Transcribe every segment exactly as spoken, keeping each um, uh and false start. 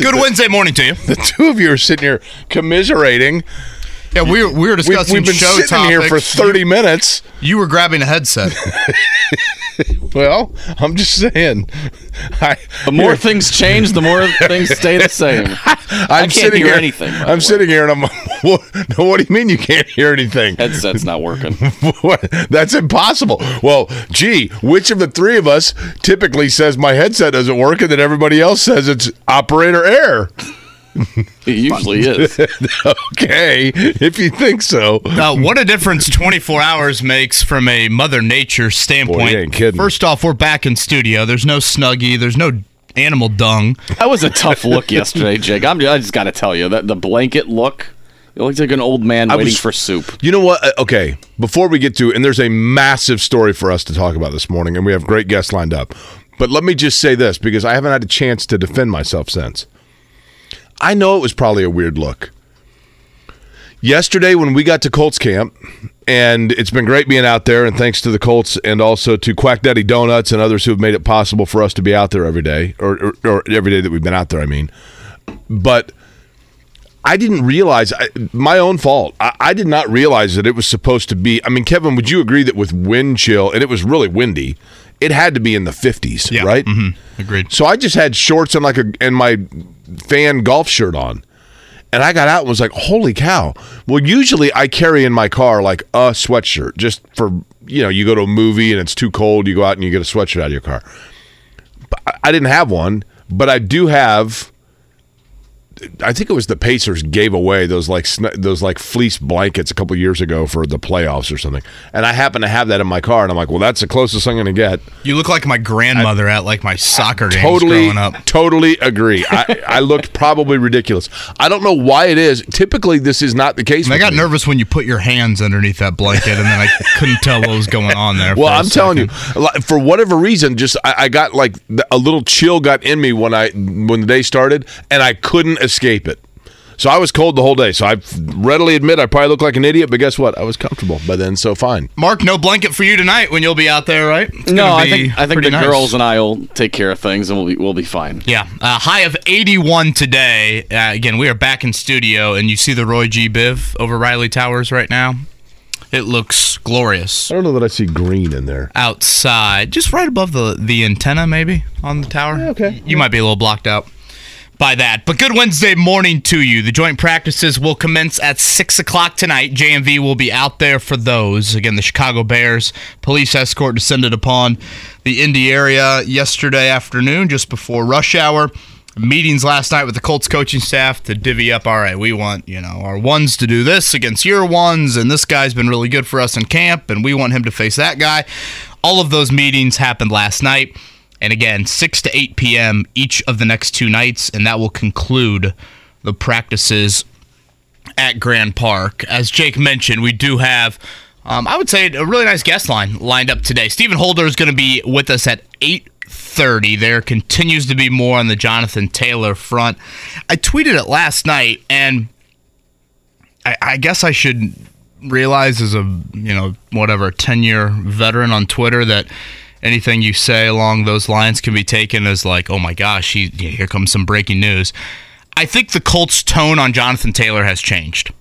Good the, Wednesday morning to you. The two of you are sitting here commiserating. Yeah, we were, we were discussing we, we've been show sitting topics. Here for thirty minutes. You were grabbing a headset. Well, I'm just saying. I, the more things change, the more things stay the same. I'm I can't sitting hear here, anything. I'm way. sitting here and I'm like, what, what do you mean you can't hear anything? Headset's not working. What? That's impossible. Well, gee, which of the three of us typically says my headset doesn't work and then everybody else says it's operator error? It usually is. Okay, if you think so. Now, what a difference twenty-four hours makes from a Mother Nature standpoint. Boy, you ain't kidding. First off, we're back in studio. There's no Snuggie. There's no animal dung. That was a tough look yesterday, Jake. I'm, I just got to tell you, that the blanket look, it looks like an old man I waiting was, for soup. You know what? Okay, before we get to, and there's a massive story for us to talk about this morning, and we have great guests lined up. But let me just say this, because I haven't had a chance to defend myself since. I know it was probably a weird look. Yesterday when we got to Colts camp, and it's been great being out there, and thanks to the Colts and also to Quack Daddy Donuts and others who have made it possible for us to be out there every day, or, or, or every day that we've been out there, I mean. But I didn't realize, I, my own fault, I, I did not realize that it was supposed to be, I mean, Kevin, would you agree that with wind chill, and it was really windy, it had to be in the fifties, yeah, right? Mm-hmm. Agreed. So I just had shorts and like a and my fan golf shirt on, and I got out and was like, "Holy cow!" Well, usually I carry in my car like a sweatshirt, just for, you know, you go to a movie and it's too cold, you go out and you get a sweatshirt out of your car. But I didn't have one, but I do have. I think it was the Pacers gave away those like those like fleece blankets a couple years ago for the playoffs or something, and I happen to have that in my car, and I'm like, well, that's the closest I'm going to get. You look like my grandmother I, at like my soccer I games totally, growing up. Totally agree. I, I looked probably ridiculous. I don't know why it is. Typically, this is not the case. And I got me. nervous when you put your hands underneath that blanket, and then I couldn't tell what was going on there. Well, I'm telling you, for whatever reason, just I, I got like a little chill got in me when I when the day started, and I couldn't escape it. So I was cold the whole day. So I readily admit I probably look like an idiot, but guess what? I was comfortable by then, so fine. Mark, no blanket for you tonight when you'll be out there, right? It's no, I think I think the nice. girls and I will take care of things, and we'll be we'll be fine. Yeah, uh, high of eighty-one today. Uh, again, we are back in studio, and you see the Roy G. Biv over Riley Towers right now. It looks glorious. I don't know that I see green in there. Outside, just right above the the antenna, maybe on the tower. Yeah, okay, you yeah. might be a little blocked out by that. But good Wednesday morning to you. The joint practices will commence at six o'clock tonight. J M V will be out there for those. Again, the Chicago Bears police escort descended upon the Indy area yesterday afternoon, just before rush hour. Meetings last night with the Colts coaching staff to divvy up, all right, we want, you know, our ones to do this against your ones, and this guy's been really good for us in camp, and we want him to face that guy. All of those meetings happened last night. And again, six to eight p.m. each of the next two nights, and that will conclude the practices at Grand Park. As Jake mentioned, we do have, um, I would say, a really nice guest line lined up today. Stephen Holder is going to be with us at eight thirty. There continues to be more on the Jonathan Taylor front. I tweeted it last night, and I, I guess I should realize as a, you know, whatever, ten-year veteran on Twitter that anything you say along those lines can be taken as like, oh my gosh, he, here comes some breaking news. I think the Colts' tone on Jonathan Taylor has changed.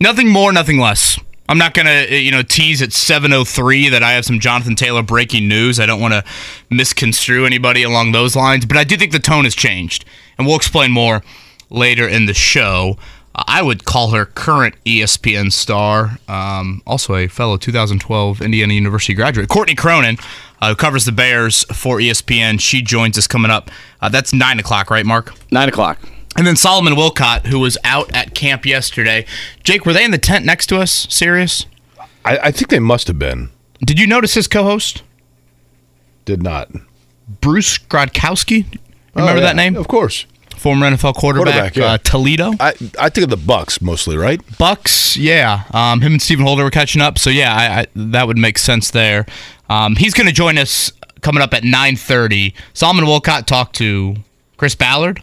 Nothing more, nothing less. I'm not going to, you know, tease at seven oh three that I have some Jonathan Taylor breaking news. I don't want to misconstrue anybody along those lines, but I do think the tone has changed, and we'll explain more later in the show. I would call her current E S P N star, um, also a fellow two thousand twelve Indiana University graduate, Courtney Cronin, uh, who covers the Bears for E S P N. She joins us coming up. Uh, that's nine o'clock, right, Mark? nine o'clock. And then Solomon Wilcots, who was out at camp yesterday. Jake, were they in the tent next to us? Serious? I, I think they must have been. Did you notice his co-host? Did not. Bruce Gradkowski. Oh, remember yeah. that name? Of course. Former N F L quarterback, quarterback yeah. uh, Toledo. I, I think of the Bucks mostly, right? Bucks, yeah. Um, him and Stephen Holder were catching up, so yeah, I, I, that would make sense there. Um, he's going to join us coming up at nine thirty. Solomon Wilcots talked to Chris Ballard,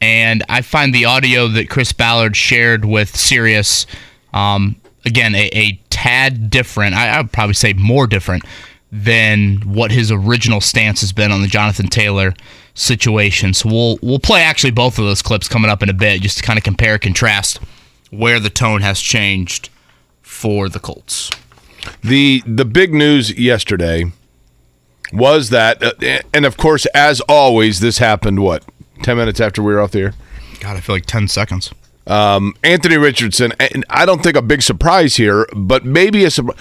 and I find the audio that Chris Ballard shared with Sirius, um, again, a, a tad different, I, I would probably say more different, than what his original stance has been on the Jonathan Taylor situation. So we'll we'll play actually both of those clips coming up in a bit, just to kind of compare and contrast where the tone has changed for the Colts. The the big news yesterday was that, uh, and of course, as always, this happened, what, ten minutes after we were off the air? God, I feel like ten seconds. Um, Anthony Richardson, and I don't think a big surprise here, but maybe a surprise.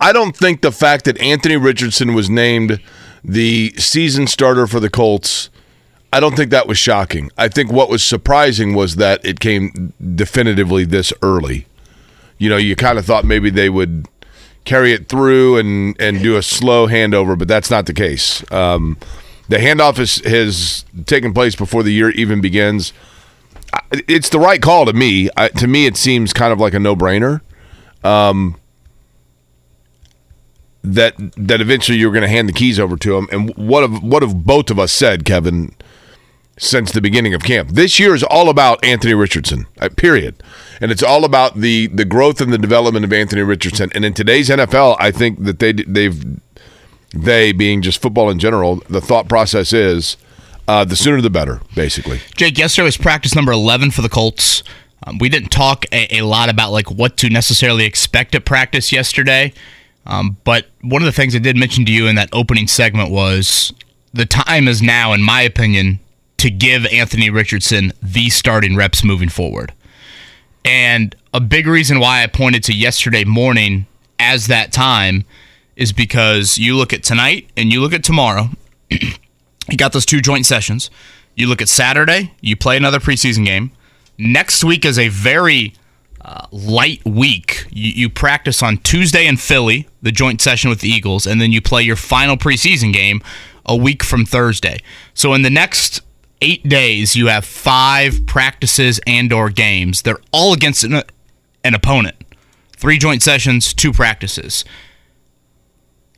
I don't think the fact that Anthony Richardson was named the season starter for the Colts, I don't think that was shocking. I think what was surprising was that it came definitively this early. You know, you kind of thought maybe they would carry it through and, and do a slow handover, but that's not the case. Um, the handoff is, has taken place before the year even begins. It's the right call to me. I, to me, it seems kind of like a no-brainer. Um that that eventually you're going to hand the keys over to him. And what have, what have both of us said, Kevin, since the beginning of camp? This year is all about Anthony Richardson, period. And it's all about the, the growth and the development of Anthony Richardson. And in today's N F L, I think that they, they've they being just football in general, the thought process is uh, the sooner the better, basically. Jake, yesterday was practice number eleven for the Colts. Um, we didn't talk a, a lot about like what to necessarily expect at practice yesterday. Um, but one of the things I did mention to you in that opening segment was the time is now, in my opinion, to give Anthony Richardson the starting reps moving forward. And a big reason why I pointed to yesterday morning as that time is because you look at tonight and you look at tomorrow. You got those two joint sessions. You look at Saturday, you play another preseason game. Next week is a very... Uh, light week. You, you practice on Tuesday in Philly, the joint session with the Eagles, and then you play your final preseason game a week from Thursday. So in the next eight days, you have five practices and or games. They're all against an, an opponent. Three joint sessions, two practices.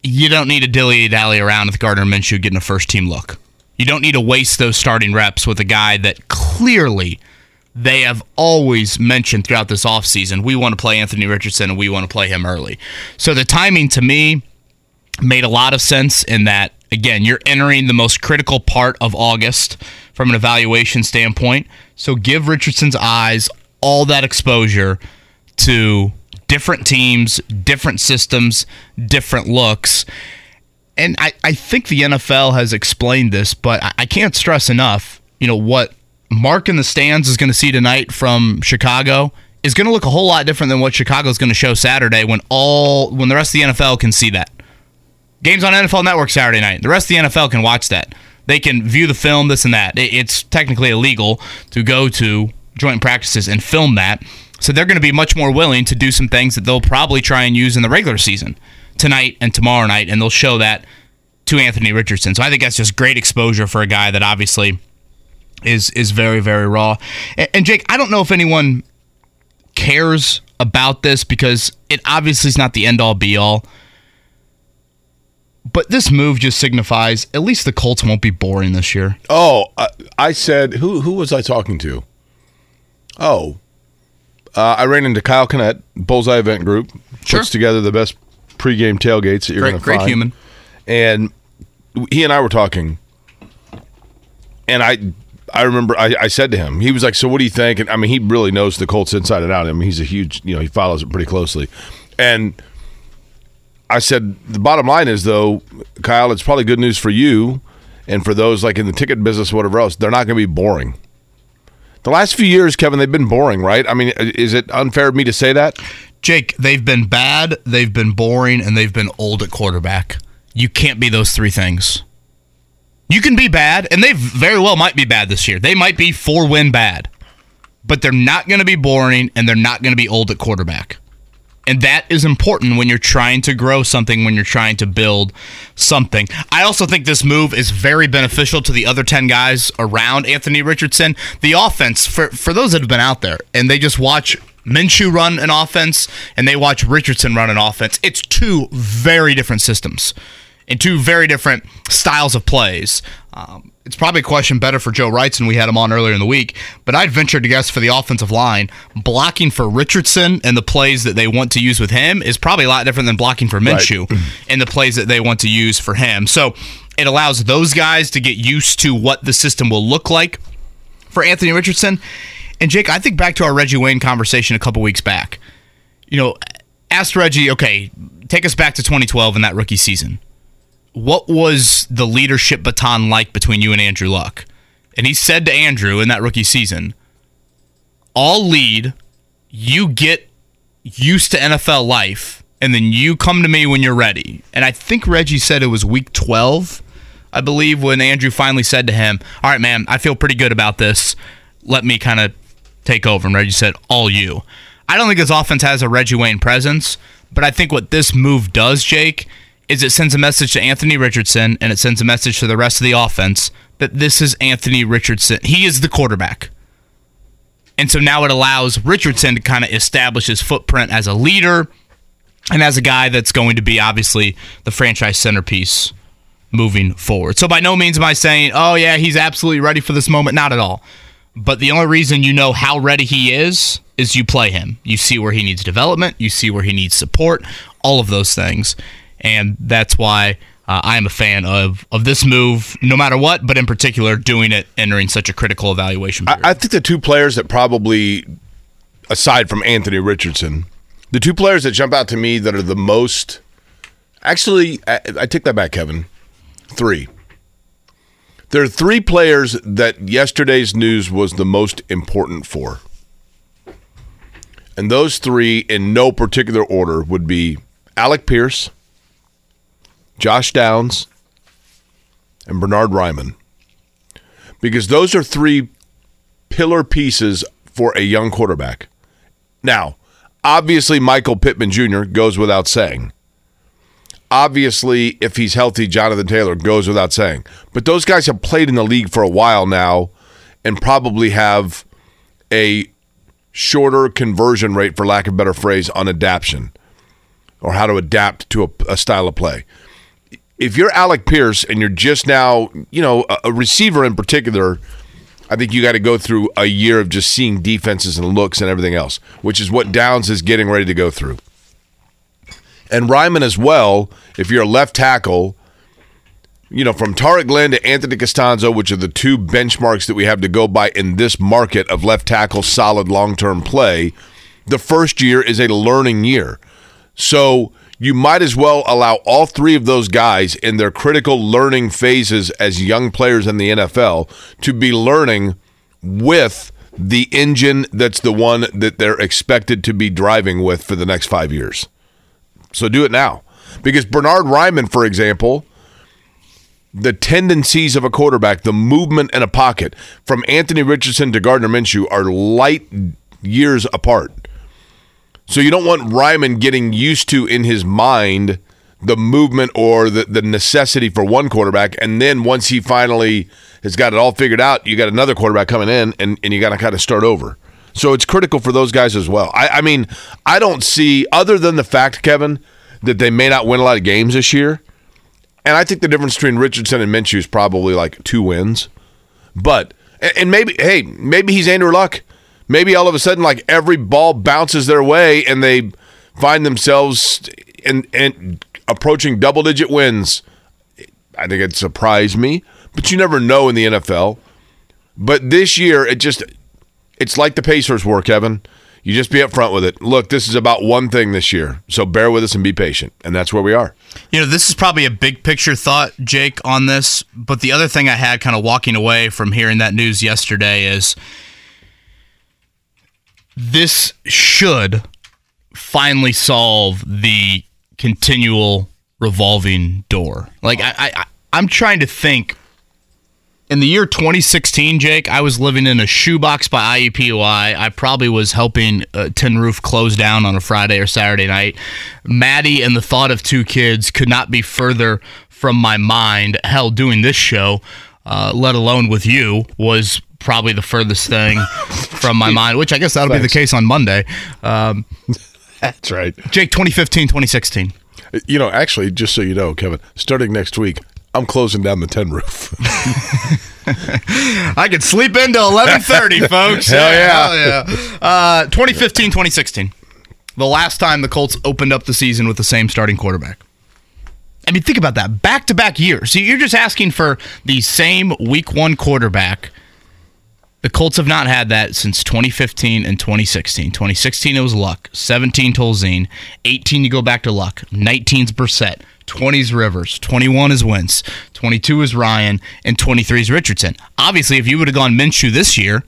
You don't need to dilly-dally around with Gardner Minshew getting a first-team look. You don't need to waste those starting reps with a guy that clearly... they have always mentioned throughout this offseason, we want to play Anthony Richardson and we want to play him early. So the timing to me made a lot of sense in that, again, you're entering the most critical part of August from an evaluation standpoint. So give Richardson's eyes all that exposure to different teams, different systems, different looks. And I, I think the N F L has explained this, but I, I can't stress enough, you know, what Mark in the stands is going to see tonight from Chicago is going to look a whole lot different than what Chicago is going to show Saturday when all when the rest of the N F L can see that. Games on N F L Network Saturday night. The rest of the N F L can watch that. They can view the film, this and that. It's technically illegal to go to joint practices and film that. So they're going to be much more willing to do some things that they'll probably try and use in the regular season tonight and tomorrow night, and they'll show that to Anthony Richardson. So I think that's just great exposure for a guy that obviously... is is very, very raw. And, and Jake, I don't know if anyone cares about this because it obviously is not the end-all, be-all. But this move just signifies at least the Colts won't be boring this year. Oh, I, I said, who who was I talking to? Oh, uh, I ran into Kyle Kennett, Bullseye Event Group. Sure. Puts together the best pregame tailgates that you're going to find. Great human. And he and I were talking, and I... I remember I, I said to him, he was like, so what do you think? And I mean, he really knows the Colts inside and out. I mean, he's a huge, you know, he follows it pretty closely. And I said, the bottom line is, though, Kyle, it's probably good news for you and for those like in the ticket business, whatever else, they're not going to be boring. The last few years, Kevin, they've been boring, right? I mean, is it unfair of me to say that? Jake, they've been bad, they've been boring, and they've been old at quarterback. You can't be those three things. You can be bad, and they very well might be bad this year. They might be four-win bad. But they're not going to be boring, and they're not going to be old at quarterback. And that is important when you're trying to grow something, when you're trying to build something. I also think this move is very beneficial to the other ten guys around Anthony Richardson. The offense, for, for those that have been out there, and they just watch Minshew run an offense, and they watch Richardson run an offense, it's two very different systems and two very different styles of plays. Um, it's probably a question better for Joe Wrightson. We had him on earlier in the week, but I'd venture to guess for the offensive line, blocking for Richardson and the plays that they want to use with him is probably a lot different than blocking for Minshew right. and the plays that they want to use for him. So it allows those guys to get used to what the system will look like for Anthony Richardson. And Jake, I think back to our Reggie Wayne conversation a couple weeks back. You know, asked Reggie, okay, take us back to twenty twelve in that rookie season. What was the leadership baton like between you and Andrew Luck? And he said to Andrew in that rookie season, I'll lead, you get used to N F L life, and then you come to me when you're ready. And I think Reggie said it was week twelve, I believe, when Andrew finally said to him, all right, man, I feel pretty good about this. Let me kind of take over. And Reggie said, all you. I don't think this offense has a Reggie Wayne presence, but I think what this move does, Jake, is it sends a message to Anthony Richardson, and it sends a message to the rest of the offense that this is Anthony Richardson. He is the quarterback. And so now it allows Richardson to kind of establish his footprint as a leader and as a guy that's going to be, obviously, the franchise centerpiece moving forward. So by no means am I saying, oh, yeah, he's absolutely ready for this moment. Not at all. But the only reason you know how ready he is is you play him. You see where he needs development. You see where he needs support. All of those things. And that's why uh, I am a fan of, of this move, no matter what, but in particular, doing it entering such a critical evaluation period. I, I think the two players that probably, aside from Anthony Richardson, the two players that jump out to me that are the most – actually, I, I take that back, Kevin. Three. There are three players that yesterday's news was the most important for. And those three, in no particular order, would be Alec Pierce, Josh Downs, and Bernhard Raimann. Because those are three pillar pieces for a young quarterback. Now, obviously, Michael Pittman Junior goes without saying. Obviously, if he's healthy, Jonathan Taylor goes without saying. But those guys have played in the league for a while now and probably have a shorter conversion rate, for lack of a better phrase, on adaption or how to adapt to a, a style of play. If you're Alec Pierce and you're just now, you know, a receiver in particular, I think you got to go through a year of just seeing defenses and looks and everything else, which is what Downs is getting ready to go through. And Raimann as well, if you're a left tackle, you know, from Tarek Glenn to Anthony Costanzo, which are the two benchmarks that we have to go by in this market of left tackle solid long-term play, the first year is a learning year. So you might as well allow all three of those guys in their critical learning phases as young players in the N F L to be learning with the engine that's the one that they're expected to be driving with for the next five years. So do it now. Because Bernhard Raimann, for example, the tendencies of a quarterback, the movement in a pocket, from Anthony Richardson to Gardner Minshew are light years apart. So you don't want Raimann getting used to, in his mind, the movement or the, the necessity for one quarterback. And then once he finally has got it all figured out, you got another quarterback coming in, and, and you got to kind of start over. So it's critical for those guys as well. I, I mean, I don't see, other than the fact, Kevin, that they may not win a lot of games this year. And I think the difference between Richardson and Minshew is probably like two wins. But, and, and maybe, hey, maybe he's Andrew Luck. Maybe all of a sudden, like, every ball bounces their way and they find themselves in, in approaching double-digit wins. I think it'd surprise me, but you never know in the N F L. But this year, it just it's like the Pacers were, Kevin. You just be up front with it. Look, this is about one thing this year, so bear with us and be patient, and that's where we are. You know, this is probably a big-picture thought, Jake, on this, but the other thing I had kind of walking away from hearing that news yesterday is this should finally solve the continual revolving door. Like, I, I, I'm trying to think In the year twenty sixteen, Jake, I was living in a shoebox by I U P U I. I probably was helping uh, Tin Roof close down on a Friday or Saturday night. Maddie and the thought of two kids could not be further from my mind. Hell, doing this show, uh, let alone with you, was probably the furthest thing from my mind, which I guess that'll Thanks. be the case on Monday. Um, That's right. Jake, twenty fifteen, twenty sixteen. You know, actually, just so you know, Kevin, starting next week, I'm closing down the Tin Roof. I could sleep into eleven thirty, folks. Hell yeah. yeah. Hell yeah. Uh, twenty fifteen, twenty sixteen. The last time the Colts opened up the season with the same starting quarterback. I mean, think about that. Back-to-back years. So you're just asking for the same week one quarterback. The Colts have not had that since twenty fifteen and twenty sixteen. twenty sixteen, it was Luck. seventeen, Tolzien. eighteen, you go back to Luck. nineteen's Brissett. twenty's Rivers. twenty-one is Wentz. twenty-two is Ryan. And twenty-three is Richardson. Obviously, if you would have gone Minshew this year,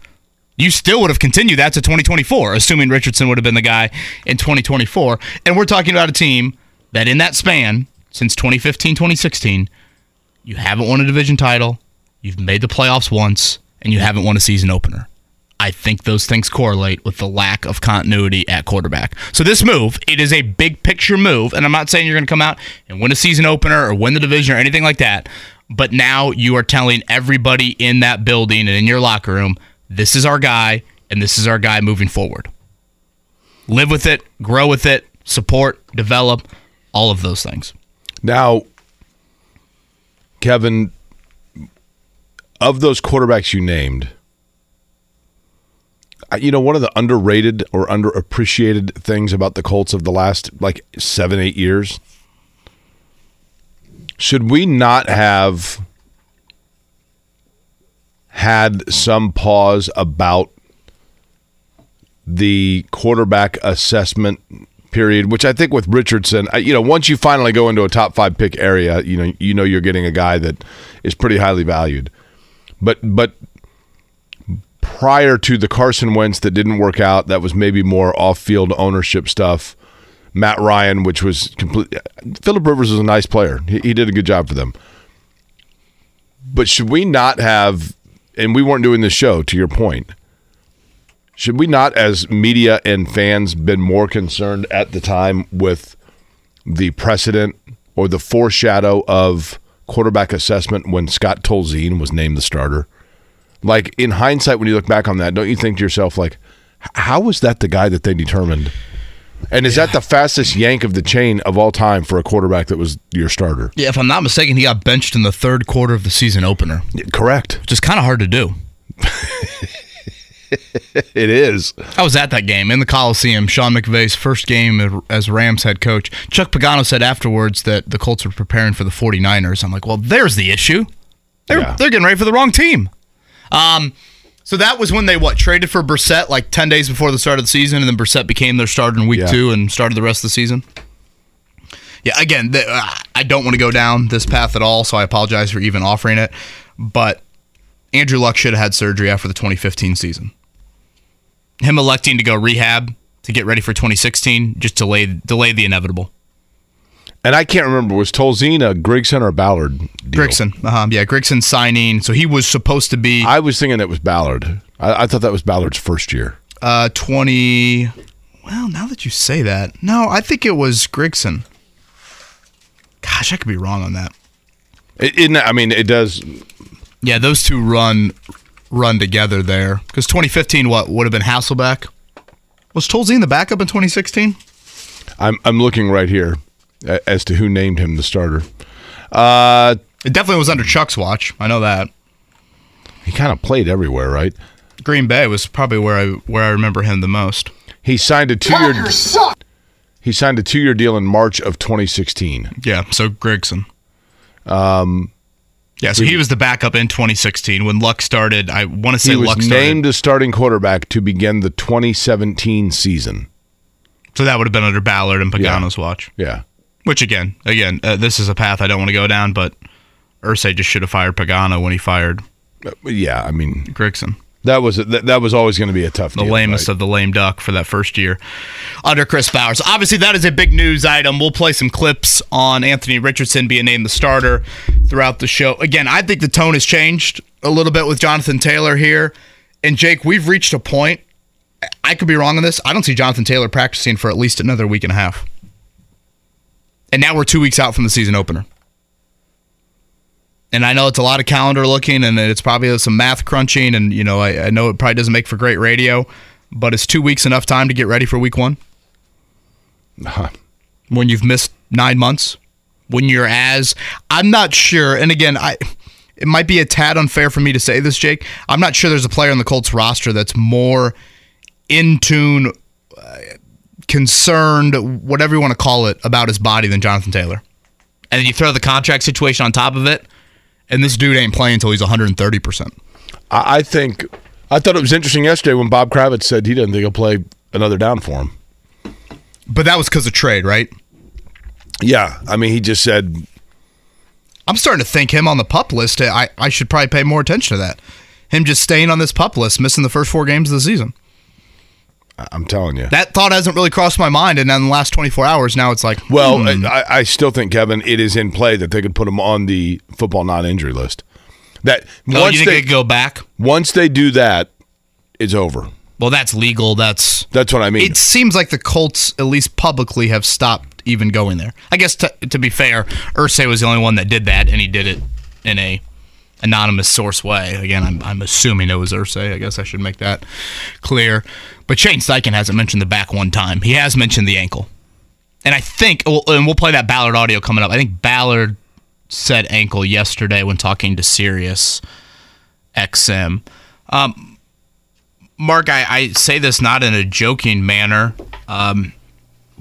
you still would have continued that to twenty twenty-four, assuming Richardson would have been the guy in twenty twenty-four. And we're talking about a team that in that span, since twenty fifteen, twenty sixteen, you haven't won a division title, you've made the playoffs once, and you haven't won a season opener. I think those things correlate with the lack of continuity at quarterback. So this move, it is a big picture move, and I'm not saying you're going to come out and win a season opener or win the division or anything like that, but now you are telling everybody in that building and in your locker room, this is our guy, and this is our guy moving forward. Live with it, grow with it, support, develop, all of those things. Now, Kevin, of those quarterbacks you named, you know, one of the underrated or underappreciated things about the Colts of the last, like, seven, eight years, should we not have had some pause about the quarterback assessment period, which I think with Richardson, you know, once you finally go into a top five pick area, you know, you know you're getting a guy that is pretty highly valued. But, but, prior to the Carson Wentz that didn't work out, that was maybe more off-field ownership stuff. Matt Ryan, which was complete. Philip Rivers was a nice player. He, he did a good job for them. But should we not have, and we weren't doing this show, to your point, should we not, as media and fans, been more concerned at the time with the precedent or the foreshadow of quarterback assessment when Scott Tolzien was named the starter? Like, in hindsight, when you look back on that, don't you think to yourself, like, how was that the guy that they determined? And is yeah. that the fastest yank of the chain of all time for a quarterback that was your starter? Yeah, if I'm not mistaken, he got benched in the third quarter of the season opener. Yeah, correct. Which is kind of hard to do. It is. I was at that game in the Coliseum, Sean McVay's first game as Rams head coach. Chuck Pagano said afterwards that the Colts were preparing for the 49ers. I'm like, well, there's the issue. They're, yeah. they're getting ready for the wrong team. Um, so that was when they, what, traded for Brissett like ten days before the start of the season, and then Brissett became their starter in week yeah. two and started the rest of the season. Yeah, again, the, uh, I don't want to go down this path at all, so I apologize for even offering it, but Andrew Luck should have had surgery after the twenty fifteen season. Him electing to go rehab to get ready for twenty sixteen just delayed, delayed the inevitable. And I can't remember, was Tolzien a Grigson or Ballard deal? Grigson. Uh-huh. Yeah, Grigson signing. So he was supposed to be... I was thinking it was Ballard. I, I thought that was Ballard's first year. Uh, twenty... Well, now that you say that. No, I think it was Grigson. Gosh, I could be wrong on that. It, it, I mean, it does... Yeah, those two run run together there. Because twenty fifteen, what, would have been Hasselbeck? Was Tolzien the backup in twenty sixteen? I'm I'm looking right here. As to who named him the starter. Uh, it definitely was under Chuck's watch. I know that. He kind of played everywhere, right? Green Bay was probably where I where I remember him the most. He signed a two-year He signed a two-year deal in March of twenty sixteen. Yeah, so Grigson. Um, yeah, so we, he was the backup in twenty sixteen when Luck started. I want to say Luck started. He was named the starting quarterback to begin the twenty seventeen season. So that would have been under Ballard and Pagano's yeah. watch. Yeah. Which, again, again, uh, this is a path I don't want to go down, but Irsay just should have fired Pagano when he fired... Yeah, I mean... Grigson. That was that, that was always going to be a tough deal. The lamest right? of the lame duck for that first year under Chris Ballard. So obviously that is a big news item. We'll play some clips on Anthony Richardson being named the starter throughout the show. Again, I think the tone has changed a little bit with Jonathan Taylor here. And Jake, we've reached a point, I could be wrong on this, I don't see Jonathan Taylor practicing for at least another week and a half. And now we're two weeks out from the season opener. And I know it's a lot of calendar looking, and it's probably some math crunching, and you know I, I know it probably doesn't make for great radio, but is two weeks enough time to get ready for week one? Uh-huh. When you've missed nine months? When you're as... I'm not sure, and again, I it might be a tad unfair for me to say this, Jake. I'm not sure there's a player on the Colts roster that's more in tune, uh, concerned, whatever you want to call it, about his body than Jonathan Taylor. And then you throw the contract situation on top of it, and this dude ain't playing until he's one hundred thirty percent. I think I thought it was interesting yesterday when Bob Kravitz said he doesn't think he'll play another down for him. But that was because of trade, right? Yeah. I mean, he just said... I'm starting to think him on the PUP list, I, I should probably pay more attention to that. Him just staying on this PUP list, missing the first four games of the season. I'm telling you. That thought hasn't really crossed my mind, and in the last twenty-four hours, now it's like... Well, hmm. I, I still think, Kevin, it is in play that they could put him on the football non-injury list. That once oh, you think they could go back? Once they do that, it's over. Well, that's legal. That's that's what I mean. It seems like the Colts, at least publicly, have stopped even going there. I guess, to, to be fair, Irsay was the only one that did that, and he did it in a... anonymous source way. Again, I'm, I'm assuming it was Irsay. I guess I should make that clear. But Shane Steichen hasn't mentioned the back one time. He has mentioned the ankle. And I think, and we'll play that Ballard audio coming up, I think Ballard said ankle yesterday when talking to Sirius X M. Um, Mark, I, I say this not in a joking manner. Um,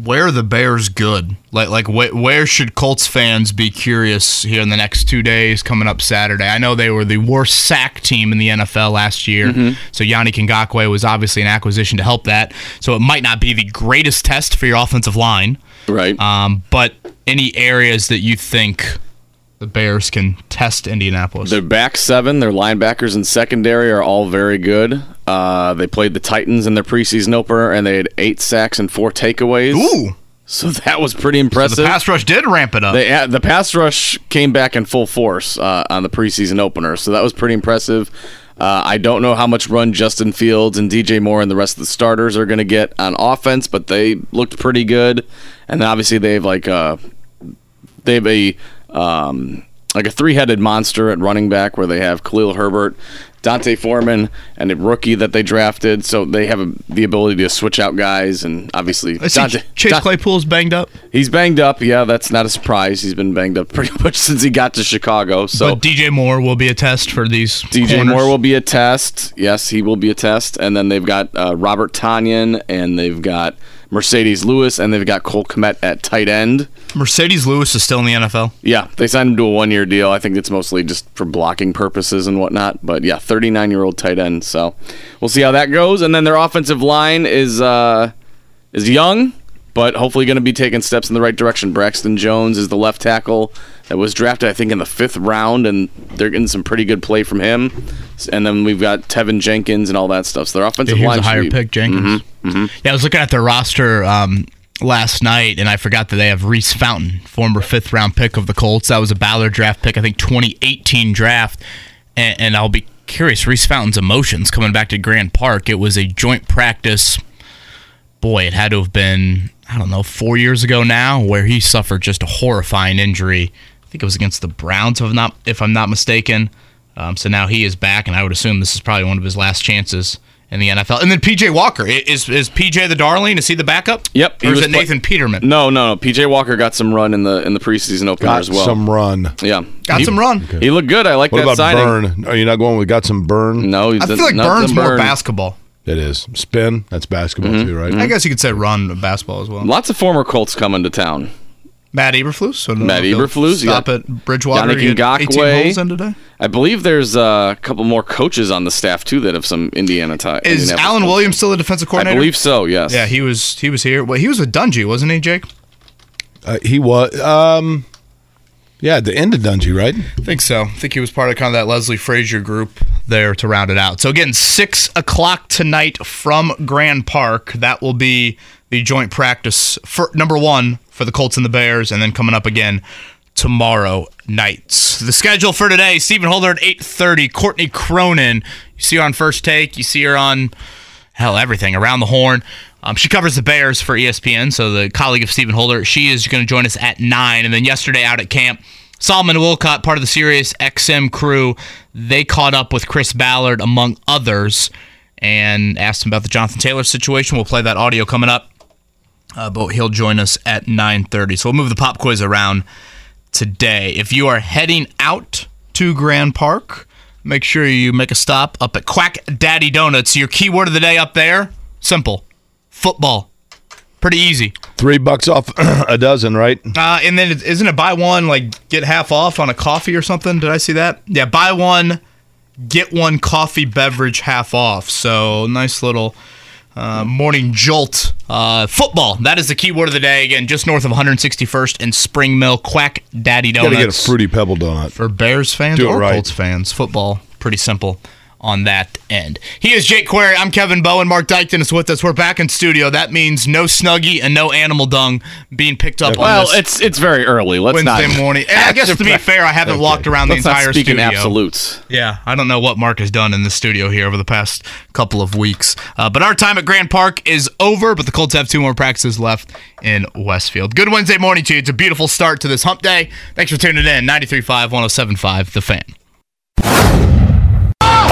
where are the Bears good? Like, like wh- where should Colts fans be curious here in the next two days coming up Saturday? I know they were the worst sack team in the N F L last year, mm-hmm. so Yannick Ngakoue was obviously an acquisition to help that. So it might not be the greatest test for your offensive line. Right. Um, but any areas that you think the Bears can test Indianapolis? Their back seven, their linebackers and secondary are all very good. Uh, they played the Titans in their preseason opener, and they had eight sacks and four takeaways. Ooh! So that was pretty impressive. So the pass rush did ramp it up. They, uh, the pass rush came back in full force uh, on the preseason opener, so that was pretty impressive. Uh, I don't know how much run Justin Fields and D J Moore and the rest of the starters are going to get on offense, but they looked pretty good. And then obviously they have like a, they have a um, like a three-headed monster at running back where they have Khalil Herbert, Dante Foreman, and a rookie that they drafted, so they have a, the ability to switch out guys, and obviously... Dante, Chase Dante, Claypool's banged up? He's banged up, yeah, that's not a surprise. He's been banged up pretty much since he got to Chicago. So but D J Moore will be a test for these D J corners. Moore will be a test. Yes, he will be a test. And then they've got uh, Robert Tonyan, and they've got Mercedes Lewis, and they've got Cole Kmet at tight end. Mercedes Lewis is still in the N F L? Yeah, they signed him to a one-year deal. I think it's mostly just for blocking purposes and whatnot, but yeah, thirty-nine-year-old tight end, so we'll see how that goes. And then their offensive line is uh, is young, but hopefully going to be taking steps in the right direction. Braxton Jones is the left tackle that was drafted, I think, in the fifth round, and they're getting some pretty good play from him. And then we've got Tevin Jenkins and all that stuff. So their offensive yeah, line a higher be, pick, Jenkins. Mm-hmm, mm-hmm. Yeah, I was looking at their roster um, last night, and I forgot that they have Reese Fountain, former fifth-round pick of the Colts. That was a Ballard draft pick, I think, twenty eighteen draft. And, and I'll be curious, Reese Fountain's emotions coming back to Grand Park. It was a joint practice. Boy, it had to have been... I don't know, four years ago now, where he suffered just a horrifying injury. I think it was against the Browns, if I'm not, if I'm not mistaken. Um, so now he is back, and I would assume this is probably one of his last chances in the N F L. And then P J Walker. Is is P J the darling? Is he the backup? Yep. Or is it Nathan play- Peterman? No, no, no. P J Walker got some run in the in the preseason opener got as well. Got some run. Yeah. Got he, some run. Okay. He looked good. I like what that signing. What about Burn? Are you not going with got some Burn? No. He's I feel like Burn's more burn. basketball. It is. Spin, that's basketball mm-hmm. too, right? I guess you could say run basketball as well. Lots of former Colts coming to town. Matt Eberflus. So Matt Eberflus. Stop at Bridgewater. Yannick Ngakoue. eighteen holes in today. I believe there's a couple more coaches on the staff, too, that have some Indiana ties. Is Alan Williams still a defensive coordinator? I believe so, yes. Yeah, he was He was here. Well, he was with Dungy, wasn't he, Jake? Uh, he was. Um, yeah, at the end of Dungy, right? I think so. I think he was part of kind of that Leslie Frazier group there to round it out. So again, six o'clock tonight from Grand Park. That will be the joint practice, for, number one, for the Colts and the Bears, and then coming up again tomorrow night. The schedule for today, Stephen Holder at eight thirty, Courtney Cronin. You see her on First Take. You see her on, hell, everything, Around the Horn. Um, she covers the Bears for E S P N, so the colleague of Stephen Holder. She is going to join us at nine. And then yesterday out at camp, Solomon Wilcots, part of the Sirius X M crew, they caught up with Chris Ballard, among others, and asked him about the Jonathan Taylor situation. We'll play that audio coming up, uh, but he'll join us at nine thirty. So we'll move the pop quiz around today. If you are heading out to Grand Park, make sure you make a stop up at Quack Daddy Donuts. Your keyword of the day up there, simple. Football. Pretty easy. Three bucks off a dozen, right? Uh, and then isn't it buy one, like get half off on a coffee or something? Did I see that? Yeah, buy one, get one coffee beverage half off. So nice little uh, morning jolt. Uh, football. That is the key word of the day. Again, just north of one sixty-first and Spring Mill. Quack Daddy Donuts. You gotta get a Fruity Pebble donut. For Bears fans or right. Colts fans. Football. Pretty simple on that end. He is Jake Query. I'm Kevin Bowen. Mark Dykton is with us. We're back in studio. That means no Snuggie and no animal dung being picked up. Well, on this it's it's very early. Let's Wednesday not, morning. And I guess to be fair, I haven't okay. walked around Let's the entire not speak studio. In absolutes. Yeah, I don't know what Mark has done in the studio here over the past couple of weeks. Uh, but our time at Grand Park is over. But the Colts have two more practices left in Westfield. Good Wednesday morning to you. It's a beautiful start to this hump day. Thanks for tuning in. ninety-three point five, one oh seven point five, The Fan.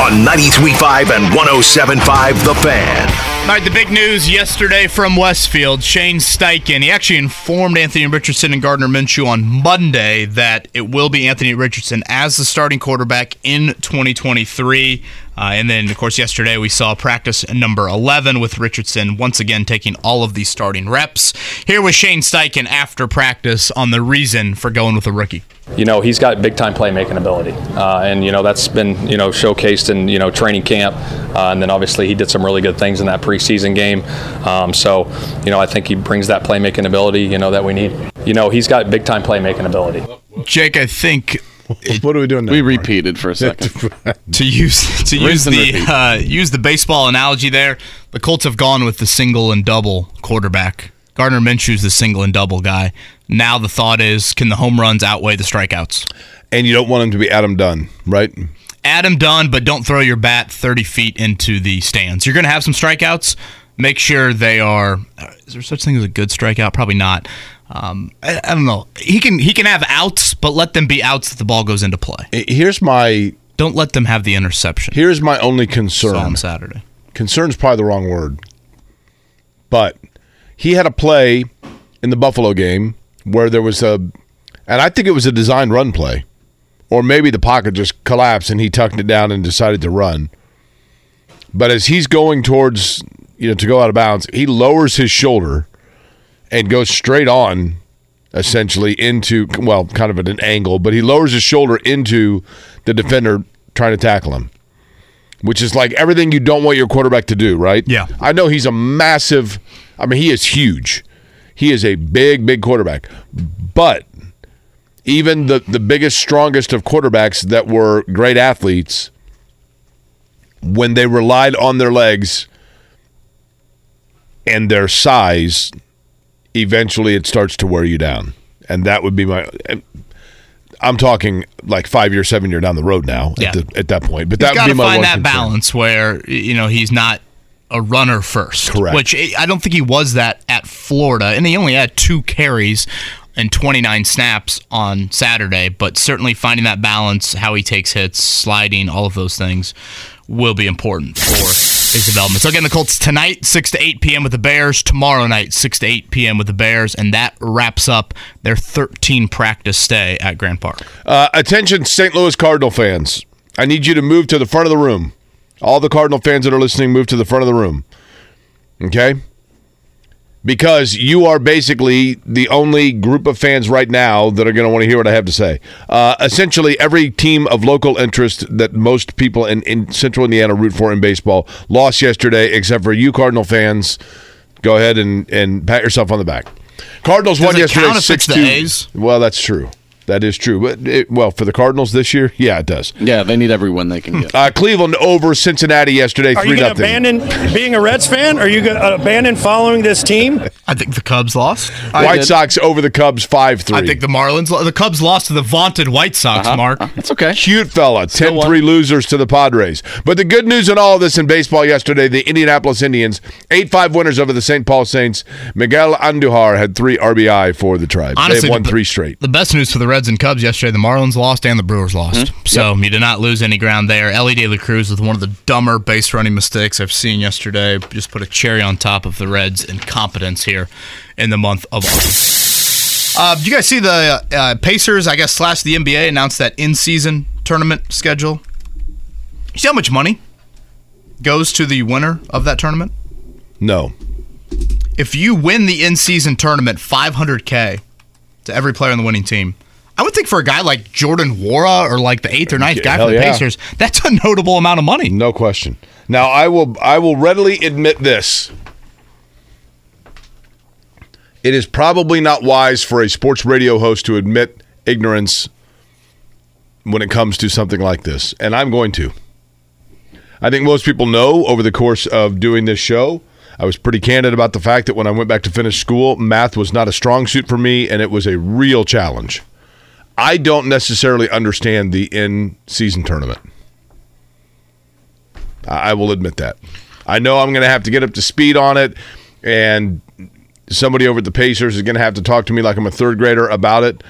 On ninety-three point five and one oh seven point five, The Fan. All right, the big news yesterday from Westfield, Shane Steichen. He actually informed Anthony Richardson and Gardner Minshew on Monday that it will be Anthony Richardson as the starting quarterback in twenty twenty-three. Uh, and then, of course, yesterday we saw practice number eleven with Richardson once again taking all of these starting reps. Here was Shane Steichen after practice on the reason for going with a rookie. You know, he's got big-time playmaking ability, uh, and, you know, that's been, you know, showcased in, you know, training camp, uh, and then obviously he did some really good things in that preseason game. Um, so, you know, I think he brings that playmaking ability, you know, that we need. You know, he's got big-time playmaking ability. Jake, I think... It, what are we doing now? We repeated for a second. to use to use the uh, use the baseball analogy there, the Colts have gone with the single and double quarterback. Gardner Minshew's the single and double guy. Now the thought is, can the home runs outweigh the strikeouts? And you don't want him to be Adam Dunn, right? Adam Dunn, but don't throw your bat thirty feet into the stands. You're going to have some strikeouts. Make sure they are... Is there such thing as a good strikeout? Probably not. Um, I, I don't know. He can he can have outs, but let them be outs if the ball goes into play. Here's my... Don't let them have the interception. Here's my only concern. On Saturday. Concern's probably the wrong word. But... He had a play in the Buffalo game where there was a, and I think it was a designed run play, or maybe the pocket just collapsed and he tucked it down and decided to run. But as he's going towards, you know, to go out of bounds, he lowers his shoulder and goes straight on, essentially into, well, kind of at an angle, but he lowers his shoulder into the defender trying to tackle him, which is like everything you don't want your quarterback to do, right? Yeah. I know he's a massive... I mean, he is huge. He is a big, big quarterback. But even the, the biggest, strongest of quarterbacks that were great athletes, when they relied on their legs and their size, eventually it starts to wear you down. And that would be my... I'm talking like five years, seven year down the road now yeah. at, the, at that point. But that would be my one concern. He's got to find that balance where, you know, he's not... a runner first. Correct. Which I don't think he was that at Florida, and he only had two carries and twenty-nine snaps on Saturday, but certainly finding that balance, how he takes hits, sliding, all of those things will be important for his development. So again, the Colts tonight, six to eight p.m. with the Bears, tomorrow night, six to eight p.m. with the Bears, and that wraps up their thirteen practice stay at Grand Park. Uh, attention Saint Louis Cardinal fans, I need you to move to the front of the room. All the Cardinal fans that are listening, move to the front of the room, okay? Because you are basically the only group of fans right now that are going to want to hear what I have to say. Uh, essentially, every team of local interest that most people in, in Central Indiana root for in baseball lost yesterday, except for you Cardinal fans. Go ahead and, and pat yourself on the back. Cardinals won yesterday six two. Well, that's true. that is true. But it, well, for the Cardinals this year, yeah, it does. Yeah, they need every win they can get. Uh, Cleveland over Cincinnati yesterday, three nothing. Are you going to abandon being a Reds fan? Are you going to abandon following this team? I think the Cubs lost. White Sox over the Cubs five three. I think the Marlins lost. The Cubs lost to the vaunted White Sox, uh-huh. Mark. That's okay. Cute fella, ten three losers to the Padres. But the good news in all of this in baseball yesterday, the Indianapolis Indians, eight five winners over the Saint Paul Saints. Miguel Andujar had three R B I for the Tribe. Honestly, they won the, three straight. The best news for the Reds and Cubs yesterday, the Marlins lost and the Brewers lost. Mm-hmm. So yep. You did not lose any ground there. Elly De La Cruz with one of the dumber base running mistakes I've seen yesterday. Just put a cherry on top of the Reds' incompetence here in the month of August. Uh, do you guys see the uh, uh, Pacers, I guess, slash the N B A announced that in-season tournament schedule? You see how much money goes to the winner of that tournament? No. If you win the in-season tournament, five hundred K to every player on the winning team. I would think for a guy like Jordan Wara or like the eighth or ninth guy Hell for the yeah. Pacers, that's a notable amount of money. No question. Now, I will I will readily admit this. It is probably not wise for a sports radio host to admit ignorance when it comes to something like this, and I'm going to. I think most people know over the course of doing this show, I was pretty candid about the fact that when I went back to finish school, math was not a strong suit for me, and it was a real challenge. I don't necessarily understand the in-season tournament. I will admit that. I know I'm going to have to get up to speed on it, and somebody over at the Pacers is going to have to talk to me like I'm a third grader about it,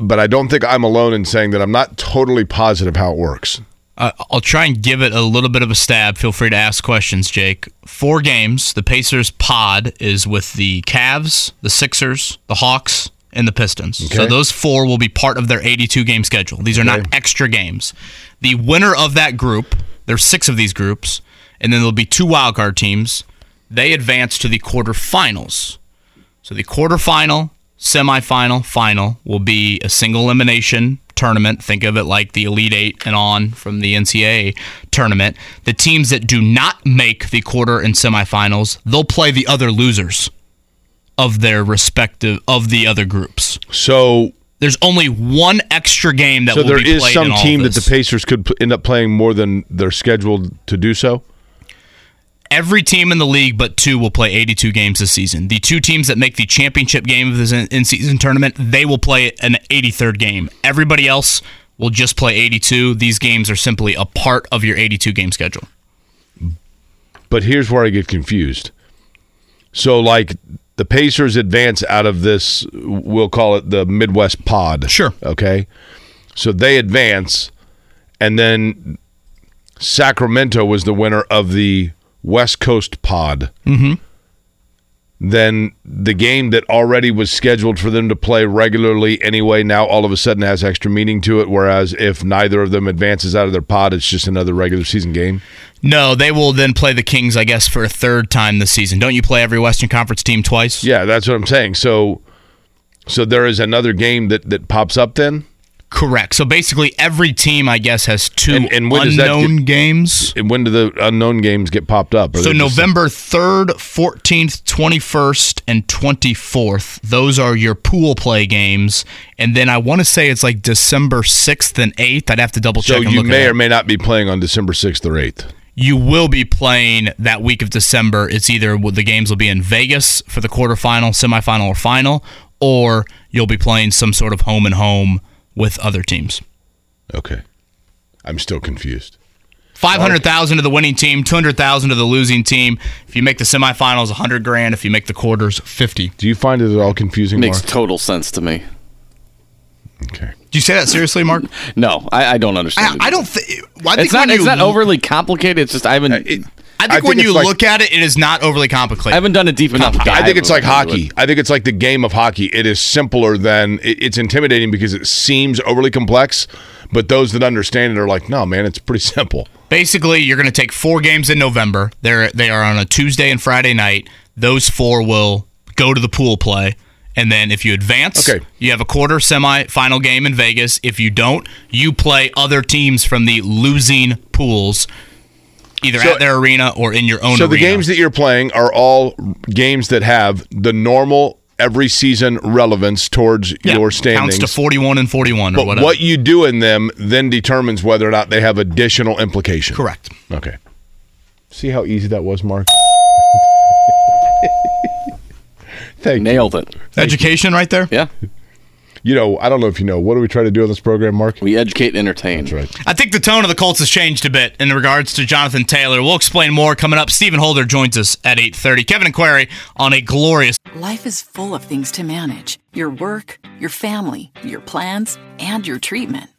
but I don't think I'm alone in saying that I'm not totally positive how it works. Uh, I'll try and give it a little bit of a stab. Feel free to ask questions, Jake. Four games. The Pacers pod is with the Cavs, the Sixers, the Hawks, and the Pistons. Okay. So those four will be part of their eighty-two game schedule. These are okay. not extra games. The winner of that group, there's six of these groups, and then there'll be two wildcard teams. They advance to the quarterfinals. So the quarterfinal, semifinal, final will be a single elimination tournament. Think of it like the Elite Eight and on from the N C A A tournament. The teams that do not make the quarter and semifinals, they'll play the other losers of their respective of the other groups. So there's only one extra game that so will be played. So there is some team that the Pacers could end up playing more than they're scheduled to do so? Every team in the league but two will play eighty-two games this season. The two teams that make the championship game of this in-season tournament, they will play an eighty-third game. Everybody else will just play eighty-two. These games are simply a part of your eighty-two game schedule. But here's where I get confused. So, like, the Pacers advance out of this, we'll call it the Midwest pod. Sure. Okay? So they advance, and then Sacramento was the winner of the West Coast pod, mm-hmm. then the game that already was scheduled for them to play regularly anyway now all of a sudden has extra meaning to it, whereas if neither of them advances out of their pod, it's just another regular season game? No, they will then play the Kings, I guess, for a third time this season. Don't you play every Western Conference team twice? Yeah, that's what I'm saying. So so there is another game that, that pops up then? Correct. So basically every team, I guess, has two and, and unknown get, games. And when do the unknown games get popped up? So November third, fourteenth, twenty-first, and twenty-fourth. Those are your pool play games. And then I want to say it's like December sixth and eighth. I'd have to double check and look at that. So you may or may not be playing on December sixth or eighth. You will be playing that week of December. It's either the games will be in Vegas for the quarterfinal, semifinal, or final, or you'll be playing some sort of home-and-home with other teams. Okay. I'm still confused. five hundred thousand dollars to the winning team, two hundred thousand dollars to the losing team. If you make the semifinals, one hundred grand. If you make the quarters, fifty. Do you find it at all confusing, Mark? Makes total sense to me. Okay. Do you say that seriously, Mark? No, I, I don't understand. I, I don't think it's not. It's not overly complicated. It's just I haven't. It, I think I when think you like, look at it, it is not overly complicated. I haven't done a deep enough dive. I think it's like hockey. It. I think it's like the game of hockey. It is simpler than it, it's intimidating because it seems overly complex, but those that understand it are like, no, man, it's pretty simple. Basically, you're going to take four games in November. They're they are on a Tuesday and Friday night. Those four will go to the pool play. And then if you advance, okay. you have a quarter semi-final game in Vegas. If you don't, you play other teams from the losing pools, either so, at their arena or in your own so arena. So the games that you're playing are all games that have the normal every season relevance towards yeah, your standings. Counts to forty-one and forty-one but or whatever. But what you do in them then determines whether or not they have additional implication. Correct. Okay. See how easy that was, Mark? Thank Nailed you. It. Thank Education you. Right there? Yeah. You know, I don't know if you know. What do we try to do on this program, Mark? We educate and entertain. That's right. I think the tone of the Colts has changed a bit in regards to Jonathan Taylor. We'll explain more coming up. Stephen Holder joins us at eight thirty. Kevin and Query on a glorious... Life is full of things to manage. Your work, your family, your plans, and your treatment.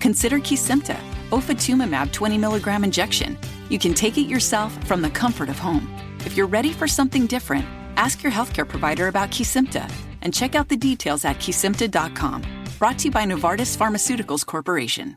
Consider Kesimpta, ofatumumab twenty milligram injection. You can take it yourself from the comfort of home. If you're ready for something different, ask your healthcare provider about Kesimpta and check out the details at Kesimpta dot com. Brought to you by Novartis Pharmaceuticals Corporation.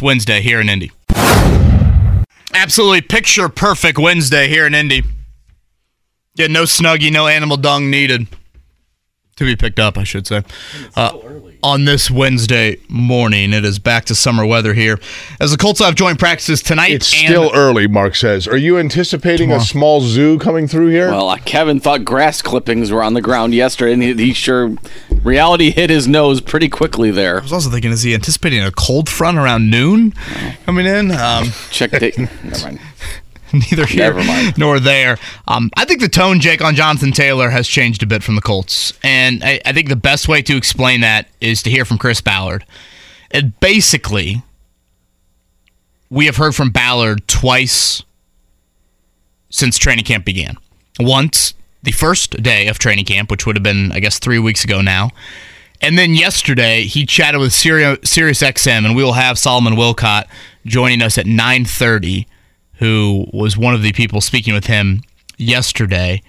Wednesday here in Indy. Absolutely picture perfect Wednesday here in Indy. Yeah, no snuggie, no animal dung needed. To be picked up, I should say. Uh, so on this Wednesday morning, it is back to summer weather here. As the Colts have joint practices tonight. It's and still early, Mark says. Are you anticipating tomorrow. A small zoo coming through here? Well, uh, Kevin thought grass clippings were on the ground yesterday, and he, he sure, reality hit his nose pretty quickly there. I was also thinking, is he anticipating a cold front around noon no. coming in? Um, Check date. Never mind. Neither here nor there. Um, I think the tone, Jake, on Jonathan Taylor has changed a bit from the Colts. And I, I think the best way to explain that is to hear from Chris Ballard. And basically, we have heard from Ballard twice since training camp began. Once, the first day of training camp, which would have been, I guess, three weeks ago now. And then yesterday, he chatted with Sirius X M, and we will have Solomon Wilcots joining us at nine thirty who was one of the people speaking with him yesterday.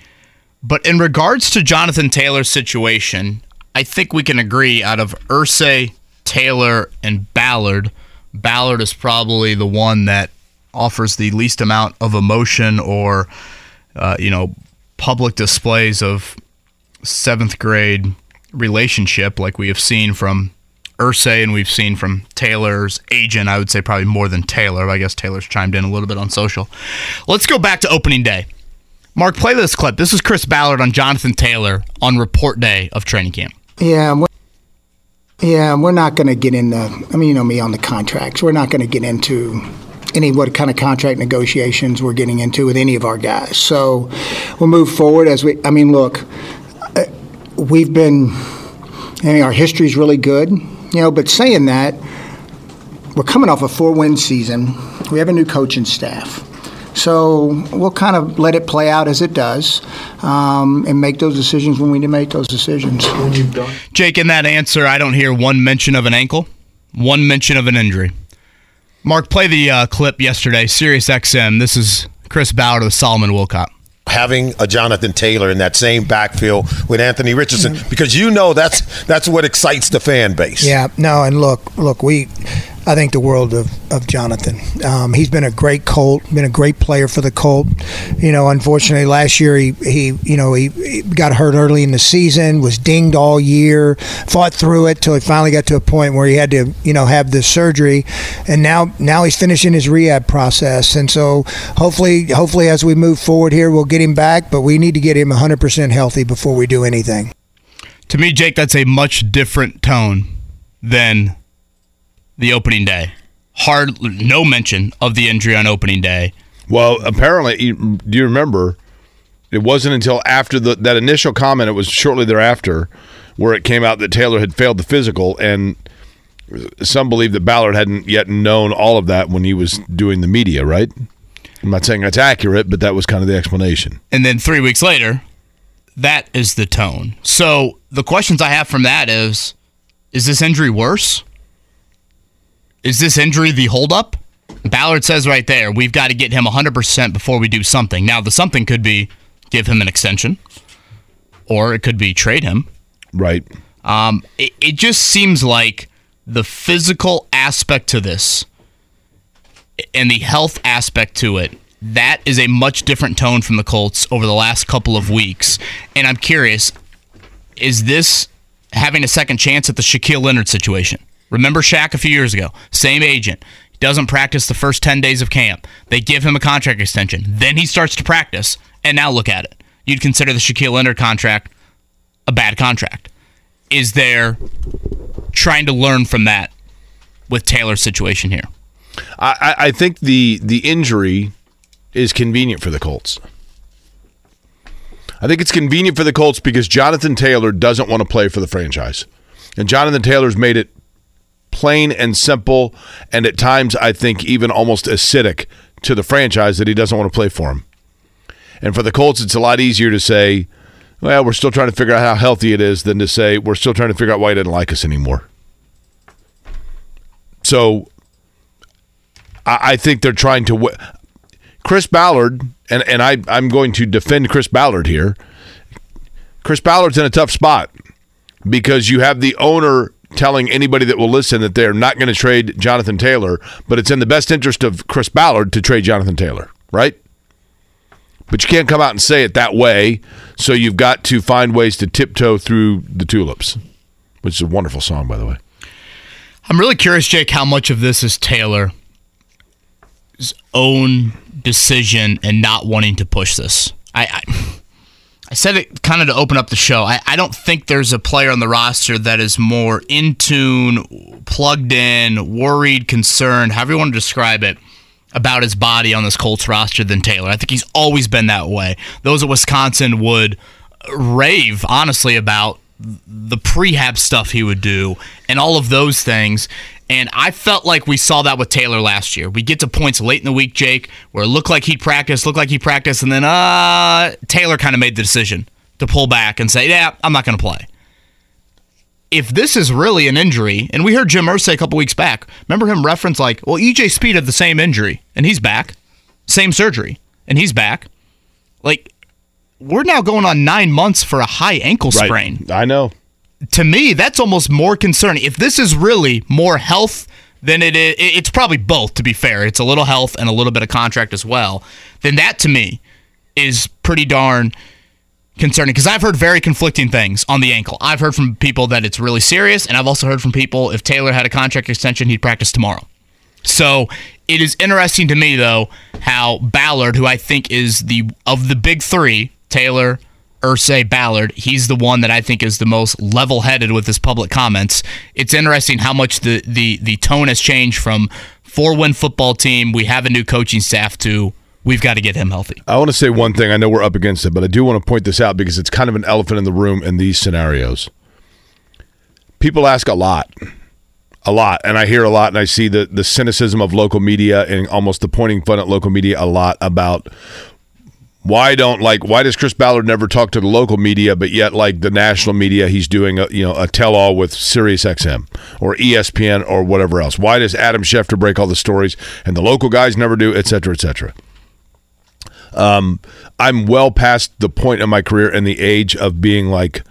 But in regards to Jonathan Taylor's situation, I think we can agree out of Irsay, Taylor, and Ballard, Ballard is probably the one that offers the least amount of emotion or uh, you know, public displays of seventh-grade relationship like we have seen from Irsay and we've seen from Taylor's agent. I would say probably more than Taylor. I guess Taylor's chimed in a little bit on social. Let's go back to opening day. Mark, play this clip. This is Chris Ballard on Jonathan Taylor on report day of training camp. Yeah, we're, yeah, we're not going to get into, I mean, you know me on the contracts. We're not going to get into any what kind of contract negotiations we're getting into with any of our guys. So we'll move forward as we, I mean, look, we've been, I mean, our history's really good. You know, but saying that, we're coming off a four-win season. We have a new coaching staff. So we'll kind of let it play out as it does um, and make those decisions when we need to make those decisions. Jake, in that answer, I don't hear one mention of an ankle, one mention of an injury. Mark, play the uh, clip yesterday, Sirius X M. This is Chris Ballard with Solomon Wilcots. Having a Jonathan Taylor in that same backfield with Anthony Richardson, because you know that's that's what excites the fan base. Yeah, no, and look, look, we I think the world of, of Jonathan. Um, he's been a great Colt, been a great player for the Colt. You know, unfortunately, last year he, he you know, he, he got hurt early in the season, was dinged all year, fought through it till he finally got to a point where he had to, you know, have this surgery. And now now he's finishing his rehab process. And so hopefully, hopefully as we move forward here, we'll get him back, but we need to get him one hundred percent healthy before we do anything. To me, Jake, that's a much different tone than the opening day. Hard, no mention of the injury on opening day. Well, apparently, do you remember, it wasn't until after the, that initial comment, it was shortly thereafter, where it came out that Taylor had failed the physical, and some believe that Ballard hadn't yet known all of that when he was doing the media, right? I'm not saying that's accurate, but that was kind of the explanation. And then three weeks later, that is the tone. So the questions I have from that is, is this injury worse? Is this injury the holdup? Ballard says right there, we've got to get him one hundred percent before we do something. Now, the something could be give him an extension, or it could be trade him. Right. Um, it, it just seems like the physical aspect to this and the health aspect to it, that is a much different tone from the Colts over the last couple of weeks. And I'm curious, is this having a second chance at the Shaquille Leonard situation? Remember Shaq a few years ago? Same agent. He doesn't practice the first ten days of camp. They give him a contract extension. Then he starts to practice, and now look at it. You'd consider the Shaquille Leonard contract a bad contract. Is there trying to learn from that with Taylor's situation here? I, I think the, the injury is convenient for the Colts. I think it's convenient for the Colts because Jonathan Taylor doesn't want to play for the franchise. And Jonathan Taylor's made it plain and simple, and at times I think even almost acidic to the franchise that he doesn't want to play for him. And for the Colts, it's a lot easier to say, well, we're still trying to figure out how healthy it is than to say, we're still trying to figure out why he didn't like us anymore. So I think they're trying to w- Chris Ballard, and, and I, I'm going to defend Chris Ballard here. Chris Ballard's in a tough spot because you have the owner telling anybody that will listen that they're not going to trade Jonathan Taylor, but it's in the best interest of Chris Ballard to trade Jonathan Taylor, right? But you can't come out and say it that way, so you've got to find ways to tiptoe through the tulips, which is a wonderful song, by the way. I'm really curious, Jake, how much of this is Taylor's own decision and not wanting to push this. I... I I said it kind of to open up the show. I, I don't think there's a player on the roster that is more in tune, plugged in, worried, concerned, however you want to describe it, about his body on this Colts roster than Taylor. I think he's always been that way. Those at Wisconsin would rave, honestly, about the prehab stuff he would do and all of those things. And I felt like we saw that with Taylor last year. We get to points late in the week, Jake, where it looked like he practiced, looked like he practiced, and then uh, Taylor kind of made the decision to pull back and say, yeah, I'm not going to play. If this is really an injury, and we heard Jim Irsay a couple weeks back, remember him reference like, well, E J Speed had the same injury, and he's back. Same surgery, and he's back. Like, we're now going on nine months for a high ankle sprain. Right. I know. To me, that's almost more concerning. If this is really more health than it is, it's probably both, to be fair. It's a little health and a little bit of contract as well. Then that, to me, is pretty darn concerning. Because I've heard very conflicting things on the ankle. I've heard from people that it's really serious, and I've also heard from people if Taylor had a contract extension, he'd practice tomorrow. So it is interesting to me, though, how Ballard, who I think is the of the big three, Taylor, Irsay, Ballard, he's the one that I think is the most level-headed with his public comments. It's interesting how much the, the, the tone has changed from four-win football team, we have a new coaching staff, to we've got to get him healthy. I want to say one thing. I know we're up against it, but I do want to point this out because it's kind of an elephant in the room in these scenarios. People ask a lot, a lot, and I hear a lot, and I see the, the cynicism of local media and almost the pointing fun at local media a lot about Why don't like why does Chris Ballard never talk to the local media, but yet like the national media he's doing a, you know a tell all with Sirius X M or E S P N or whatever else? Why does Adam Schefter break all the stories and the local guys never do, et cetera, et cetera? Um, I'm well past the point in my career and the age of being like,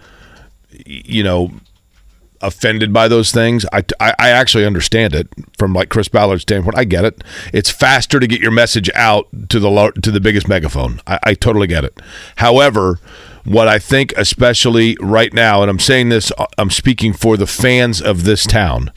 you know, offended by those things. I, I, I actually understand it from like Chris Ballard's standpoint. I get it. It's faster to get your message out to the to the biggest megaphone. I, I totally get it. However, what I think, especially right now, and I'm saying this, I'm speaking for the fans of this town,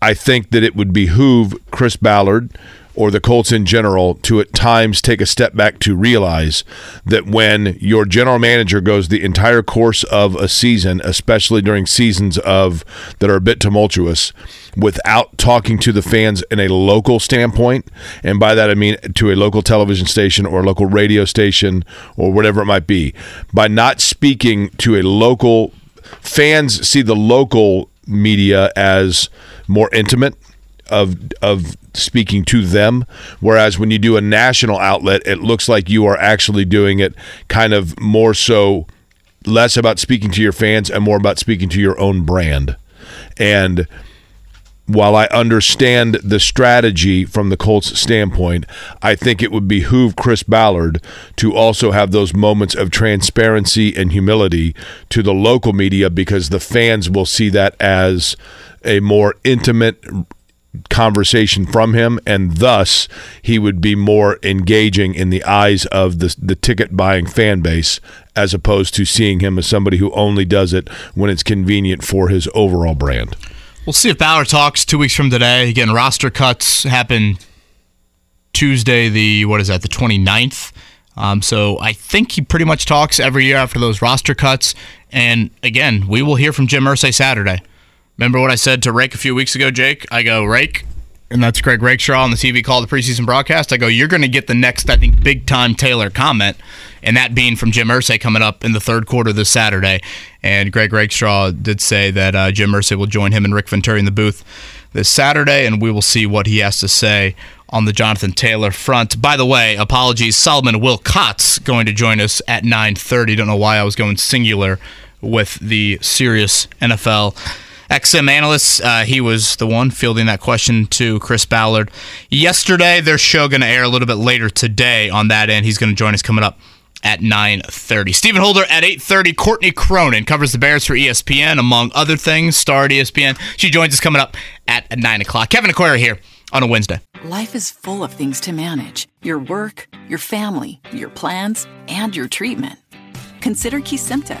I think that it would behoove Chris Ballard or the Colts in general to at times take a step back to realize that when your general manager goes the entire course of a season, especially during seasons of that are a bit tumultuous, without talking to the fans in a local standpoint, and by that I mean to a local television station or a local radio station or whatever it might be, by not speaking to a local, fans see the local media as more intimate of of speaking to them, whereas when you do a national outlet, it looks like you are actually doing it kind of more so less about speaking to your fans and more about speaking to your own brand. And while I understand the strategy from the Colts' standpoint, I think it would behoove Chris Ballard to also have those moments of transparency and humility to the local media, because the fans will see that as a more intimate conversation from him, and thus he would be more engaging in the eyes of the, the ticket-buying fan base, as opposed to seeing him as somebody who only does it when it's convenient for his overall brand. We'll see if Ballard talks two weeks from today. Again, roster cuts happen Tuesday, the, what is that, the twenty-ninth. Um, so I think he pretty much talks every year after those roster cuts. And again, we will hear from Jim Irsay Saturday. Remember what I said to Rake a few weeks ago, Jake? I go, Rake, and that's Greg Rakeshaw on the T V call, the preseason broadcast. I go, you're going to get the next, I think, big-time Taylor comment, and that being from Jim Irsay coming up in the third quarter this Saturday. And Greg Rakeshaw did say that uh, Jim Irsay will join him and Rick Venturi in the booth this Saturday, and we will see what he has to say on the Jonathan Taylor front. By the way, apologies, Solomon Wilcots going to join us at nine thirty. Don't know why I was going singular with the serious N F L X M analyst. Uh, he was the one fielding that question to Chris Ballard yesterday. Their show going to air a little bit later today on that end. He's going to join us coming up at nine thirty. Stephen Holder at eight thirty. Courtney Cronin covers the Bears for E S P N, among other things, Star at E S P N. She joins us coming up at nine o'clock. Kevin Acquire here on a Wednesday. Life is full of things to manage. Your work, your family, your plans, and your treatment. Consider Kesimpta,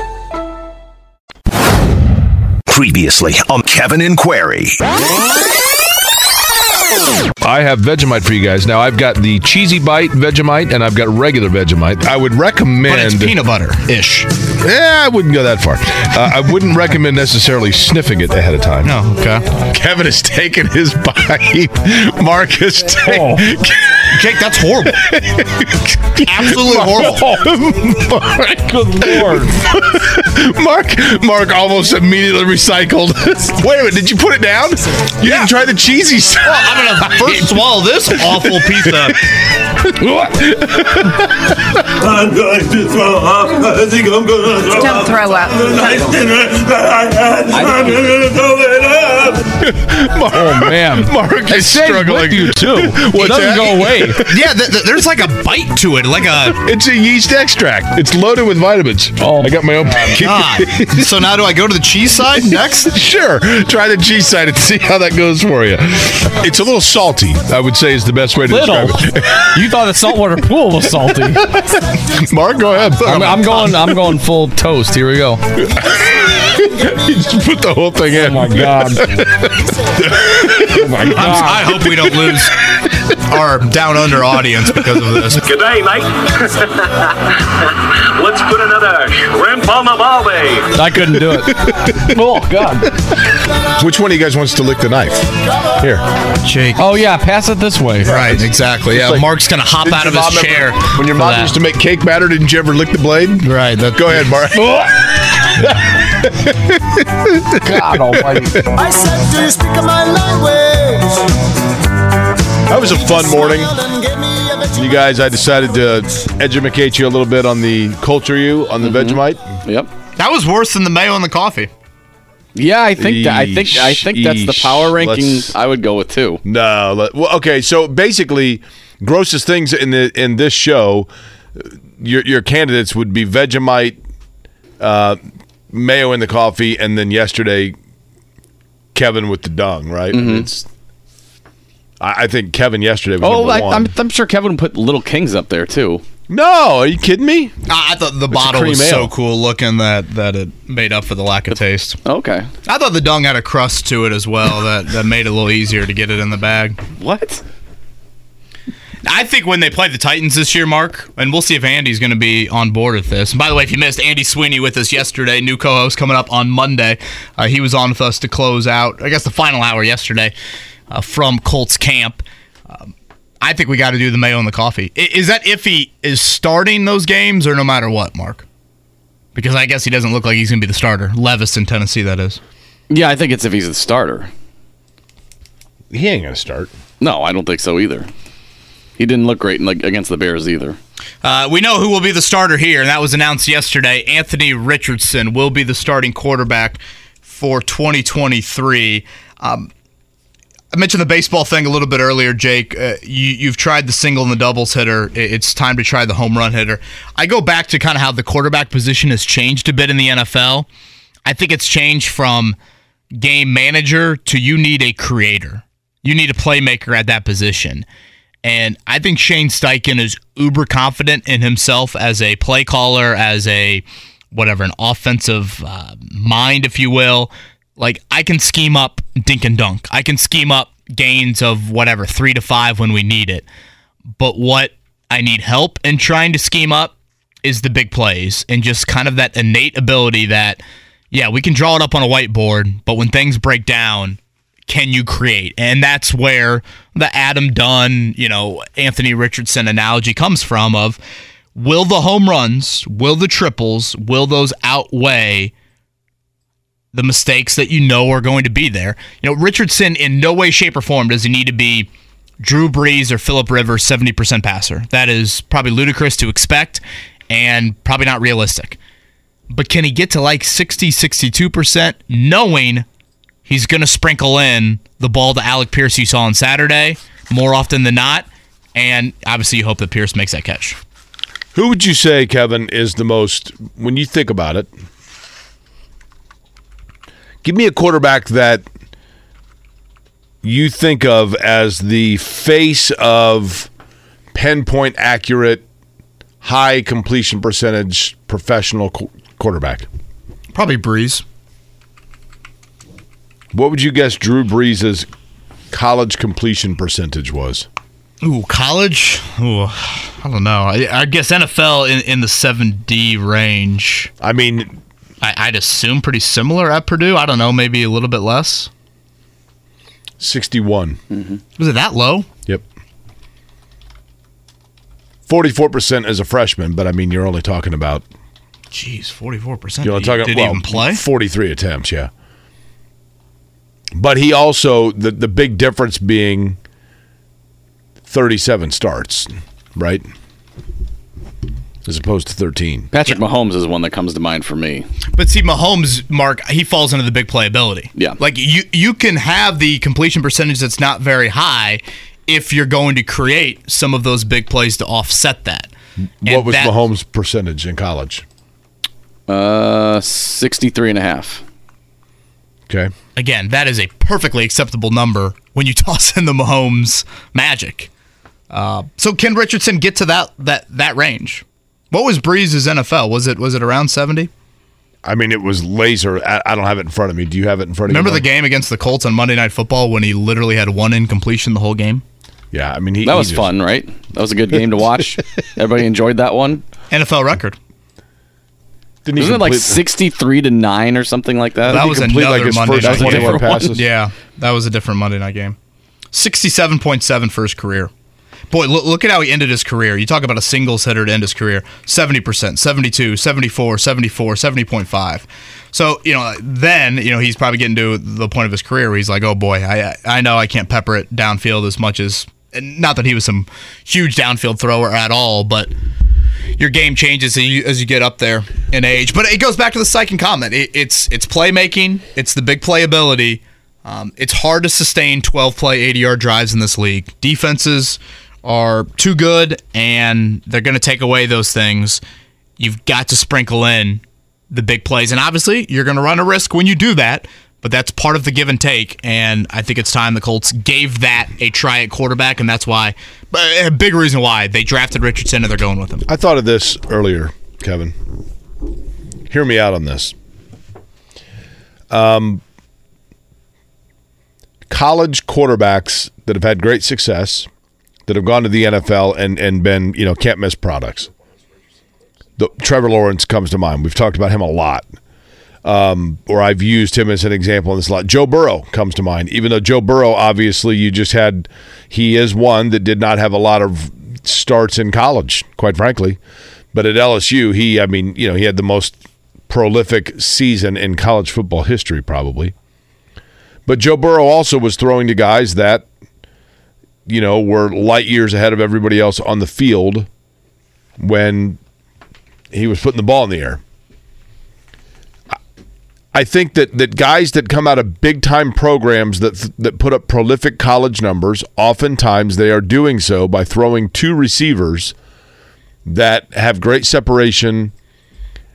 Previously on Kevin and Query. I have Vegemite for you guys. Now, I've got the Cheesy Bite Vegemite, and I've got regular Vegemite. I would recommend... But it's peanut butter-ish. Yeah, I wouldn't go that far. Uh, I wouldn't recommend necessarily sniffing it ahead of time. No, okay. Kevin is taking his bite. Marcus taking... Oh. Jake, that's horrible. Absolutely horrible. Mark, good Lord. Mark, Mark almost immediately recycled. Wait a minute, did you put it down? You yeah. didn't try the cheesy stuff. Well, I'm going to first swallow this awful piece of... I'm going to throw up. I think I'm going to throw Don't up. Don't throw up. The nice dinner that I had. I'm going to throw it up. Mark, oh, man. Mark is struggling. With you too. What's it doesn't that? Go away. Yeah, th- th- there's like a bite to it, like a... It's a yeast extract. It's loaded with vitamins. Oh, I got my own... God. So now do I go to the cheese side next? Sure. Try the cheese side and see how that goes for you. It's a little salty, I would say, is the best way to little. describe it. You thought the saltwater pool was salty. Mark, go ahead. I'm, I'm going I'm going full toast. Here we go. You just put the whole thing in. Oh, my God. Oh, my God. I'm, I hope we don't lose... our Down Under audience because of this. Good day, mate. Let's put another shrimp on the barbie. I couldn't do it. Oh, God. Which one of you guys wants to lick the knife? Here. Jake. Oh, yeah, pass it this way. Right, exactly. Yeah, like, Mark's going to hop out of his chair. Ever, when your mom that. used to make cake batter, didn't you ever lick the blade? Right. Go ahead, Mark. God almighty. I said, do you speak of my language? That was a fun morning. You guys, I decided to educate you a little bit on the culture you, on the mm-hmm. Vegemite. Yep. That was worse than the mayo and the coffee. Yeah, I think eesh, that, I think I think eesh. that's the power ranking Let's, I would go with too. No, let, well, okay, so basically grossest things in the in this show, your your candidates would be Vegemite, uh, mayo in the coffee, and then yesterday Kevin with the dung, right? Mm-hmm. It's I, I think Kevin yesterday was oh, number I, one. I'm, I'm sure Kevin put Little Kings up there too. No, are you kidding me? I thought the it's bottle was ale. so cool looking that, that it made up for the lack of taste. Okay. I thought the dung had a crust to it as well that, that made it a little easier to get it in the bag. What? I think when they play the Titans this year, Mark, and we'll see if Andy's going to be on board with this. And by the way, if you missed, Andy Sweeney with us yesterday, new co-host coming up on Monday. Uh, he was on with us to close out, I guess, the final hour yesterday uh, from Colts camp. Um, I think we got to do the mayo and the coffee. Is that if he is starting those games or no matter what, Mark? Because I guess he doesn't look like he's going to be the starter. Levis in Tennessee, that is. Yeah, I think it's if he's the starter. He ain't going to start. No, I don't think so either. He didn't look great in, like, against the Bears either. Uh, we know who will be the starter here, and that was announced yesterday. Anthony Richardson will be the starting quarterback for twenty twenty-three. Um I mentioned the baseball thing a little bit earlier, Jake. Uh, you, you've tried the single and the doubles hitter. It's time to try the home run hitter. I go back to kind of how the quarterback position has changed a bit in the N F L. I think it's changed from game manager to you need a creator. You need a playmaker at that position. And I think Shane Steichen is uber confident in himself as a play caller, as a whatever, an offensive uh, mind, if you will. Like, I can scheme up dink and dunk. I can scheme up gains of whatever, three to five when we need it. But what I need help in trying to scheme up is the big plays and just kind of that innate ability that, yeah, we can draw it up on a whiteboard, but when things break down, can you create? And that's where the Adam Dunn, you know, Anthony Richardson analogy comes from of will the home runs, will the triples, will those outweigh the mistakes that you know are going to be there. You know, Richardson in no way, shape, or form does he need to be Drew Brees or Philip Rivers seventy percent passer. That is probably ludicrous to expect and probably not realistic. But can he get to like sixty, sixty-two percent knowing he's going to sprinkle in the ball to Alec Pierce you saw on Saturday more often than not? And obviously you hope that Pierce makes that catch. Who would you say, Kevin, is the most, when you think about it, give me a quarterback that you think of as the face of pinpoint accurate, high completion percentage professional qu- quarterback. Probably Brees. What would you guess Drew Brees' college completion percentage was? Ooh, college? Ooh, I don't know. I, I guess N F L in, in the seventy range. I mean... I'd assume pretty similar at Purdue. I don't know, maybe a little bit less. sixty-one. Mm-hmm. Was it that low? Yep. forty-four percent as a freshman, but I mean, you're only talking about... Jeez, forty-four percent? You're only talking, did he well, even play? forty-three attempts, yeah. But he also, the, the big difference being thirty-seven starts, right? As opposed to thirteen. Patrick yeah. Mahomes is one that comes to mind for me. But see, Mahomes, Mark, he falls into the big playability. Yeah. Like, you, you can have the completion percentage that's not very high if you're going to create some of those big plays to offset that. And what was that, Mahomes' percentage in college? Uh, sixty-three and a half. Okay. Again, that is a perfectly acceptable number when you toss in the Mahomes magic. Uh, so can Richardson get to that that, that range? What was Brees' N F L? Was it was it around seventy? I mean, it was laser. I, I don't have it in front of me. Do you have it in front of you? Remember the game against the Colts on Monday Night Football when he literally had one incompletion the whole game? Yeah, I mean, he, that was he just, fun, right? That was a good game to watch. Everybody enjoyed that one. N F L record. Didn't he Wasn't complete, it like sixty-three to nine or something like that? That was another like his Monday first night game. Passes. Yeah, that was a different Monday night game. sixty-seven point seven for his career. Boy, look, look at how he ended his career. You talk about a singles hitter to end his career. seventy percent, seventy-two, seventy-four, seventy-four, seventy point five. So, you know, then, you know, he's probably getting to the point of his career where he's like, oh, boy, I I know I can't pepper it downfield as much as... Not that he was some huge downfield thrower at all, but your game changes as you, as you get up there in age. But it goes back to the Steichen comment. It, it's, it's playmaking. It's the big playability. Um, it's hard to sustain twelve-play, eighty-yard drives in this league. Defenses are too good, and they're going to take away those things. You've got to sprinkle in the big plays, and obviously you're going to run a risk when you do that, but that's part of the give and take, and I think it's time the Colts gave that a try at quarterback, and that's why, a big reason why, they drafted Richardson and they're going with him. I thought of this earlier, Kevin. Hear me out on this. Um, college quarterbacks that have had great success that have gone to the N F L and, and been, you know, can't miss products. The, Trevor Lawrence comes to mind. We've talked about him a lot. Um, or I've used him as an example in this lot. Joe Burrow comes to mind. Even though Joe Burrow, obviously, you just had, he is one that did not have a lot of starts in college, quite frankly. But at L S U, he, I mean, you know, he had the most prolific season in college football history, probably. But Joe Burrow also was throwing to guys that, you know, were light years ahead of everybody else on the field when he was putting the ball in the air. I think that, that guys that come out of big-time programs that that put up prolific college numbers, oftentimes they are doing so by throwing two receivers that have great separation,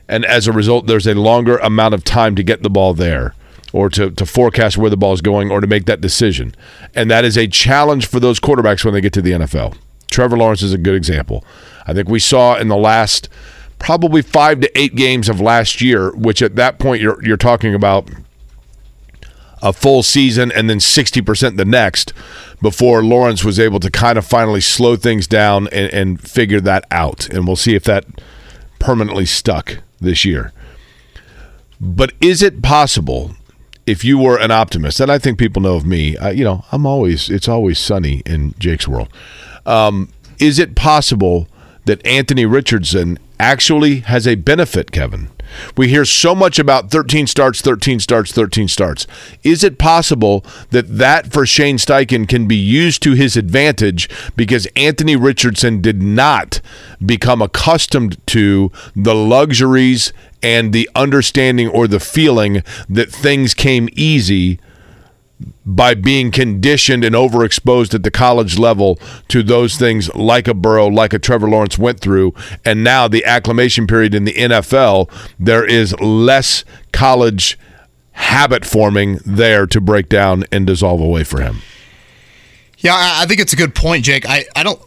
and as a result, there's a longer amount of time to get the ball there, or to, to forecast where the ball is going, or to make that decision. And that is a challenge for those quarterbacks when they get to the N F L. Trevor Lawrence is a good example. I think we saw in the last probably five to eight games of last year, which at that point you're you're talking about a full season and then sixty percent the next, before Lawrence was able to kind of finally slow things down and, and figure that out. And we'll see if that permanently stuck this year. But is it possible... If you were an optimist, and I think people know of me, uh, you know, I'm always, it's always sunny in Jake's world. Um, is it possible that Anthony Richardson actually has a benefit, Kevin? We hear so much about thirteen starts, thirteen starts, thirteen starts. Is it possible that that for Shane Steichen can be used to his advantage because Anthony Richardson did not become accustomed to the luxuries and the understanding or the feeling that things came easy by being conditioned and overexposed at the college level to those things like a Burrow, like a Trevor Lawrence went through, and now the acclimation period in the N F L, there is less college habit forming there to break down and dissolve away for him? Yeah, I think it's a good point, Jake. I, I don't.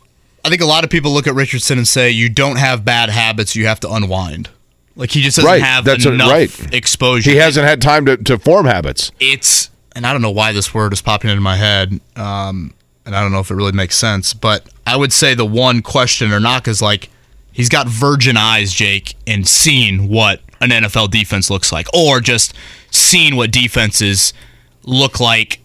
I think a lot of people look at Richardson and say, you don't have bad habits, you have to unwind. Like, he just doesn't right. have That's enough a, right. exposure. He hasn't had time to, to form habits. It's... And I don't know why this word is popping into my head, um, and I don't know if it really makes sense, but I would say the one question or knock is like, he's got virgin eyes, Jake, and seen what an N F L defense looks like, or just seen what defenses look like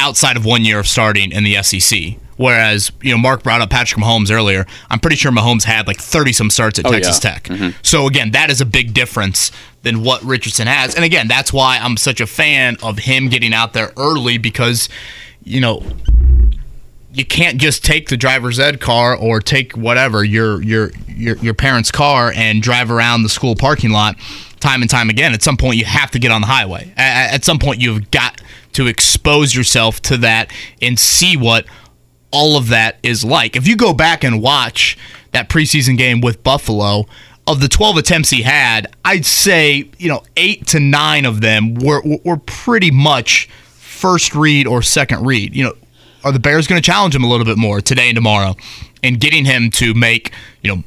outside of one year of starting in the S E C. Whereas, you know, Mark brought up Patrick Mahomes earlier. I'm pretty sure Mahomes had like thirty-some starts at oh, Texas yeah. Tech. Mm-hmm. So, again, that is a big difference than what Richardson has. And, again, that's why I'm such a fan of him getting out there early because, you know, you can't just take the driver's ed car or take whatever, your your your, your parents' car, and drive around the school parking lot time and time again. At some point, you have to get on the highway. At, at some point, you've got to expose yourself to that and see what all of that is like. If you go back and watch that preseason game with Buffalo, of the twelve attempts he had, I'd say, you know, eight to nine of them were were pretty much first read or second read. You know, are the Bears going to challenge him a little bit more today and tomorrow, and getting him to make, you know,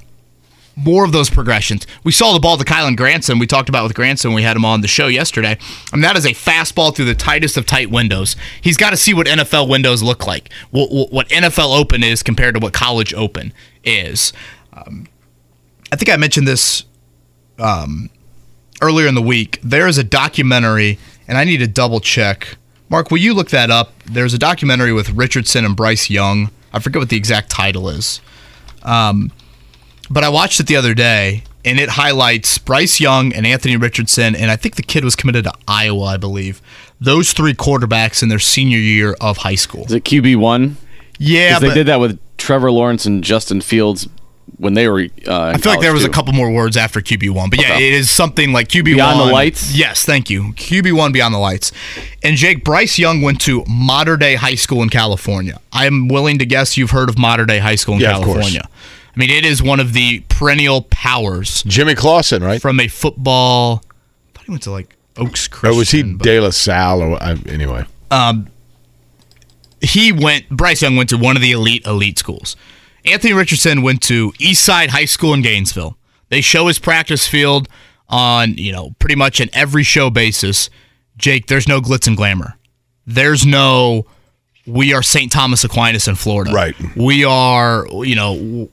more of those progressions. We saw the ball to Kylan Granson. We talked about with Granson. We had him on the show yesterday. And that is a fastball through the tightest of tight windows. He's got to see what N F L windows look like, what, what N F L open is compared to what college open is. Um, I think I mentioned this um, earlier in the week. There is a documentary, and I need to double check. Mark, will you look that up? There's a documentary with Richardson and Bryce Young. I forget what the exact title is. Um, but I watched it the other day, and it highlights Bryce Young and Anthony Richardson, and I think the kid was committed to Iowa, I believe. Those three quarterbacks in their senior year of high school. Is it Q B one? Yeah. Because they did that with Trevor Lawrence and Justin Fields when they were uh, I feel like there was too. a couple more words after Q B one. But yeah, okay. It is something like Q B one. Beyond the Lights? Yes, thank you. Q B one, Beyond the Lights. And Jake, Bryce Young went to Mater Dei High School in California. I'm willing to guess you've heard of Mater Dei High School in yeah, California. I mean, it is one of the perennial powers. Jimmy Clausen, right? From a football... I thought he went to like Oaks Christian. Or was he but, De La Salle? Or, uh, anyway. Um, he went... Bryce Young went to one of the elite, elite schools. Anthony Richardson went to Eastside High School in Gainesville. They show his practice field on, you know, pretty much an every show basis. Jake, there's no glitz and glamour. There's no, we are Saint Thomas Aquinas in Florida. Right. We are, you know,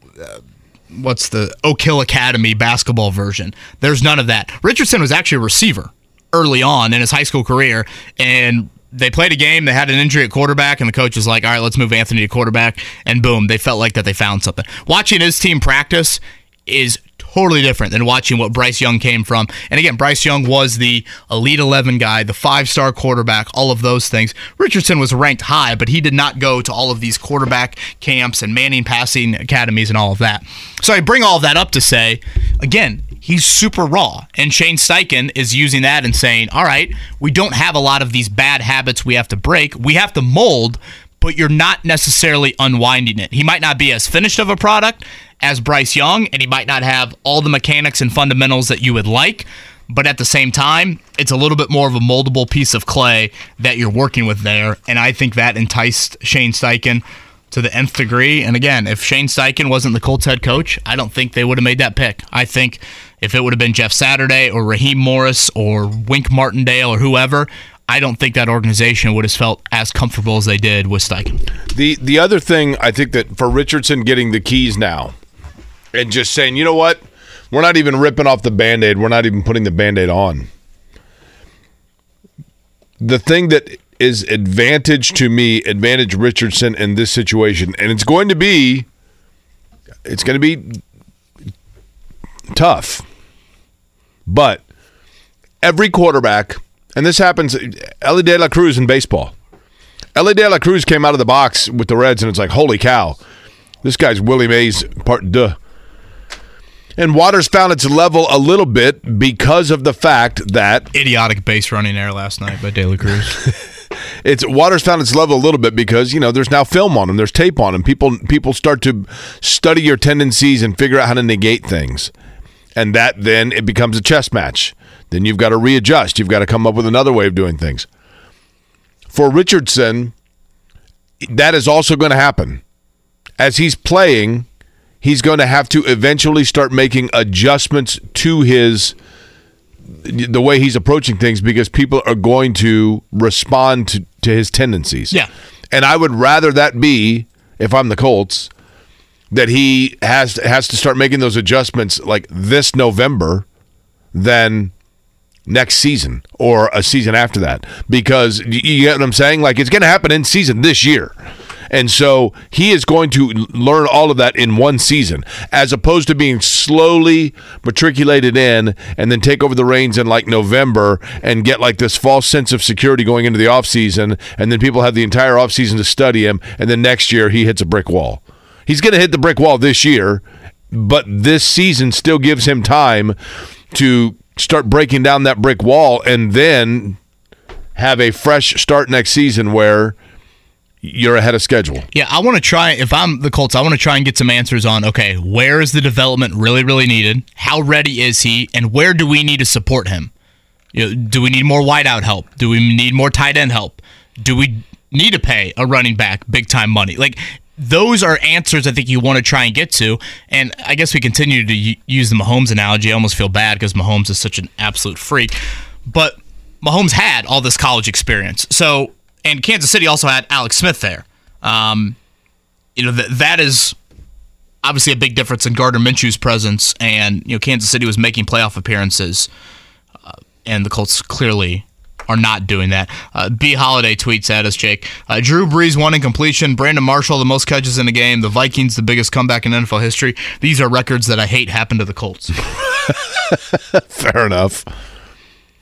what's the Oak Hill Academy basketball version. There's none of that. Richardson was actually a receiver early on in his high school career, and they played a game, they had an injury at quarterback, and the coach was like, all right, let's move Anthony to quarterback, and boom, they felt like that they found something. Watching his team practice is totally different than watching what Bryce Young came from. And again, Bryce Young was the Elite eleven guy, the five-star quarterback, all of those things. Richardson was ranked high, but he did not go to all of these quarterback camps and Manning passing academies and all of that. So I bring all of that up to say, again, he's super raw, and Shane Steichen is using that and saying, all right, we don't have a lot of these bad habits we have to break. We have to mold, but you're not necessarily unwinding it. He might not be as finished of a product as Bryce Young, and he might not have all the mechanics and fundamentals that you would like, but at the same time, it's a little bit more of a moldable piece of clay that you're working with there, and I think that enticed Shane Steichen to the nth degree. And again, if Shane Steichen wasn't the Colts head coach, I don't think they would have made that pick. I think if it would have been Jeff Saturday or Raheem Morris or Wink Martindale or whoever, I don't think that organization would have felt as comfortable as they did with Steichen. The, the other thing, I think, that for Richardson getting the keys now and just saying, you know what, we're not even ripping off the Band-Aid. We're not even putting the Band-Aid on. The thing that is advantage to me, advantage Richardson in this situation, and it's going to be, it's going to be tough, but every quarterback, and this happens, Elly De La Cruz in baseball. Elly De La Cruz came out of the box with the Reds, and it's like, holy cow, this guy's Willie Mays part deux. And Waters found its level a little bit because of the fact that... Idiotic base running error last night by De La Cruz. It's Waters found its level a little bit because, you know, there's now film on him. There's tape on him. People people start to study your tendencies and figure out how to negate things. And that then, it becomes a chess match. Then you've got to readjust. You've got to come up with another way of doing things. For Richardson, that is also going to happen. As he's playing, he's going to have to eventually start making adjustments to his the way he's approaching things because people are going to respond to, to his tendencies. Yeah. And I would rather that be, if I'm the Colts, that he has has to start making those adjustments like this November than next season or a season after that. Because you get what I'm saying? Like, it's going to happen in season this year. And so he is going to learn all of that in one season, as opposed to being slowly matriculated in and then take over the reins in like November and get like this false sense of security going into the offseason, and then people have the entire offseason to study him, and then next year he hits a brick wall. He's going to hit the brick wall this year, but this season still gives him time to start breaking down that brick wall and then have a fresh start next season where you're ahead of schedule. Yeah, I want to try, if I'm the Colts, I want to try and get some answers on, okay, where is the development really, really needed? How ready is he? And where do we need to support him? You know, do we need more wideout help? Do we need more tight end help? Do we need to pay a running back big-time money? Like, those are answers I think you want to try and get to. And I guess we continue to use the Mahomes analogy. I almost feel bad because Mahomes is such an absolute freak. But Mahomes had all this college experience. So, and Kansas City also had Alex Smith there. Um, you know, th- that is obviously a big difference in Gardner Minshew's presence. And, you know, Kansas City was making playoff appearances. Uh, and the Colts clearly are not doing that. Uh, B. Holiday tweets at us, Jake. Uh, Drew Brees, one incompletion. Brandon Marshall, the most catches in a game. The Vikings, the biggest comeback in N F L history. These are records that I hate happened to the Colts. Fair enough.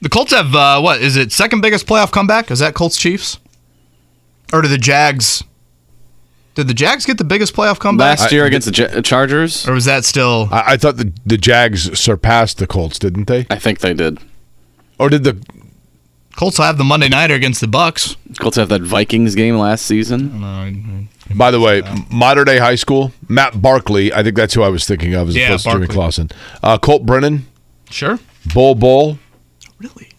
The Colts have, uh, what, is it second biggest playoff comeback? Is that Colts-Chiefs? Or did the Jags... Did the Jags get the biggest playoff comeback? Last year I, against the J- Chargers? Or was that still... I, I thought the, the Jags surpassed the Colts, didn't they? I think they did. Or did the... Colts have the Monday Nighter against the Bucks. Colts have that Vikings game last season. I know, I By the way, that. Modern Day High School, Matt Barkley, I think that's who I was thinking of as yeah, opposed Barkley. to Jimmy Clausen. Uh, Colt Brennan. Sure. Bull Bull. Really?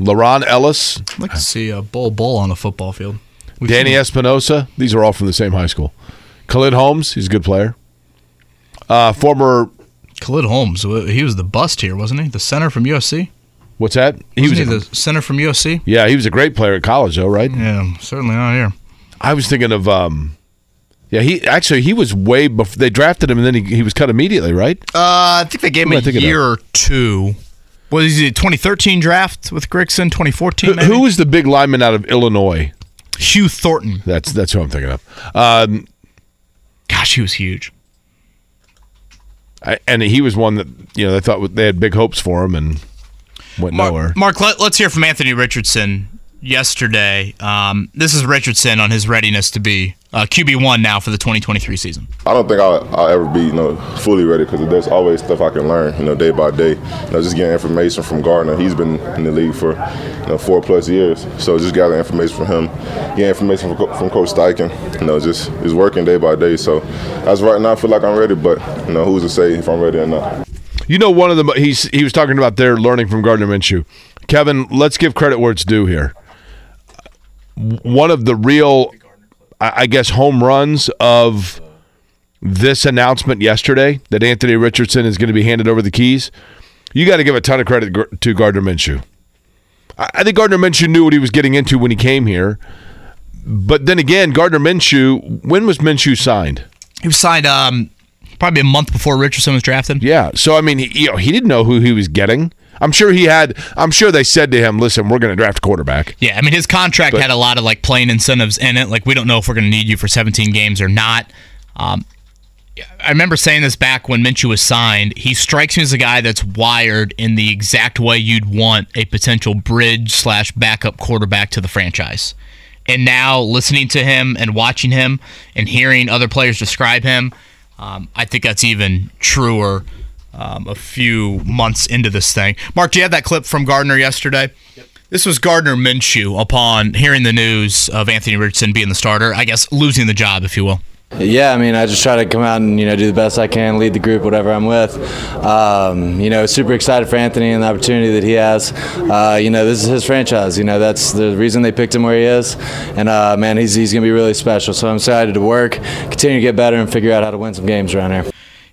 Laron Ellis. I'd like to see a Bull Bull on a football field. We've Danny Espinosa. These are all from the same high school. Khalid Holmes, he's a good player. Uh, former... Khalid Holmes, he was the bust here, wasn't he? The center from U S C? What's that? He Wasn't was he a, the center from U S C? Yeah, he was a great player at college, though, right? Yeah, certainly not here. I was thinking of, um, yeah, he actually he was way before they drafted him, and then he, he was cut immediately, right? Uh, I think they gave what him a year of? or two. What is it, twenty thirteen draft with Grigson? twenty fourteen? Who, who was the big lineman out of Illinois? Hugh Thornton. That's that's who I'm thinking of. Um, Gosh, he was huge. I, and he was one that you know they thought they had big hopes for him, and. Mark, Mark let, let's hear from Anthony Richardson yesterday. Um, this is Richardson on his readiness to be uh, Q B one now for the twenty twenty-three season. I don't think I'll, I'll ever be you know, fully ready because there's always stuff I can learn you know, day by day. You know, just getting information from Gardner. He's been in the league for you know, four plus years, so just gathering information from him, getting information from, from Coach Steichen. You know, just is working day by day. So as right now, I feel like I'm ready, but you know, who's to say if I'm ready or not? You know, one of the he's he was talking about their learning from Gardner Minshew. Kevin, let's give credit where it's due here. One of the real, I guess, home runs of this announcement yesterday that Anthony Richardson is going to be handed over the keys. You got to give a ton of credit to Gardner Minshew. I think Gardner Minshew knew what he was getting into when he came here, but then again, Gardner Minshew. When was Minshew signed? He was signed. Um. Probably a month before Richardson was drafted. Yeah, so I mean, he, you know, he didn't know who he was getting. I'm sure he had. I'm sure they said to him, "Listen, we're going to draft a quarterback." Yeah, I mean, his contract but, had a lot of like playing incentives in it. Like, we don't know if we're going to need you for seventeen games or not. Um, I remember saying this back when Minshew was signed. He strikes me as a guy that's wired in the exact way you'd want a potential bridge slash backup quarterback to the franchise. And now listening to him and watching him and hearing other players describe him. Um, I think that's even truer um, a few months into this thing. Mark, do you have that clip from Gardner yesterday? Yep. This was Gardner Minshew upon hearing the news of Anthony Richardson being the starter, I guess losing the job, if you will. Yeah, I mean, I just try to come out and, you know, do the best I can, lead the group, whatever I'm with. Um, you know, super excited for Anthony and the opportunity that he has. Uh, you know, this is his franchise. You know, that's the reason they picked him where he is. And, uh, man, he's he's going to be really special. So I'm excited to work, continue to get better, and figure out how to win some games around here.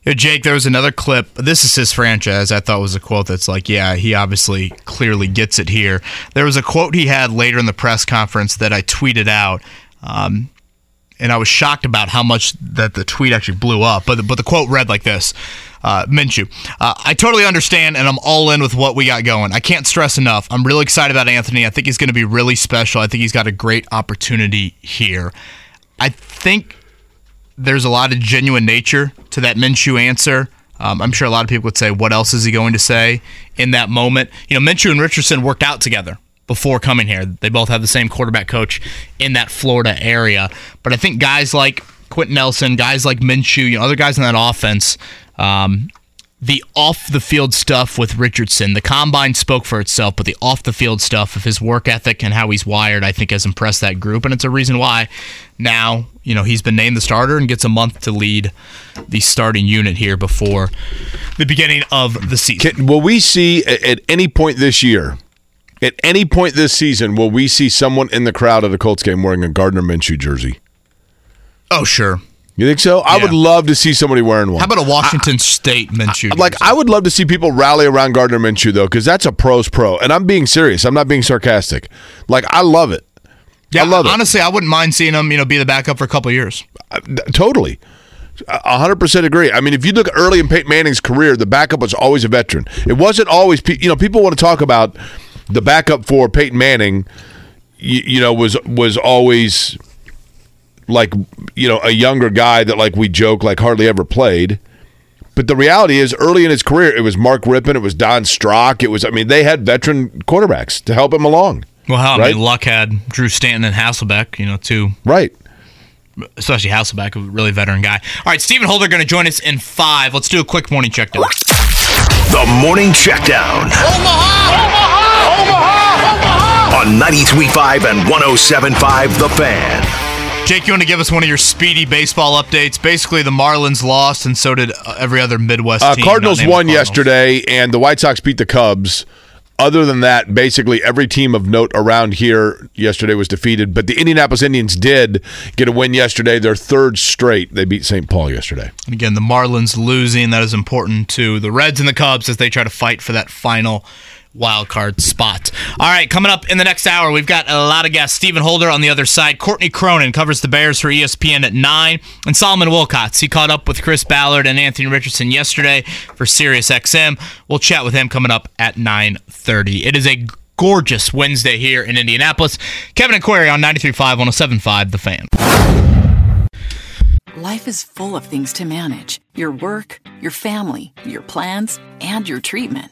You know, Jake, there was another clip. This is his franchise, I thought was a quote that's like, yeah, he obviously clearly gets it here. There was a quote he had later in the press conference that I tweeted out. Um And I was shocked about how much that the tweet actually blew up. But the, but the quote read like this, uh, Minshew. Uh, I totally understand, and I'm all in with what we got going. I can't stress enough. I'm really excited about Anthony. I think he's going to be really special. I think he's got a great opportunity here. I think there's a lot of genuine nature to that Minshew answer. Um, I'm sure a lot of people would say, what else is he going to say in that moment? You know, Minshew and Richardson worked out together before coming here. They both have the same quarterback coach in that Florida area. But I think guys like Quentin Nelson, guys like Minshew, you know, other guys in that offense, um, the off-the-field stuff with Richardson, the combine spoke for itself, but the off-the-field stuff of his work ethic and how he's wired, I think, has impressed that group. And it's a reason why now, you know, he's been named the starter and gets a month to lead the starting unit here before the beginning of the season. Can, will we see at any point this year, At any point this season, will we see someone in the crowd at a Colts game wearing a Gardner Minshew jersey? Oh, sure. You think so? Yeah. I would love to see somebody wearing one. How about a Washington I, State Minshew? I, like, I would love to see people rally around Gardner Minshew, though, because that's a pro's pro. And I'm being serious. I'm not being sarcastic. Like, I love it. Yeah, I love it. Honestly, I wouldn't mind seeing him, you know, be the backup for a couple of years. Uh, totally. one hundred percent agree. I mean, if you look early in Peyton Manning's career, the backup was always a veteran. It wasn't always – you know, people want to talk about the backup for Peyton Manning, you, you know, was was always – like, you know, a younger guy that, like, we joke, like, hardly ever played. But the reality is, early in his career, it was Mark Rippon, it was Don Strock, it was, I mean, they had veteran quarterbacks to help him along. Well, how, right? I mean, Luck had Drew Stanton and Hasselbeck, you know, too. Right. Especially Hasselbeck, a really veteran guy. All right, Stephen Holder going to join us in five. Let's do a quick morning check-down. The morning check-down. Omaha! Omaha! Omaha! Omaha! On ninety-three point five and one oh seven point five, The Fan. Jake, you want to give us one of your speedy baseball updates? Basically, the Marlins lost, and so did every other Midwest team. Uh, Cardinals won Cardinals. yesterday, and the White Sox beat the Cubs. Other than that, basically every team of note around here yesterday was defeated, but the Indianapolis Indians did get a win yesterday, their third straight. They beat Saint Paul yesterday. And again, the Marlins losing, that is important to the Reds and the Cubs as they try to fight for that final wild card spot. All right, coming up in the next hour, we've got a lot of guests. Stephen Holder on the other side. Courtney Cronin covers the Bears for E S P N at nine. And Solomon Wilcots, he caught up with Chris Ballard and Anthony Richardson yesterday for Sirius X M. We'll chat with him coming up at nine thirty. It is a gorgeous Wednesday here in Indianapolis. Kevin and Query on ninety-three point five, one oh seven point five, The Fan. Life is full of things to manage. Your work, your family, your plans, and your treatment.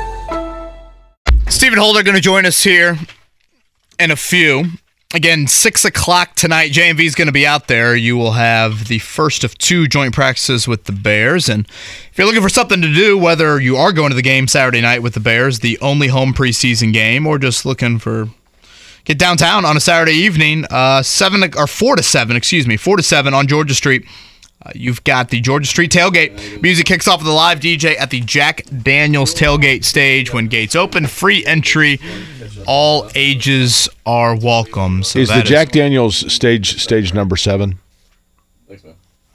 Stephen Holder going to join us here in a few. Again, six o'clock tonight. J M V is going to be out there. You will have the first of two joint practices with the Bears. And if you're looking for something to do, whether you are going to the game Saturday night with the Bears, the only home preseason game, or just looking for get downtown on a Saturday evening, uh, seven or four to seven, excuse me, four to seven on Georgia Street. Uh, you've got the Georgia Street Tailgate. Music kicks off with a live D J at the Jack Daniels Tailgate stage. When gates open, free entry. All ages are welcome. So is the Jack is- Daniels stage stage number seven?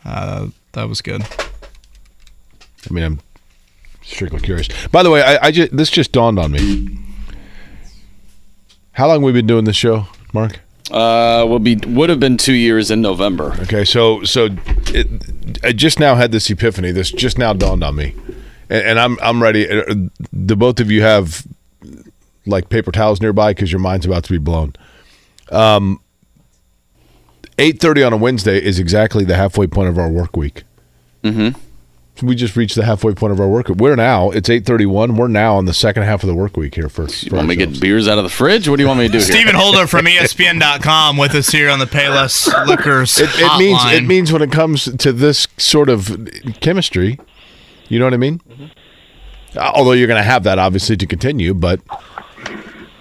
Uh, that was good. I mean, I'm strictly curious. By the way, I, I just, this just dawned on me. How long have we been doing this show, Mark? Uh, will be would have been two years in November. Okay, so so it, I just now had this epiphany. This just now dawned on me, and, and I'm I'm ready. Do both of you have like paper towels nearby because your mind's about to be blown? Um, eight thirty on a Wednesday is exactly the halfway point of our work week. Mm-hmm. We just reached the halfway point of our work. We're now, it's eight thirty-one. We're now on the second half of the work week here. For, for you want me to get beers out of the fridge? What do you want me to do here? Stephen Holder from E S P N dot com with us here on the Payless Liquors it, it means It means when it comes to this sort of chemistry, you know what I mean? Mm-hmm. Although you're going to have that, obviously, to continue, but...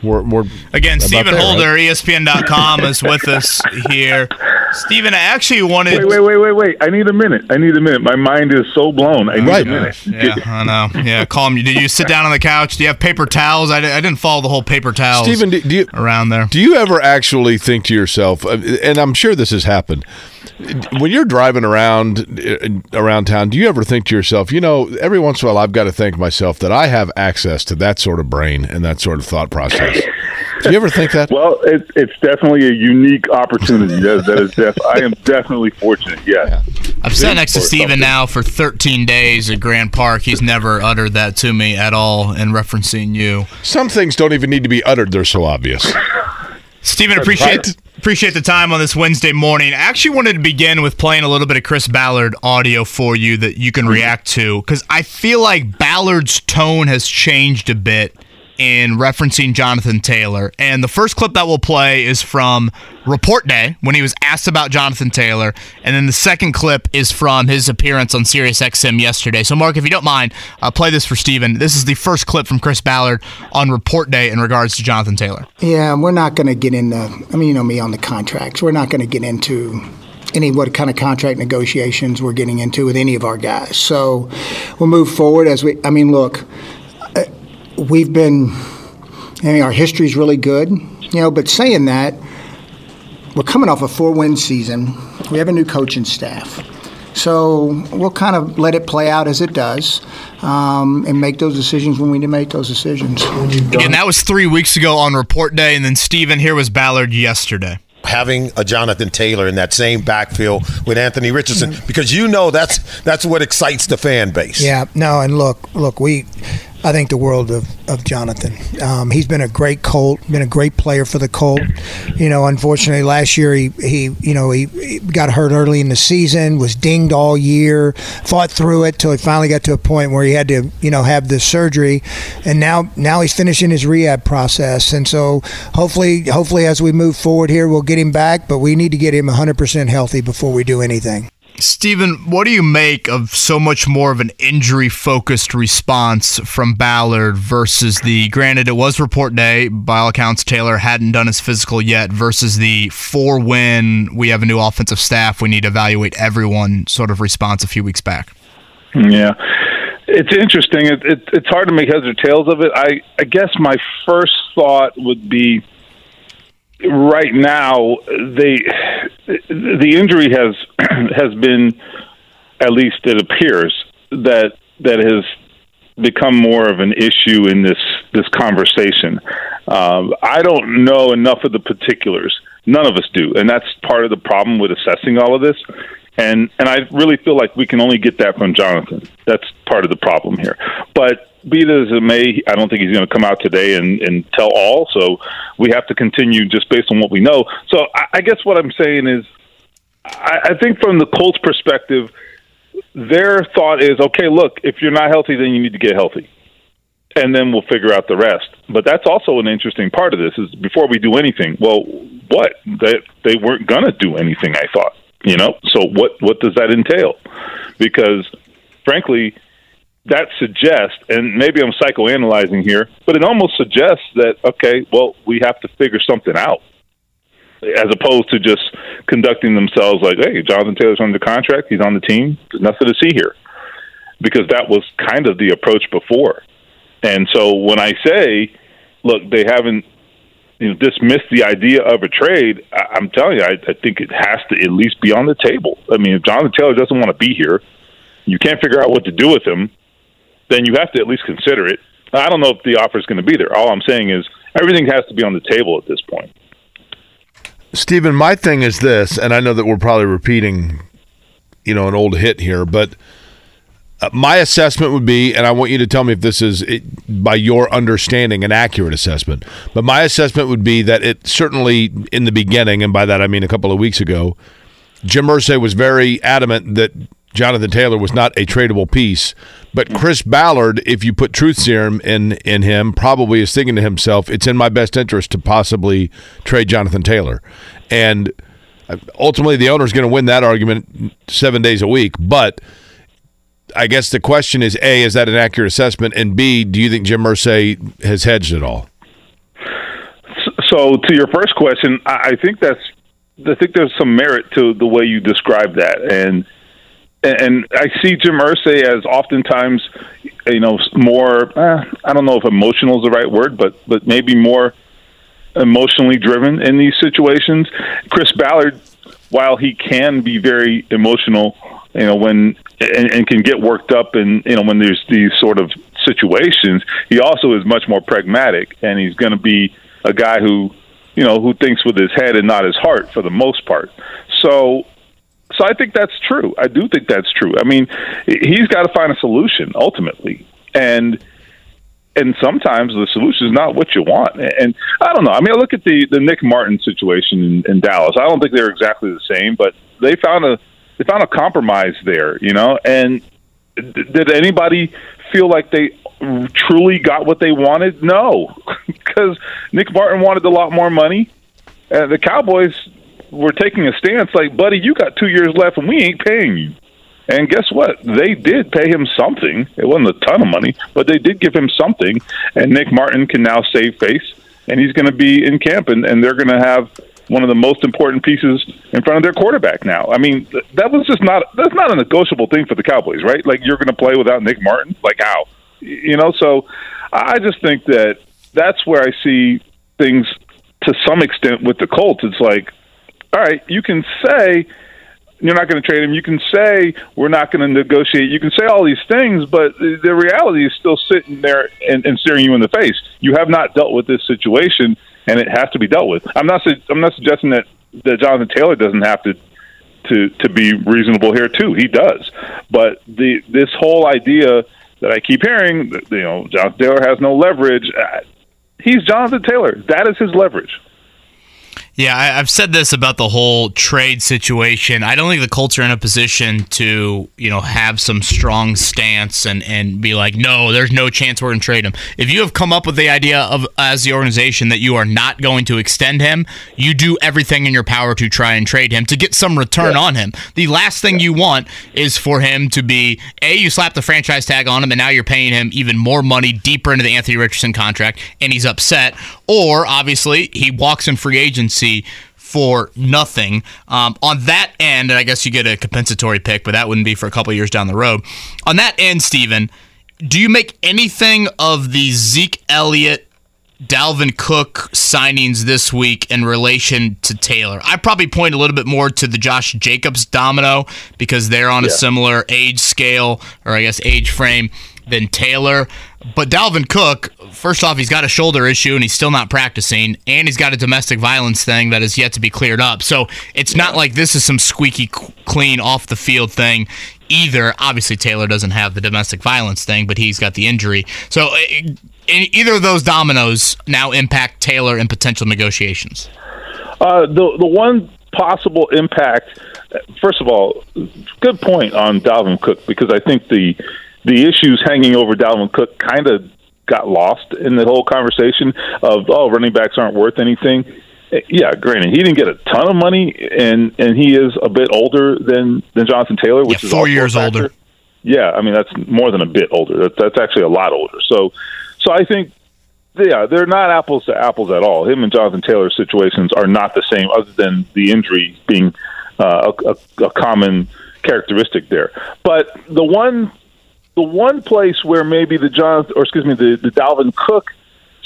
We're, we're Again, Stephen there, Holder, right? E S P N dot com is with us here. Stephen, I actually wanted... Wait, wait, wait, wait, wait. I need a minute. I need a minute. My mind is so blown. I need right. a minute. Yeah, I know. Yeah, calm. Did you sit down on the couch? Do you have paper towels? I, I didn't follow the whole paper towels Stephen, do, do you, around there. Do you ever actually think to yourself, and I'm sure this has happened, when you're driving around around town, do you ever think to yourself, you know, every once in a while I've got to thank myself that I have access to that sort of brain and that sort of thought process? Do you ever think that? Well, it, it's definitely a unique opportunity. That, that is def- I am definitely fortunate, yeah. yeah. I've sat next to Stephen now for thirteen days at Grand Park. He's never uttered that to me at all in referencing you. Some things don't even need to be uttered. They're so obvious. Stephen, appreciate appreciate the time on this Wednesday morning. I actually wanted to begin with playing a little bit of Chris Ballard audio for you that you can react to, because I feel like Ballard's tone has changed a bit in referencing Jonathan Taylor. And the first clip that we'll play is from Report Day when he was asked about Jonathan Taylor. And then the second clip is from his appearance on SiriusXM yesterday. So, Mark, if you don't mind, uh, play this for Steven. This is the first clip from Chris Ballard on Report Day in regards to Jonathan Taylor. Yeah, we're not going to get into, I mean, you know me on the contracts. We're not going to get into any what kind of contract negotiations we're getting into with any of our guys. So we'll move forward as we, I mean, look, we've been, I mean, our history's really good, you know, but saying that, we're coming off a four-win season. We have a new coaching staff. So we'll kind of let it play out as it does, um, and make those decisions when we need to make those decisions. And that was three weeks ago on Report Day, and then, Stephen, here was Ballard yesterday. Having a Jonathan Taylor in that same backfield with Anthony Richardson, mm-hmm. because you know that's that's what excites the fan base. Yeah, no, and look, look, we I think the world of, of Jonathan. Um, he's been a great Colt, been a great player for the Colt. You know, unfortunately, last year he, he you know, he, he got hurt early in the season, was dinged all year, fought through it till he finally got to a point where he had to, you know, have the surgery, and now now he's finishing his rehab process. And so hopefully, hopefully as we move forward here, we'll get him back, but we need to get him one hundred percent healthy before we do anything. Stephen, what do you make of so much more of an injury-focused response from Ballard versus the, granted it was Report Day, by all accounts Taylor hadn't done his physical yet, versus the four-win, we have a new offensive staff, we need to evaluate everyone sort of response a few weeks back? Yeah, it's interesting. It, it, it's hard to make heads or tails of it. I, I guess my first thought would be, right now, they the injury has has been, at least it appears, that that has become more of an issue in this this conversation. Um, I don't know enough of the particulars. None of us do, and that's part of the problem with assessing all of this. And and I really feel like we can only get that from Jonathan. That's part of the problem here. But be that as it may, I don't think he's going to come out today and, and tell all, so we have to continue just based on what we know. So I, I guess what I'm saying is I, I think from the Colts' perspective, their thought is, okay, look, if you're not healthy, then you need to get healthy, and then we'll figure out the rest. But that's also an interesting part of this is before we do anything, well, what? They, they weren't going to do anything, I thought. You know, so what, what does that entail? Because, frankly, that suggests, and maybe I'm psychoanalyzing here, but it almost suggests that, okay, well, we have to figure something out as opposed to just conducting themselves like, hey, Jonathan Taylor's under contract, he's on the team, there's nothing to see here. Because that was kind of the approach before. And so when I say, look, they haven't you know, dismissed the idea of a trade, I- I'm telling you, I-, I think it has to at least be on the table. I mean, if Jonathan Taylor doesn't want to be here, you can't figure out what to do with him, then you have to at least consider it. I don't know if the offer is going to be there. All I'm saying is everything has to be on the table at this point. Stephen, my thing is this, and I know that we're probably repeating, you know, an old hit here, but my assessment would be, and I want you to tell me if this is, it, by your understanding, an accurate assessment, but my assessment would be that it certainly in the beginning, and by that I mean a couple of weeks ago, Jim Irsay was very adamant that Jonathan Taylor was not a tradable piece, but Chris Ballard, if you put truth serum in in him, probably is thinking to himself, it's in my best interest to possibly trade Jonathan Taylor. And ultimately the owner's going to win that argument seven days a week, but I guess the question is, A, is that an accurate assessment, and B, do you think Jim Irsay has hedged it all? So to your first question, I think that's I think there's some merit to the way you describe that, and And I see Jim Irsay as oftentimes, you know, more, eh, I don't know if emotional is the right word, but but maybe more emotionally driven in these situations. Chris Ballard, while he can be very emotional, you know, when and, and can get worked up and, you know, when there's these sort of situations, he also is much more pragmatic, and he's going to be a guy who, you know, who thinks with his head and not his heart for the most part. So... So I think that's true. I do think that's true. I mean, he's got to find a solution ultimately, and and sometimes the solution is not what you want. And I don't know. I mean, I look at the, the Nick Martin situation in, in Dallas. I don't think they're exactly the same, but they found a they found a compromise there, you know. And th- did anybody feel like they truly got what they wanted? No, because Nick Martin wanted a lot more money. Uh, the Cowboys were taking a stance like, buddy, you got two years left and we ain't paying you. And guess what? They did pay him something. It wasn't a ton of money, but they did give him something. And Nick Martin can now save face, and he's going to be in camp, and, and they're going to have one of the most important pieces in front of their quarterback now. I mean, that was just not that's not a negotiable thing for the Cowboys, right? Like, you're going to play without Nick Martin? Like, how? You know, so I just think that that's where I see things to some extent with the Colts. It's like, all right, you can say you're not going to trade him. You can say we're not going to negotiate. You can say all these things, but the reality is still sitting there and, and staring you in the face. You have not dealt with this situation, and it has to be dealt with. I'm not. Su- I'm not suggesting that, that Jonathan Taylor doesn't have to, to to be reasonable here too. He does. But the this whole idea that I keep hearing, that, you know, Jonathan Taylor has no leverage. He's Jonathan Taylor. That is his leverage. Yeah, I, I've said this about the whole trade situation. I don't think the Colts are in a position to, you know, have some strong stance and, and be like, no, there's no chance we're going to trade him. If you have come up with the idea of, as the organization, that you are not going to extend him, you do everything in your power to try and trade him to get some return yeah. on him. The last thing yeah. you want is for him to be, A, you slap the franchise tag on him, and now you're paying him even more money deeper into the Anthony Richardson contract, and he's upset. Or, obviously, he walks in free agency for nothing. Um, on that end, and I guess you get a compensatory pick, but that wouldn't be for a couple years down the road. On that end, Steven, do you make anything of the Zeke Elliott, Dalvin Cook signings this week in relation to Taylor? I probably point a little bit more to the Josh Jacobs domino because they're on yeah. a similar age scale, or I guess age frame, than Taylor. But Dalvin Cook, first off, he's got a shoulder issue and he's still not practicing, and he's got a domestic violence thing that is yet to be cleared up. So it's not like this is some squeaky clean off the field thing either. Obviously, Taylor doesn't have the domestic violence thing, but he's got the injury. So it, either of those dominoes now impact Taylor in potential negotiations. Uh, the the one possible impact, first of all, good point on Dalvin Cook, because I think the The issues hanging over Dalvin Cook kind of got lost in the whole conversation of, oh, running backs aren't worth anything. Yeah, granted, he didn't get a ton of money, and, and he is a bit older than, than Jonathan Taylor, which yeah, is four years older. Yeah, I mean, that's more than a bit older. That, that's actually a lot older. So, so I think, yeah, they're not apples to apples at all. Him and Jonathan Taylor's situations are not the same, other than the injury being uh, a, a, a common characteristic there. But the one... The one place where maybe the John, or excuse me, the, the Dalvin Cook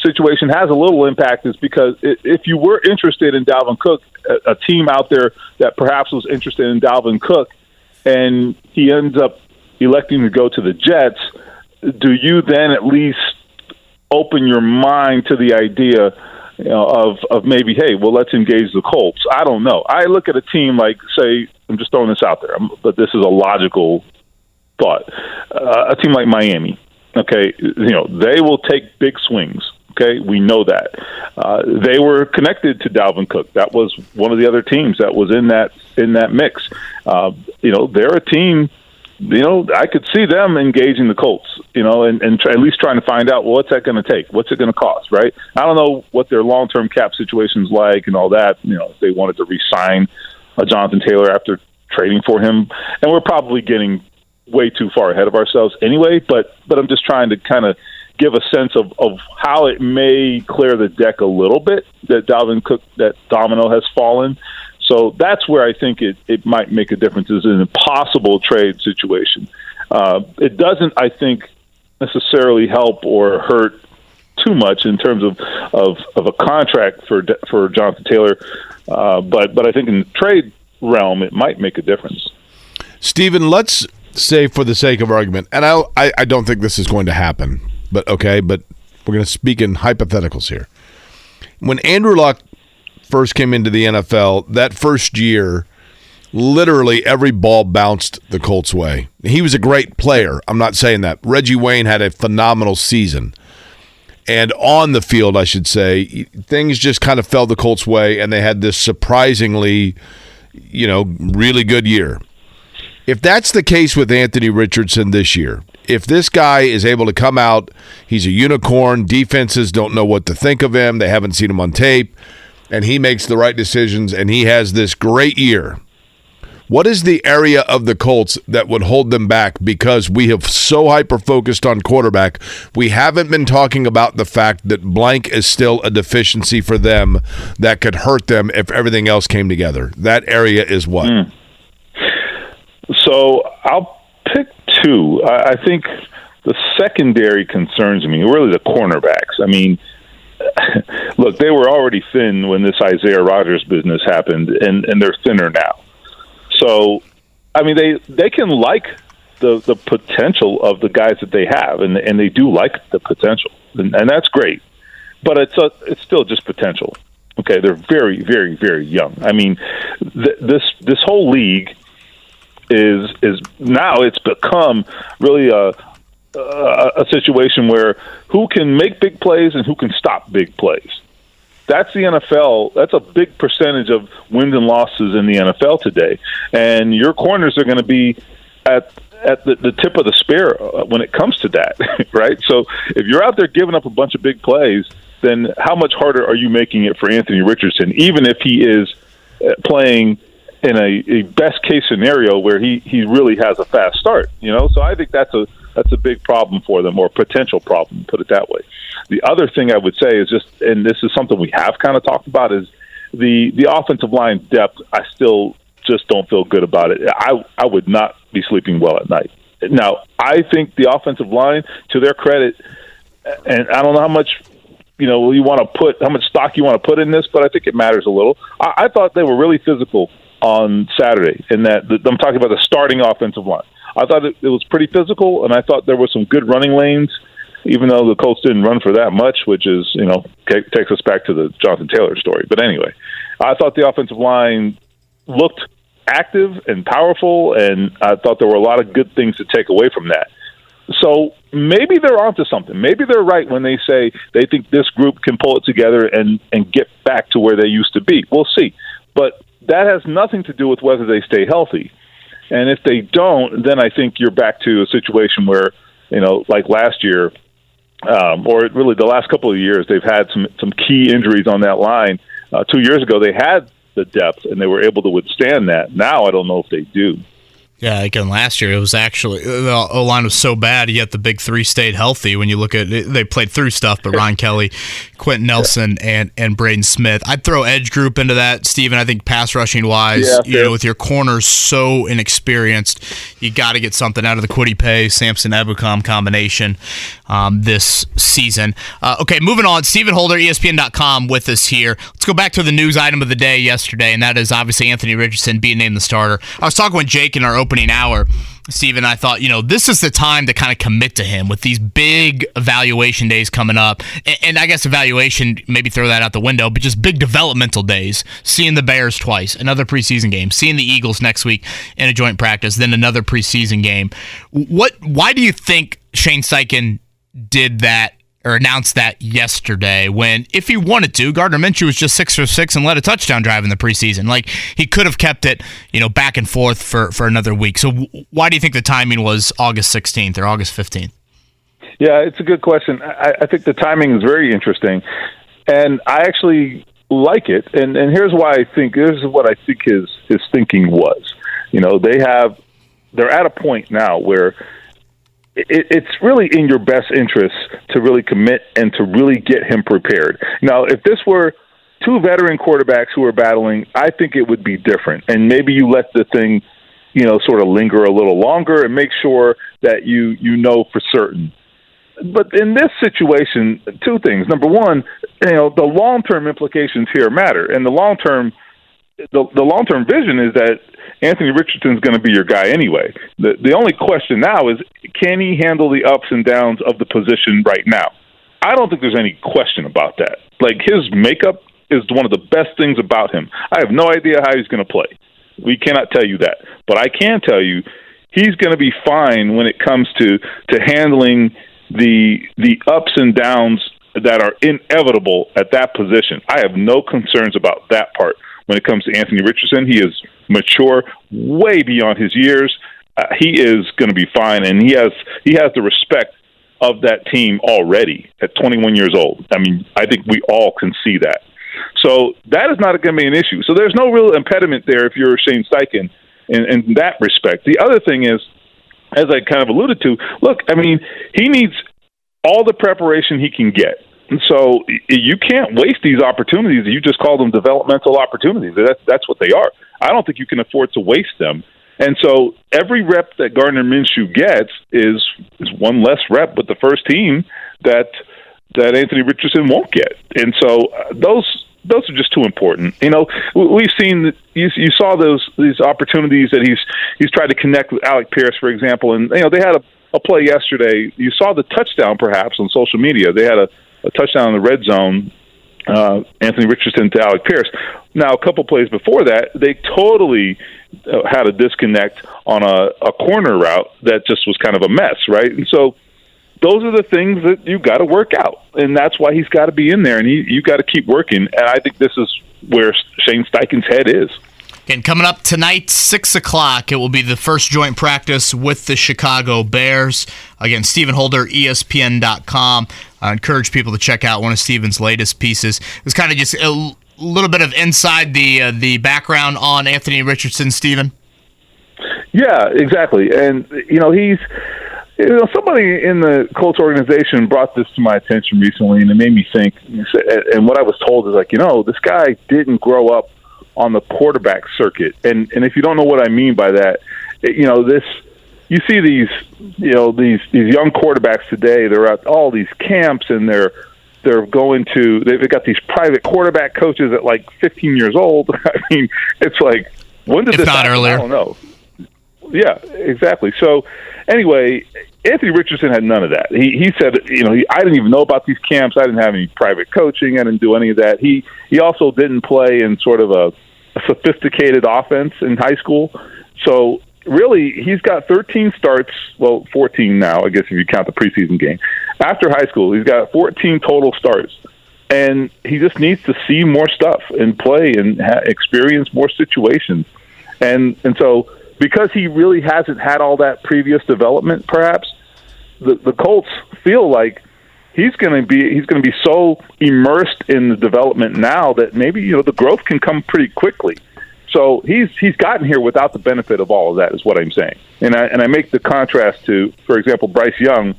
situation has a little impact is because if you were interested in Dalvin Cook, a, a team out there that perhaps was interested in Dalvin Cook, and he ends up electing to go to the Jets, do you then at least open your mind to the idea, you know, of of maybe, hey, well, let's engage the Colts? I don't know. I look at a team like, say, I'm just throwing this out there, but this is a logical thought. Uh, a team like Miami, okay, you know, they will take big swings, okay? We know that. Uh, they were connected to Dalvin Cook. That was one of the other teams that was in that in that mix. Uh, you know, they're a team, you know, I could see them engaging the Colts, you know, and, and try, at least trying to find out, well, what's that going to take? What's it going to cost, right? I don't know what their long-term cap situation's like and all that, you know, if they wanted to re-sign uh, Jonathan Taylor after trading for him. And we're probably getting way too far ahead of ourselves anyway, but but I'm just trying to kind of give a sense of, of how it may clear the deck a little bit, that Dalvin Cook, that domino has fallen. So that's where I think it, it might make a difference, is an impossible trade situation. Uh, it doesn't, I think, necessarily help or hurt too much in terms of, of, of a contract for for Jonathan Taylor, uh, but, but I think in the trade realm, it might make a difference. Stephen, let's say for the sake of argument, and I, I I don't think this is going to happen, but okay, but we're going to speak in hypotheticals here. When Andrew Luck first came into the N F L, that first year, literally every ball bounced the Colts' way. He was a great player. I'm not saying that. Reggie Wayne had a phenomenal season. and on the field, I should say, things just kind of fell the Colts' way, and they had this surprisingly, you know, really good year. If that's the case with Anthony Richardson this year, if this guy is able to come out, he's a unicorn, defenses don't know what to think of him, they haven't seen him on tape, and he makes the right decisions, and he has this great year, what is the area of the Colts that would hold them back? Because we have so hyper-focused on quarterback, we haven't been talking about the fact that blank is still a deficiency for them that could hurt them if everything else came together. That area is what? Mm. So I'll pick two. I think the secondary concerns me, really the cornerbacks. I mean, look, they were already thin when this Isaiah Rodgers business happened, and, and they're thinner now. So, I mean, they, they can like the, the potential of the guys that they have, and and they do like the potential, and, and that's great. But it's a, it's still just potential. Okay, they're very, very, very young. I mean, th- this this whole league is is now it's become really a, a a situation where who can make big plays and who can stop big plays. That's the N F L. That's a big percentage of wins and losses in the N F L today. And your corners are going to be at at the, the tip of the spear when it comes to that, right? So if you're out there giving up a bunch of big plays, then how much harder are you making it for Anthony Richardson, even if he is playing in a, a best-case scenario where he, he really has a fast start, you know? So I think that's a that's a big problem for them, or potential problem, put it that way. The other thing I would say is just, and this is something we have kind of talked about, is the, the offensive line depth. I still just don't feel good about it. I, I would not be sleeping well at night. Now, I think the offensive line, to their credit, and I don't know how much, you know, you want to put, how much stock you want to put in this, but I think it matters a little. I, I thought they were really physical on Saturday, and that I'm talking about the starting offensive line. I thought it, it was pretty physical, and I thought there were some good running lanes, even though the Colts didn't run for that much, which is, you know, t- takes us back to the Jonathan Taylor story. But anyway, I thought the offensive line looked active and powerful, and I thought there were a lot of good things to take away from that. So maybe they're onto something. Maybe they're right when they say they think this group can pull it together and, and get back to where they used to be. We'll see. But that has nothing to do with whether they stay healthy. And if they don't, then I think you're back to a situation where, you know, like last year, Um, or really the last couple of years, they've had some, some key injuries on that line. Uh, two years ago, they had the depth, and they were able to withstand that. Now I don't know if they do. Yeah, again, last year it was actually – the O-line was so bad, yet the big three stayed healthy. When you look at it, they played through stuff, but Ron Kelly, Quentin Nelson, and and Braden Smith. I'd throw edge group into that, Steven. I think pass rushing-wise, yeah, you know, with your corners so inexperienced, you got to get something out of the Kwity Paye, Samson Ebukam combination um, this season. Uh, okay, moving on. Stephen Holder, E S P N dot com with us here. Let's go back to the news item of the day yesterday, and that is obviously Anthony Richardson being named the starter. I was talking with Jake in our open opening hour, Steven. I thought, you know, this is the time to kind of commit to him with these big evaluation days coming up. And, and I guess evaluation, maybe throw that out the window, but just big developmental days. Seeing the Bears twice, another preseason game. Seeing the Eagles next week in a joint practice, then another preseason game. What? Why do you think Shane Steichen did that or announced that yesterday when, if he wanted to, Gardner Minshew was just six for six and led a touchdown drive in the preseason? Like, he could have kept it, you know, back and forth for, for another week. So w- why do you think the timing was August sixteenth or August fifteenth? Yeah, it's a good question. I, I think the timing is very interesting, and I actually like it. And and here's why I think, here's what I think his, his thinking was. You know, they have, they're at a point now where it's really in your best interest to really commit and to really get him prepared. Now, if this were two veteran quarterbacks who were battling, I think it would be different. And maybe you let the thing, you know, sort of linger a little longer and make sure that you, you know for certain. But in this situation, two things. Number one, you know, the long-term implications here matter. And the long-term The, the long-term vision is that Anthony Richardson's going to be your guy anyway. The the only question now is, can he handle the ups and downs of the position right now? I don't think there's any question about that. Like, his makeup is one of the best things about him. I have no idea how he's going to play. We cannot tell you that. But I can tell you he's going to be fine when it comes to, to handling the the ups and downs that are inevitable at that position. I have no concerns about that part. When it comes to Anthony Richardson, he is mature, way beyond his years. Uh, he is going to be fine, and he has he has the respect of that team already at twenty-one years old. I mean, I think we all can see that. So that is not going to be an issue. So there's no real impediment there if you're Shane Steichen in, in that respect. The other thing is, as I kind of alluded to, look, I mean, he needs all the preparation he can get. And so you can't waste these opportunities. You just call them developmental opportunities. That's, that's what they are. I don't think you can afford to waste them. And so every rep that Gardner Minshew gets is, is one less rep with the first team that that Anthony Richardson won't get. And so those those are just too important. You know, we've seen you, you saw those these opportunities that he's he's tried to connect with Alec Pierce, for example. And you know, they had a, a play yesterday. You saw the touchdown perhaps on social media. They had a, a touchdown in the red zone. Uh, Anthony Richardson to Alec Pierce. Now, a couple plays before that, they totally uh, had a disconnect on a, a corner route that just was kind of a mess, right? And so those are the things that you got to work out, and that's why he's got to be in there, and he, you got to keep working. And I think this is where Shane Steichen's head is. And coming up tonight, six o'clock, it will be the first joint practice with the Chicago Bears. Again, Stephen Holder, E S P N dot com. I encourage people to check out one of Stephen's latest pieces. It's kind of just a little bit of inside the uh, the background on Anthony Richardson, Stephen. Yeah, exactly. And, you know, he's... You know, somebody in the Colts organization brought this to my attention recently, and it made me think. And what I was told is like, you know, this guy didn't grow up on the quarterback circuit. And and if you don't know what I mean by that, it, you know, this, you see these, you know, these, these young quarterbacks today, they're at all these camps and they're, they're going to, they've got these private quarterback coaches at like fifteen years old. I mean, it's like, when did if this not happen? Earlier. I don't know. Yeah, exactly. So anyway, Anthony Richardson had none of that. He he said, you know, he, I didn't even know about these camps. I didn't have any private coaching. I didn't do any of that. He, he also didn't play in sort of a, sophisticated offense in high school. So really, he's got thirteen starts, well, fourteen now, I guess, if you count the preseason game. After high school, he's got fourteen total starts. And he just needs to see more stuff and play and ha- experience more situations. And and so because he really hasn't had all that previous development, perhaps, the, the Colts feel like he's going to be he's going to be so immersed in the development now that maybe, you know, the growth can come pretty quickly. So he's he's gotten here without the benefit of all of that, is what I'm saying. And I and I make the contrast to, for example, Bryce Young,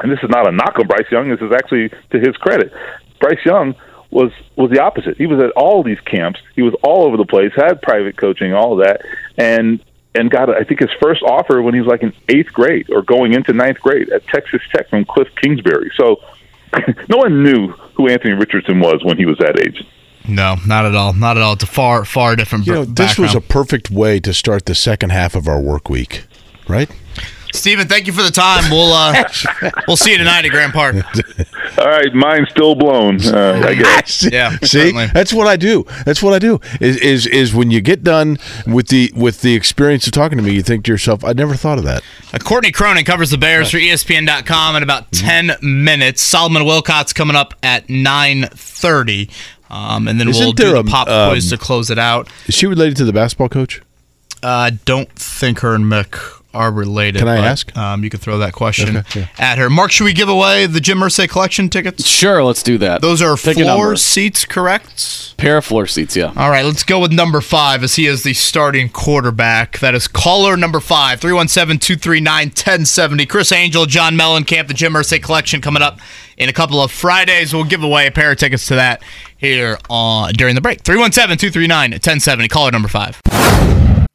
and this is not a knock on Bryce Young. This is actually to his credit. Bryce Young was was the opposite. He was at all these camps. He was all over the place. Had private coaching, all of that, and and got I think his first offer when he was like in eighth grade or going into ninth grade at Texas Tech from Cliff Kingsbury. So no one knew who Anthony Richardson was when he was that age. No, not at all. Not at all. It's a far, far different you know, background. This was a perfect way to start the second half of our work week, right? Stephen, thank you for the time. We'll uh, we'll see you tonight at Grand Park. All right, mine's still blown. Uh, I guess. Yeah, see, certainly. That's what I do. That's what I do. Is, is is when you get done with the with the experience of talking to me, you think to yourself, "I never thought of that." Uh, Courtney Cronin covers the Bears for E S P N dot com in about ten mm-hmm. minutes. Solomon Wilcots coming up at nine thirty, um, and then Isn't we'll do a, the pop um, quiz to close it out. Is she related to the basketball coach? I uh, don't think her and Mick are related. Can I but, ask? Um, you can throw that question okay, yeah. at her. Mark, should we give away the Jim Irsay collection tickets? Sure, let's do that. Those are Pick floor seats, correct? Pair of floor seats, yeah. All right, let's go with number five, as he is the starting quarterback. That is caller number five, three one seven, two three nine, one zero seven zero. Chris Angel, John Mellencamp, the Jim Irsay collection coming up in a couple of Fridays. We'll give away a pair of tickets to that here on, during the break. three one seven, two three nine, one zero seven zero, caller number five.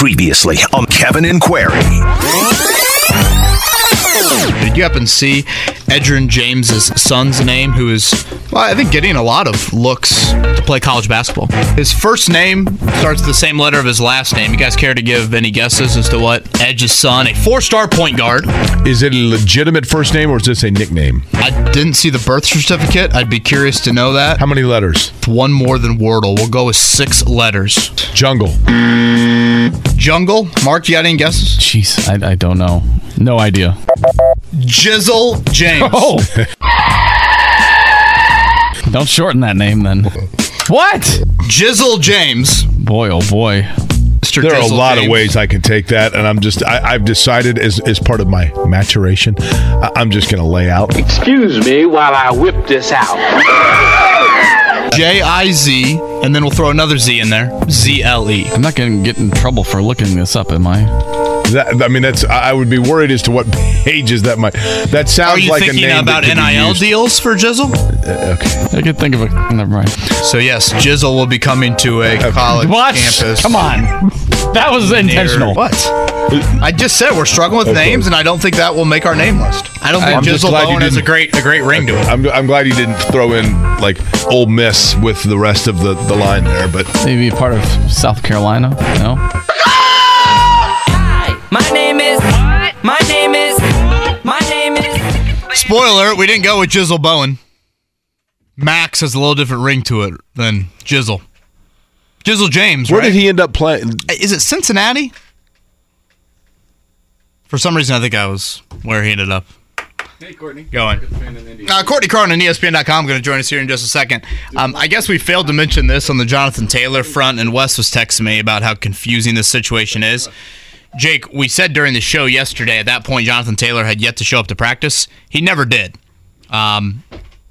Previously on Kevin and Query. Did you happen to see Edgerrin James's son's name, who is, well, I think, getting a lot of looks to play college basketball? His first name starts the same letter of his last name. You guys care to give any guesses as to what Edge's son, a four-star point guard? Is it a legitimate first name, or is this a nickname? I didn't see the birth certificate. I'd be curious to know that. How many letters? One more than Wordle. We'll go with six letters. Jungle. Jungle? Mark, you got any guesses? Jeez, I, I don't know. No idea. Jizzle James. Oh. Don't shorten that name then. What? Jizzle James. Boy, oh boy. Mister There are Jizzle a lot James. Of ways I can take that, and I'm just, I, I've decided as, as part of my maturation, I, I'm just going to lay out. Excuse me while I whip this out. J I Z, and then we'll throw another Z in there. Z L E. I'm not going to get in trouble for looking this up, am I? That, I mean, that's. I would be worried as to what pages that might. That sounds like a name. Are you thinking about N I L deals for Jizzle? Uh, okay, I could think of it. Never mind. So yes, Jizzle will be coming to a okay. college what? campus. Come on, that was intentional. Near, what? I just said we're struggling with okay. names, and I don't think that will make our name list. I don't think I'm Jizzle alone has a great, a great ring okay. to it. I'm, I'm glad you didn't throw in like Ole Miss with the rest of the, the line there, but maybe part of South Carolina. No. My name is, my name is, my name is... Spoiler, we didn't go with Jizzle Bowen. Max has a little different ring to it than Jizzle. Jizzle James, Where right? did he end up playing? Is it Cincinnati? For some reason, I think I was where he ended up. Hey, Courtney. Going. Uh, Courtney Cronin, E S P N dot com, going to join us here in just a second. Um, I guess we failed to mention this on the Jonathan Taylor front, and Wes was texting me about how confusing this situation is. Jake, we said during the show yesterday, at that point, Jonathan Taylor had yet to show up to practice. He never did. Um,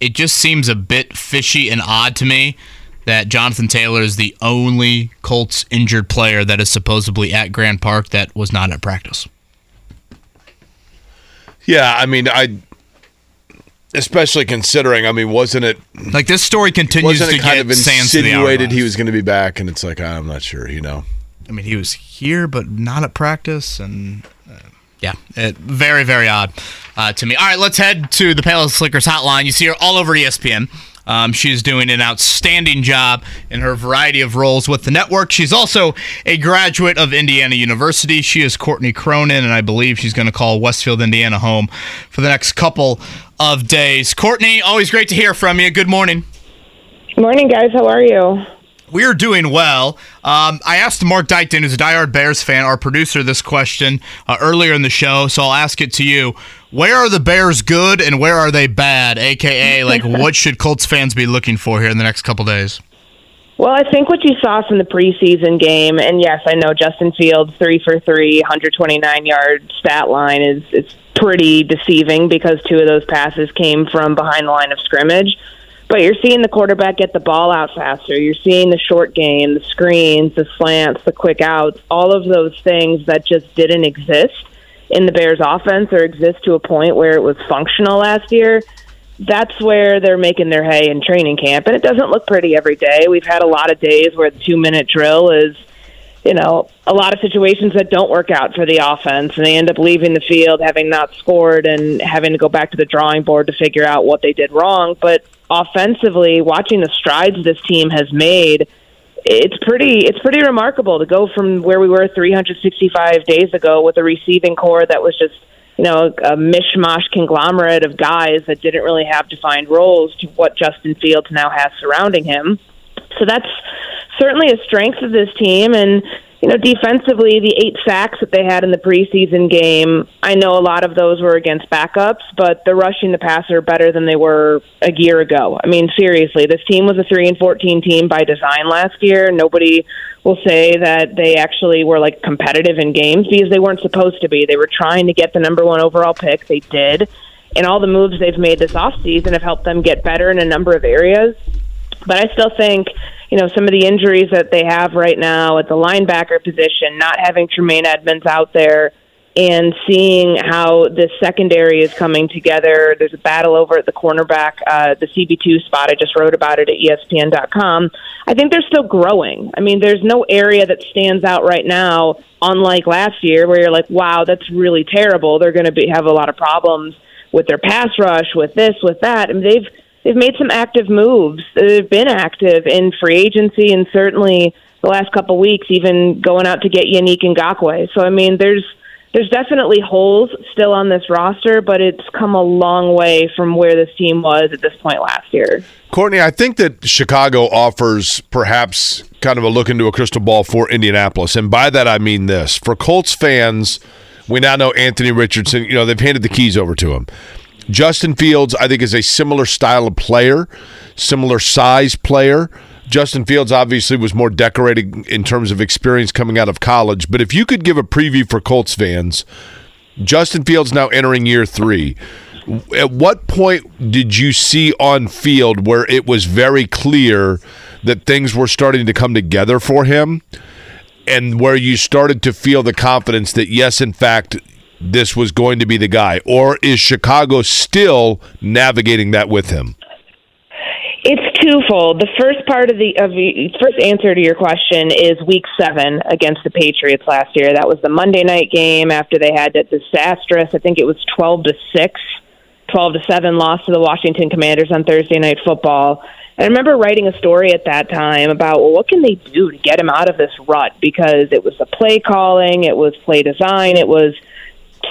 it just seems a bit fishy and odd to me that Jonathan Taylor is the only Colts injured player that is supposedly at Grand Park that was not at practice. Yeah, I mean, I... Especially considering, I mean, wasn't it... Like, this story continues to get sands to the hourglass. Wasn't it kind of insinuated he was going to be back, and it's like, I'm not sure, you know. I mean, he was here, but not at practice, and uh, yeah, it, very, very odd uh, to me. All right, let's head to the Payless Slickers hotline. You see her all over E S P N. Um, she's doing an outstanding job in her variety of roles with the network. She's also a graduate of Indiana University. She is Courtney Cronin, and I believe she's going to call Westfield, Indiana home for the next couple of days. Courtney, always great to hear from you. Good morning. Good morning, guys. How are you? We're doing well. Um, I asked Mark Dykton, who's a diehard Bears fan, our producer, this question uh, earlier in the show, so I'll ask it to you. Where are the Bears good and where are they bad? A K A, like, what should Colts fans be looking for here in the next couple days? Well, I think what you saw from the preseason game, and yes, I know Justin Fields, three for three, one twenty-nine yard stat line is, is pretty deceiving because two of those passes came from behind the line of scrimmage. But you're seeing the quarterback get the ball out faster. You're seeing the short game, the screens, the slants, the quick outs, all of those things that just didn't exist in the Bears offense or exist to a point where it was functional last year. That's where they're making their hay in training camp. And it doesn't look pretty every day. We've had a lot of days where the two-minute drill is, you know, a lot of situations that don't work out for the offense, and they end up leaving the field having not scored and having to go back to the drawing board to figure out what they did wrong. But offensively, watching the strides this team has made, it's pretty it's pretty remarkable to go from where we were three hundred sixty-five days ago with a receiving core that was just, you know, a mishmash conglomerate of guys that didn't really have defined roles to what Justin Fields now has surrounding him. So that's certainly a strength of this team, and You know, defensively, the eight sacks that they had in the preseason game, I know a lot of those were against backups, but they're rushing the passer better than they were a year ago. I mean, seriously, this team was a three and fourteen team by design last year. Nobody will say that they actually were, like, competitive in games because they weren't supposed to be. They were trying to get the number one overall pick. They did. And all the moves they've made this offseason have helped them get better in a number of areas. But I still think, you know, some of the injuries that they have right now at the linebacker position, not having Tremaine Edmonds out there and seeing how this secondary is coming together. There's a battle over at the cornerback, uh, the C B two spot. I just wrote about it at E S P N dot com. I think they're still growing. I mean, there's no area that stands out right now, unlike last year, where you're like, wow, that's really terrible. They're going to be have a lot of problems with their pass rush, with this, with that. I mean, they've They've made some active moves. They've been active in free agency and certainly the last couple of weeks, even going out to get Yannick Ngakoue. So, I mean, there's there's definitely holes still on this roster, but it's come a long way from where this team was at this point last year. Courtney, I think that Chicago offers perhaps kind of a look into a crystal ball for Indianapolis. And by that, I mean this. For Colts fans, we now know Anthony Richardson, you know, they've handed the keys over to him. Justin Fields, I think, is a similar style of player, similar size player. Justin Fields obviously was more decorated in terms of experience coming out of college. But if you could give a preview for Colts fans, Justin Fields now entering year three. At what point did you see on field where it was very clear that things were starting to come together for him and where you started to feel the confidence that, yes, in fact, this was going to be the guy? Or is Chicago still navigating that with him? It's twofold. The first part of the, of the first answer to your question is week seven against the Patriots last year. That was the Monday night game after they had that disastrous, I think it was twelve to six, twelve to seven loss to the Washington Commanders on Thursday Night Football. And I remember writing a story at that time about, well, what can they do to get him out of this rut? Because it was the play calling, it was play design, it was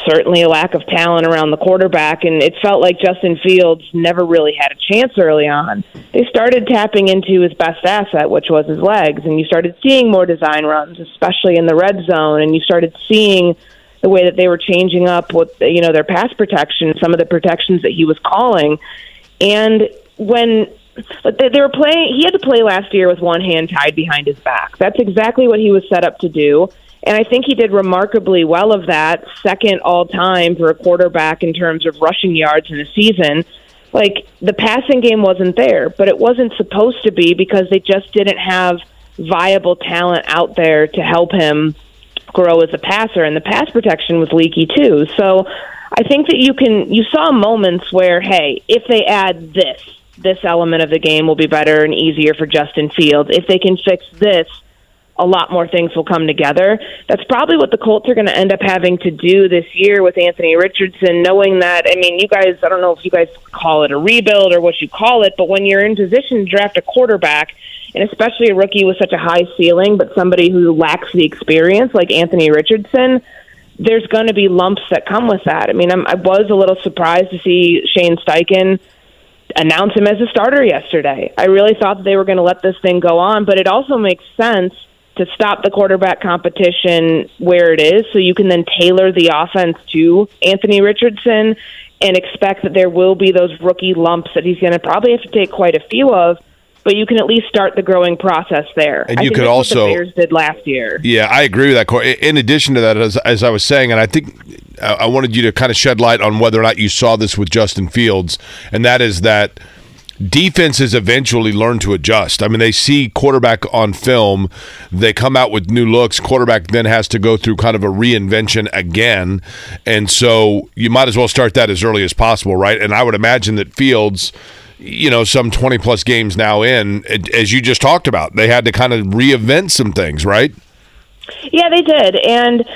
certainly a lack of talent around the quarterback, and it felt like Justin Fields never really had a chance early on. They started tapping into his best asset, which was his legs, and you started seeing more design runs, especially in the red zone, and you started seeing the way that they were changing up with, you know, their pass protection, some of the protections that he was calling. And when they were playing, he had to play last year with one hand tied behind his back. That's exactly what he was set up to do. And I think he did remarkably well of that, second all-time for a quarterback in terms of rushing yards in a season. Like, the passing game wasn't there, but it wasn't supposed to be because they just didn't have viable talent out there to help him grow as a passer, and the pass protection was leaky too. So I think that you can you saw moments where, hey, if they add this, this element of the game will be better and easier for Justin Fields. If they can fix this, a lot more things will come together. That's probably what the Colts are going to end up having to do this year with Anthony Richardson, knowing that, I mean, you guys, I don't know if you guys call it a rebuild or what you call it, but when you're in position to draft a quarterback, and especially a rookie with such a high ceiling, but somebody who lacks the experience like Anthony Richardson, there's going to be lumps that come with that. I mean, I'm, I was a little surprised to see Shane Steichen announce him as a starter yesterday. I really thought that they were going to let this thing go on, but it also makes sense to stop the quarterback competition where it is so you can then tailor the offense to Anthony Richardson and expect that there will be those rookie lumps that he's going to probably have to take quite a few of, but you can at least start the growing process there. And I you think could that's also, what the Bears did last year. Yeah, I agree with that. In addition to that, as, as I was saying, and I think I wanted you to kind of shed light on whether or not you saw this with Justin Fields, and that is that defenses eventually learn to adjust. I mean, they see quarterback on film. They come out with new looks. Quarterback then has to go through kind of a reinvention again. And so you might as well start that as early as possible, right? And I would imagine that Fields, you know, some twenty-plus games now in, as you just talked about, they had to kind of reinvent some things, right? Yeah, they did. And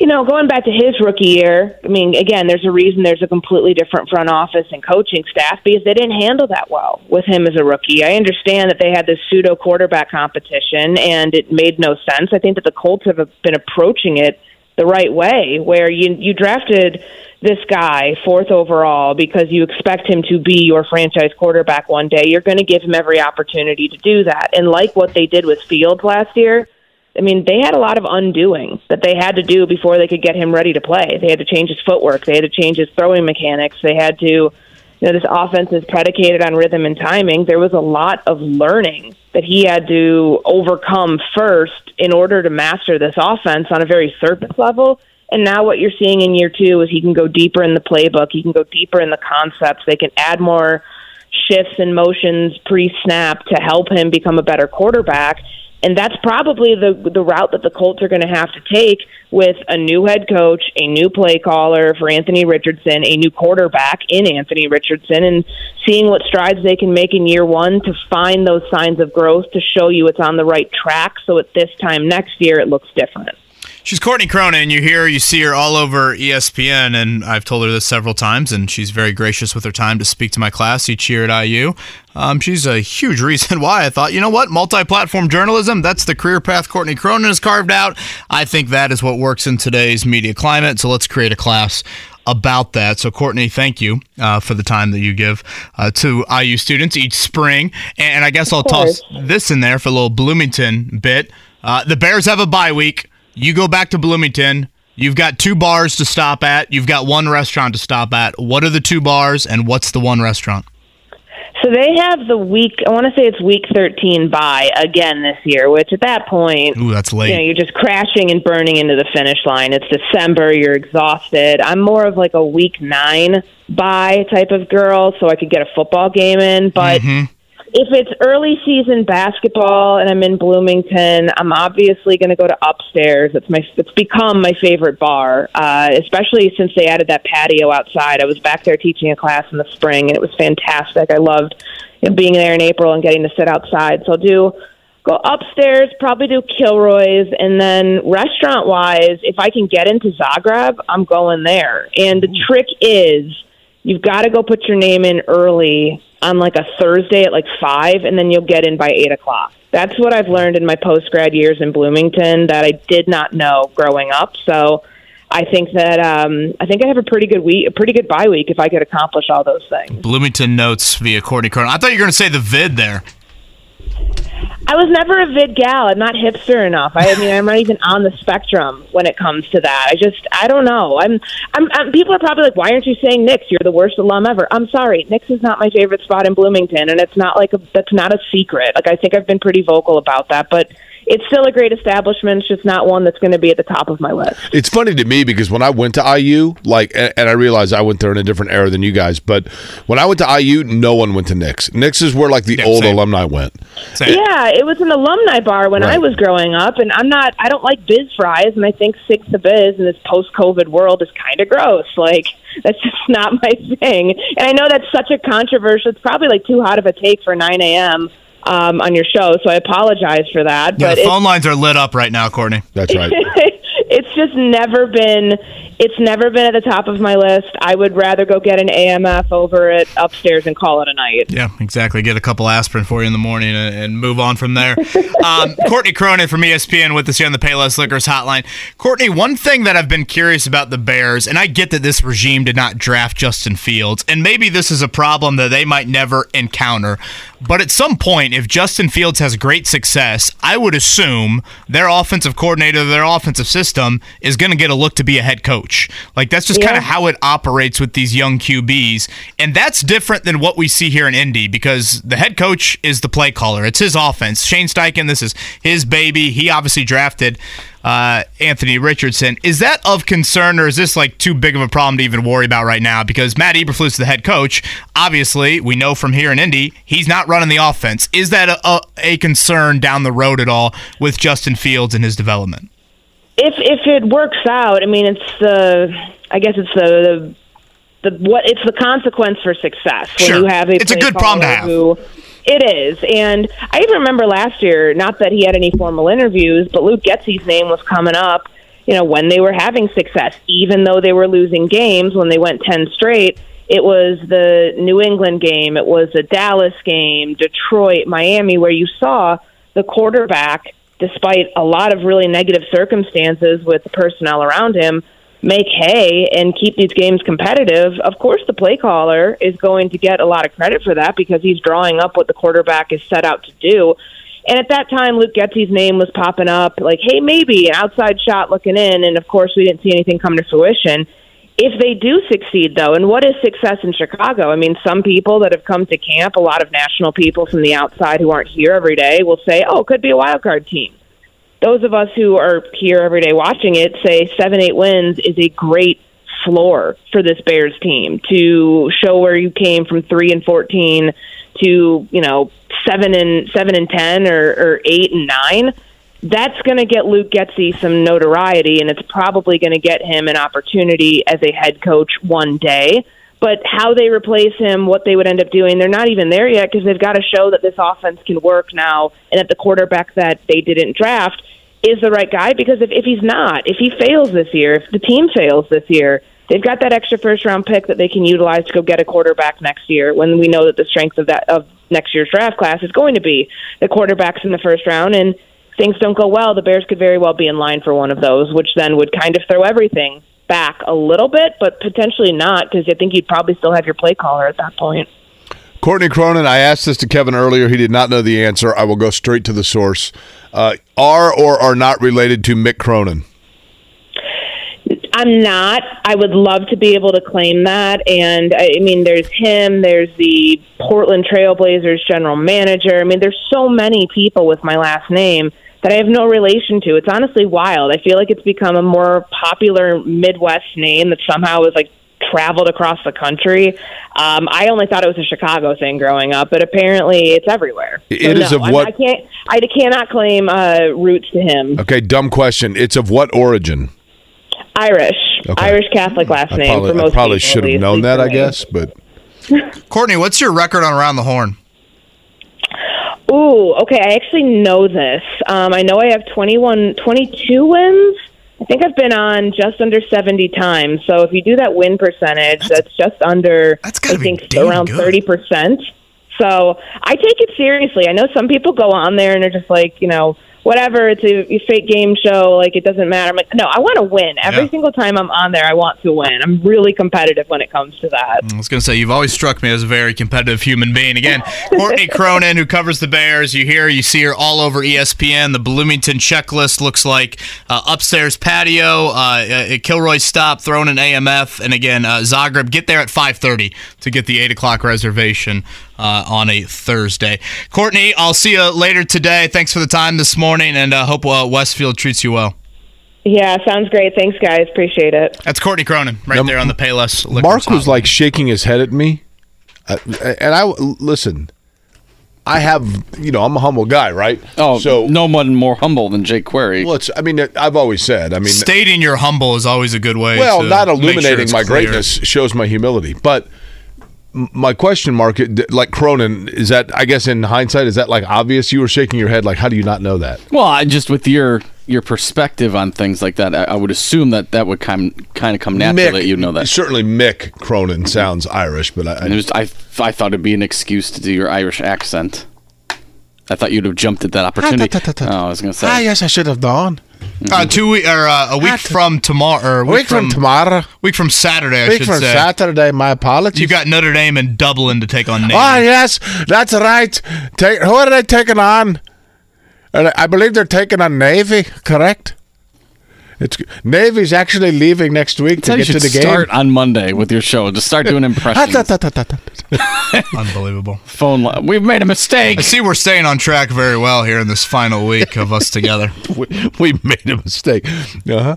you know, going back to his rookie year, I mean, again, there's a reason there's a completely different front office and coaching staff because they didn't handle that well with him as a rookie. I understand that they had this pseudo quarterback competition and it made no sense. I think that the Colts have been approaching it the right way where you, you drafted this guy fourth overall because you expect him to be your franchise quarterback one day. You're going to give him every opportunity to do that. And like what they did with Fields last year, I mean, they had a lot of undoing that they had to do before they could get him ready to play. They had to change his footwork. They had to change his throwing mechanics. They had to, you know, this offense is predicated on rhythm and timing. There was a lot of learning that he had to overcome first in order to master this offense on a very surface level. And now what you're seeing in year two is he can go deeper in the playbook. He can go deeper in the concepts. They can add more shifts and motions pre-snap to help him become a better quarterback. And that's probably the the route that the Colts are going to have to take with a new head coach, a new play caller for Anthony Richardson, a new quarterback in Anthony Richardson, and seeing what strides they can make in year one to find those signs of growth to show you it's on the right track so at this time next year it looks different. She's Courtney Cronin. You hear, you see her all over E S P N, and I've told her this several times, and she's very gracious with her time to speak to my class each year at I U. Um, she's a huge reason why I thought, you know what, multi-platform journalism, that's the career path Courtney Cronin has carved out. I think that is what works in today's media climate, so let's create a class about that. So, Courtney, thank you uh, for the time that you give uh, to I U students each spring. And I guess I'll toss this in there for a little Bloomington bit. Uh, the Bears have a bye week. You go back to Bloomington, you've got two bars to stop at, you've got one restaurant to stop at. What are the two bars, and what's the one restaurant? So they have the week, I want to say it's week thirteen bye again this year, which at that point, ooh, that's late. You know, you're just crashing and burning into the finish line. It's December, you're exhausted. I'm more of like a week nine bye type of girl, so I could get a football game in, but... Mm-hmm. If it's early season basketball and I'm in Bloomington, I'm obviously going to go to Upstairs. It's my it's become my favorite bar, uh, especially since they added that patio outside. I was back there teaching a class in the spring, and it was fantastic. I loved, you know, being there in April and getting to sit outside. So I'll do go Upstairs, probably do Kilroy's, and then restaurant-wise, if I can get into Zagreb, I'm going there. And the trick is you've got to go put your name in early on like a Thursday at like five, and then you'll get in by eight o'clock. That's what I've learned in my post-grad years in Bloomington that I did not know growing up. So I think that um, I think I have a pretty good week, a pretty good bye week if I could accomplish all those things. Bloomington notes via Courtney Cronin. I thought you were going to say the vid there. I was never a vid gal. I'm not hipster enough. I mean, I'm not even on the spectrum when it comes to that. I just, I don't know. I'm, I'm, I'm people are probably like, why aren't you saying Knicks? You're the worst alum ever. I'm sorry. Knicks is not my favorite spot in Bloomington, and it's not like a, that's not a secret. Like, I think I've been pretty vocal about that, but it's still a great establishment. It's just not one that's going to be at the top of my list. It's funny to me because when I went to I U, like, and, and I realized I went there in a different era than you guys, but when I went to I U, no one went to Knicks. Knicks is where, like, the yeah, old same. alumni went. Same. Yeah, it was an alumni bar when right. I was growing up, and I'm not, I don't like biz fries, and I think six to biz in this post-COVID world is kind of gross. Like, that's just not my thing. And I know that's such a controversial, it's probably, like, too hot of a take for nine a.m., Um, on your show, so I apologize for that. Yeah, but the phone lines are lit up right now, Courtney. That's right. It's just never been, it's never been at the top of my list. I would rather go get an A M F over at Upstairs and call it a night. Yeah, exactly. Get a couple aspirin for you in the morning and, and move on from there. um, Courtney Cronin from E S P N with us here on the Payless Liquors Hotline. Courtney, one thing that I've been curious about the Bears, and I get that this regime did not draft Justin Fields, and maybe this is a problem that they might never encounter, but at some point, if Justin Fields has great success, I would assume their offensive coordinator, their offensive system is going to get a look to be a head coach. Like, that's just yeah. kind of how it operates with these young Q Bs. And that's different than what we see here in Indy because the head coach is the play caller. It's his offense. Shane Steichen, this is his baby. He obviously drafted uh, Anthony Richardson. Is that of concern, or is this like too big of a problem to even worry about right now? Because Matt Eberflus, the head coach, obviously we know from here in Indy, he's not running the offense. Is that a, a, a concern down the road at all with Justin Fields and his development? If if it works out, I mean, it's the, I guess it's the, the, the what it's the consequence for success when sure. you have a. It's a good problem to have. Who, It is, and I even remember last year, not that he had any formal interviews, but Luke Getze's name was coming up, you know, when they were having success, even though they were losing games when they went ten straight. It was the New England game, it was the Dallas game, Detroit, Miami, where you saw the quarterback, despite a lot of really negative circumstances with the personnel around him, make hay and keep these games competitive. Of course, the play caller is going to get a lot of credit for that because he's drawing up what the quarterback is set out to do. And at that time, Luke Getze's name was popping up, like, hey, maybe an outside shot looking in. And, of course, we didn't see anything come to fruition. If they do succeed, though, and what is success in Chicago? I mean, some people that have come to camp, a lot of national people from the outside who aren't here every day, will say, oh, it could be a wild card team. Those of us who are here every day watching it say seven, eight wins is a great floor for this Bears team to show where you came from three and fourteen to, you know, seven and seven and ten or, or eight and nine. That's going to get Luke Getsy some notoriety, and it's probably going to get him an opportunity as a head coach one day. But how they replace him, what they would end up doing, they're not even there yet because they've got to show that this offense can work now and that the quarterback that they didn't draft is the right guy. Because if, if he's not, if he fails this year, if the team fails this year, they've got that extra first-round pick that they can utilize to go get a quarterback next year when we know that the strength of that of next year's draft class is going to be the quarterbacks in the first round. And things don't go well, the Bears could very well be in line for one of those, which then would kind of throw everything back a little bit, but potentially not, because I think you'd probably still have your play caller at that point. Courtney Cronin, I asked this to Kevin earlier. He did not know the answer. I will go straight to the source. Uh, are or are not related to Mick Cronin? I'm not. I would love to be able to claim that. And, I mean, there's him. There's the Portland Trailblazers general manager. I mean, there's so many people with my last name that I have no relation to. It's honestly wild. I feel like it's become a more popular Midwest name that somehow has, like, traveled across the country. Um, I only thought it was a Chicago thing growing up, but apparently it's everywhere. It so is no, of what? I can't. I cannot claim uh, roots to him. Okay, dumb question. It's of what origin? Irish. Okay. Irish Catholic last probably, name for most I probably people, should have known that, I guess. But Courtney, what's your record on Around the Horn? Ooh, okay, I actually know this. Um, I know I have twenty-one, twenty-two wins. I think I've been on just under seventy times. So if you do that win percentage, that's, that's just under, that's I think, around good. thirty percent. So I take it seriously. I know some people go on there and are just like, you know, whatever, it's a, a fake game show, like it doesn't matter. I'm like, no, I want to win. Every yeah. single time I'm on there, I want to win. I'm really competitive when it comes to that. I was going to say, you've always struck me as a very competitive human being. Again, Courtney Cronin, who covers the Bears, you hear, you see her all over E S P N. The Bloomington checklist looks like uh, upstairs patio, uh, Kilroy stop, thrown in A M F, and again, uh, Zagreb. Get there at five thirty to get the eight o'clock reservation uh, on a Thursday. Courtney, I'll see you later today. Thanks for the time this morning. Morning, and uh, hope uh, Westfield treats you well. Yeah, sounds great. Thanks, guys. Appreciate it. That's Courtney Cronin right now, there on the Payless. Mark was like shaking his head at me, uh, and I listen. I have, you know, I'm a humble guy, right? Oh, so no one more humble than Jake Query. Well, it's, I mean, I've always said, I mean, stating you're humble is always a good way. Well, to not illuminating sure my clear. greatness shows my humility, but. My question mark, like Cronin, is that, I guess in hindsight, is that like obvious? You were shaking your head, like, how do you not know that? Well, I just, with your your perspective on things like that, I, I would assume that that would come, kind of come naturally, Mick, you know that. Certainly Mick Cronin sounds Irish, but I... I, and it was, I, I thought it'd be an excuse to do your Irish accent. I thought you'd have jumped at that opportunity. Ah, ta, ta, ta, ta. Oh, I was going to say. Ah, yes, I should have done. Mm-hmm. Uh, two we- or uh, a week ah, t- from tomorrow. A week, week from, from tomorrow. Week from Saturday. I week should from say. Saturday. My apologies. You got Notre Dame and Dublin to take on. Navy. Oh yes, that's right. Take, who are they taking on? I believe they're taking on Navy. Correct. It's Navy's actually leaving next week to get to the game. Start on Monday with your show. Just start doing impressions. Unbelievable. Phone line. We've made a mistake. I see we're staying on track very well here in this final week of us together. we, we made a mistake. Uh huh.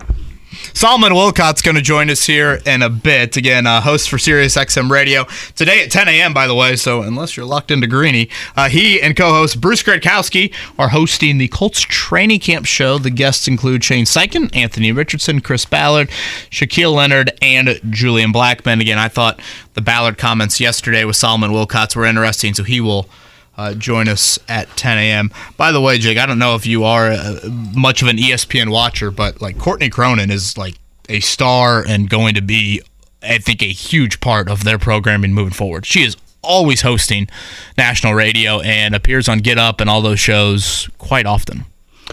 Solomon Wilcots going to join us here in a bit. Again, uh, host for SiriusXM Radio. Today at ten a.m., by the way, so unless you're locked into Greeny, uh, he and co-host Bruce Gradkowski are hosting the Colts Training Camp Show. The guests include Shane Steichen, Anthony Richardson, Chris Ballard, Shaquille Leonard, and Julian Blackman. Again, I thought the Ballard comments yesterday with Solomon Wilcots were interesting, so he will... Uh, join us at ten a.m. By the way, Jake, I don't know if you are uh, much of an E S P N watcher, but like Courtney Cronin is like a star and going to be, I think, a huge part of their programming moving forward. She is always hosting national radio and appears on Get Up and all those shows quite often.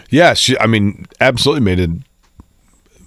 Yeah, she, I mean, absolutely made it.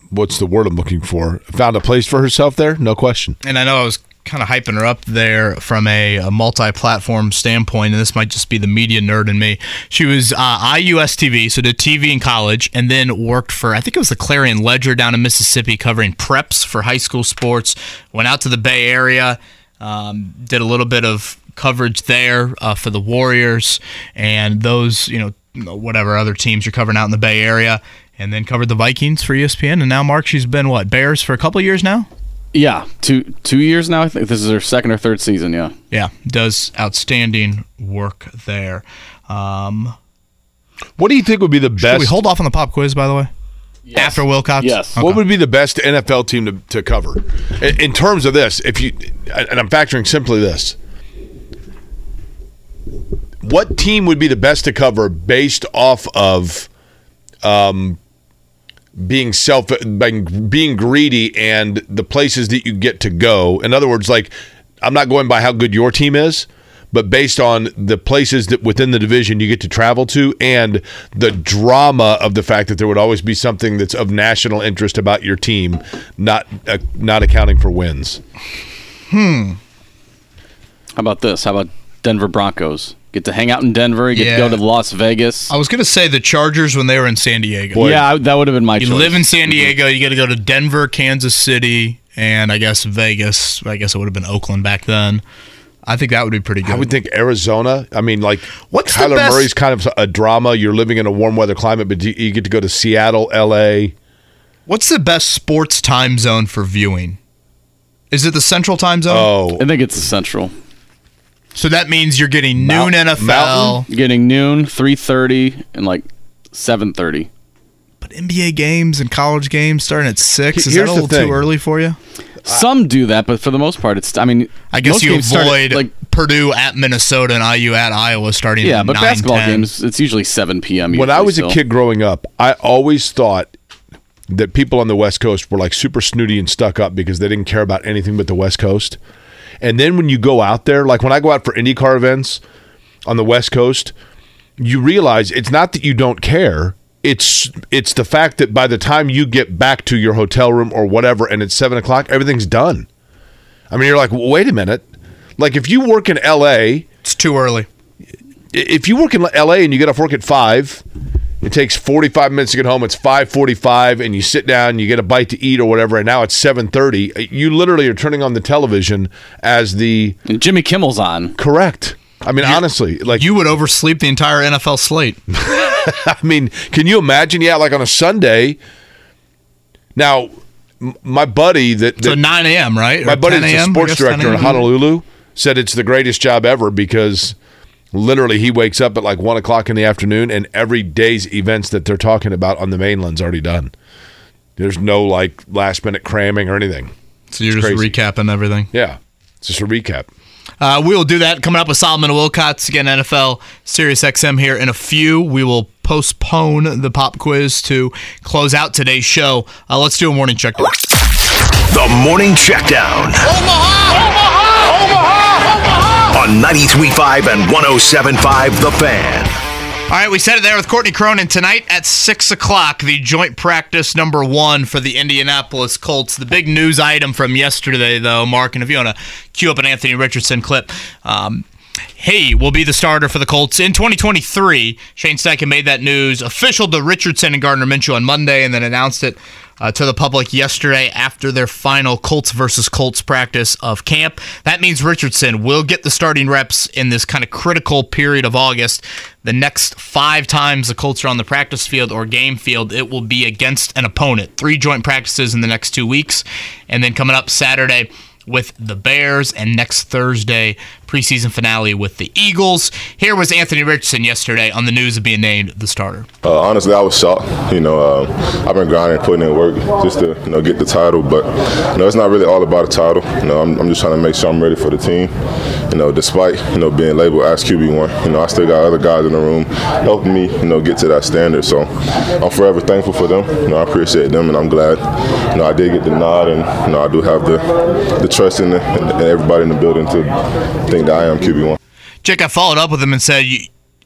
What's the word I'm looking for? Found a place for herself there, no question. And I know I was kind of hyping her up there from a, a multi-platform standpoint, and this might just be the media nerd in me. She was uh, I U S T V, so did T V in college, and then worked for, I think it was the Clarion Ledger down in Mississippi, covering preps for high school sports. Went out to the Bay Area, um, did a little bit of coverage there uh, for the Warriors and those, you know, whatever other teams you're covering out in the Bay Area, and then covered the Vikings for E S P N. And now, Mark, she's been, what, Bears for a couple of years now? Yeah, two two years now, I think. This is her second or third season, yeah. Yeah, does outstanding work there. Um, what do you think would be the best... Should we hold off on the pop quiz, by the way? Yes. After Wilcots? Yes. Okay. What would be the best N F L team to, to cover? In, in terms of this, if you, and I'm factoring simply this, what team would be the best to cover based off of... Um, being self being greedy and the places that you get to go. In other words, like, I'm not going by how good your team is, but based on the places that within the division you get to travel to, and the drama of the fact that there would always be something that's of national interest about your team, not uh, not accounting for wins. Hmm. How about this? How about Denver Broncos? Get to hang out in Denver. You get yeah. to go to Las Vegas. I was going to say the Chargers when they were in San Diego. Boy, yeah, that would have been my you choice. You live in San Diego. Mm-hmm. You get to go to Denver, Kansas City, and I guess Vegas. I guess it would have been Oakland back then. I think that would be pretty good. I would think Arizona. I mean, like, what's Kyler the best? Murray's kind of a drama. You're living in a warm-weather climate, but you get to go to Seattle, L A. What's the best sports time zone for viewing? Is it the Central time zone? Oh, I think it's the Central. So that means you're getting noon N F L. Mountain? You're getting noon, three thirty, and like seven thirty. But N B A games and college games starting at six, is Here's that a little thing. too early for you? Some do that, but for the most part, it's, I mean, I guess you avoid like Purdue at Minnesota and I U at Iowa starting yeah, at nine. Yeah, but basketball ten. Games, it's usually seven p.m. When I was still. a kid growing up, I always thought that people on the West Coast were like super snooty and stuck up because they didn't care about anything but the West Coast. And then when you go out there, like when I go out for IndyCar events on the West Coast, you realize it's not that you don't care. It's it's the fact that by the time you get back to your hotel room or whatever and it's seven o'clock, everything's done. I mean, you're like, well, wait a minute. Like if you work in L A. It's too early. If you work in L A and you get off work at five, it takes forty-five minutes to get home. It's five forty-five and you sit down, you get a bite to eat or whatever, and now it's seven thirty. You literally are turning on the television as the... And Jimmy Kimmel's on. Correct. I mean, you, honestly, like... You would oversleep the entire N F L slate. I mean, can you imagine? Yeah, like on a Sunday... Now, my buddy that... that so nine a.m., right? My buddy that's a sports director in Honolulu said it's the greatest job ever because... Literally, he wakes up at like one o'clock in the afternoon, and every day's events that they're talking about on the mainland's already done. There's no, like, last-minute cramming or anything. So you're it's just crazy. recapping everything? Yeah. It's just a recap. Uh, we will do that. Coming up with Solomon Wilcots, again, N F L, Sirius X M here in a few. We will postpone the pop quiz to close out today's show. Uh, let's do a morning checkdown. The morning checkdown. Omaha! Omaha! Omaha! Omaha! On ninety-three point five and one oh seven point five, The Fan. All right, we said it there with Courtney Cronin. Tonight at six o'clock, the joint practice number one for the Indianapolis Colts. The big news item from yesterday, though, Mark, and if you want to cue up an Anthony Richardson clip, um, Hey will be the starter for the Colts in twenty twenty-three. Shane Steichen made that news official to Richardson and Gardner Minshew on Monday and then announced it Uh, to the public yesterday after their final Colts versus Colts practice of camp. That means Richardson will get the starting reps in this kind of critical period of August. The next five times the Colts are on the practice field or game field, it will be against an opponent. Three joint practices in the next two weeks. And then coming up Saturday with the Bears, and next Thursday, preseason finale with the Eagles. Here was Anthony Richardson yesterday on the news of being named the starter. Uh, honestly, I was shocked. You know, uh, I've been grinding, putting in work just to, you know, get the title. But, you know, it's not really all about a title. You know, I'm, I'm just trying to make sure I'm ready for the team. You know, despite, you know, being labeled as Q B one, you know, I still got other guys in the room helping me, you know, get to that standard. So I'm forever thankful for them. You know, I appreciate them, and I'm glad, you know, I did get the nod, and, you know, I do have the, the trust in, the, in everybody in the building to think that I am Q B one. Jake, I followed up with him and said,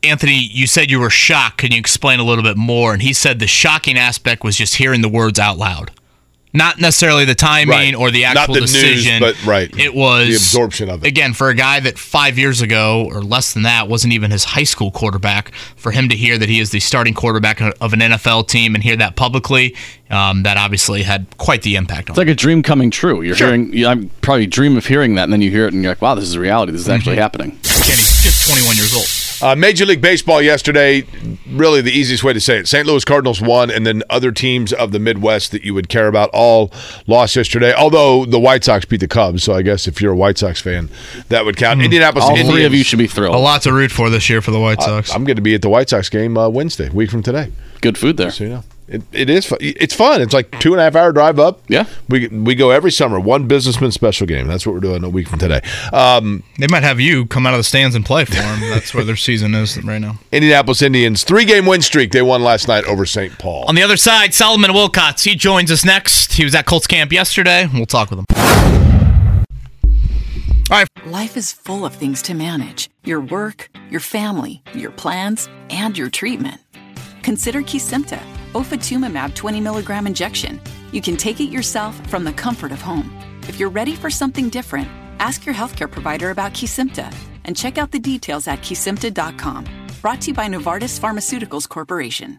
Anthony, you said you were shocked. Can you explain a little bit more? And he said the shocking aspect was just hearing the words out loud. Not necessarily the timing right. or the actual Not the decision. News, but right. It was the absorption of it. Again, for a guy that five years ago or less than that wasn't even his high school quarterback, for him to hear that he is the starting quarterback of an N F L team and hear that publicly, um, that obviously had quite the impact on it's him. It's like a dream coming true. You're sure. hearing, you, I probably dream of hearing that, and then you hear it and you're like, wow, this is reality. This is mm-hmm. actually happening. And he's just twenty-one years old. Uh, Major League Baseball yesterday, really the easiest way to say it. Saint Louis Cardinals won, and then other teams of the Midwest that you would care about all lost yesterday, although the White Sox beat the Cubs, so I guess if you're a White Sox fan, that would count. Mm. Indianapolis all Indians. Three of you should be thrilled. A lot to root for this year for the White Sox. I, I'm going to be at the White Sox game uh, Wednesday, a week from today. Good food there. So, you know. It, it is fun. It's fun. It's like two and a half hour drive up. Yeah, we we go every summer. One businessman special game. That's what we're doing a week from today. Um, they might have you come out of the stands and play for them. That's where their season is right now. Indianapolis Indians three game win streak. They won last night over Saint Paul. On the other side, Solomon Wilcots. He joins us next. He was at Colts camp yesterday. We'll talk with him. All right. Life is full of things to manage: your work, your family, your plans, and your treatment. Consider Kesimpta. Ofatumumab twenty milligram injection. You can take it yourself from the comfort of home. If you're ready for something different, ask your healthcare provider about Kesimpta and check out the details at Kesimpta dot com. Brought to you by Novartis Pharmaceuticals Corporation.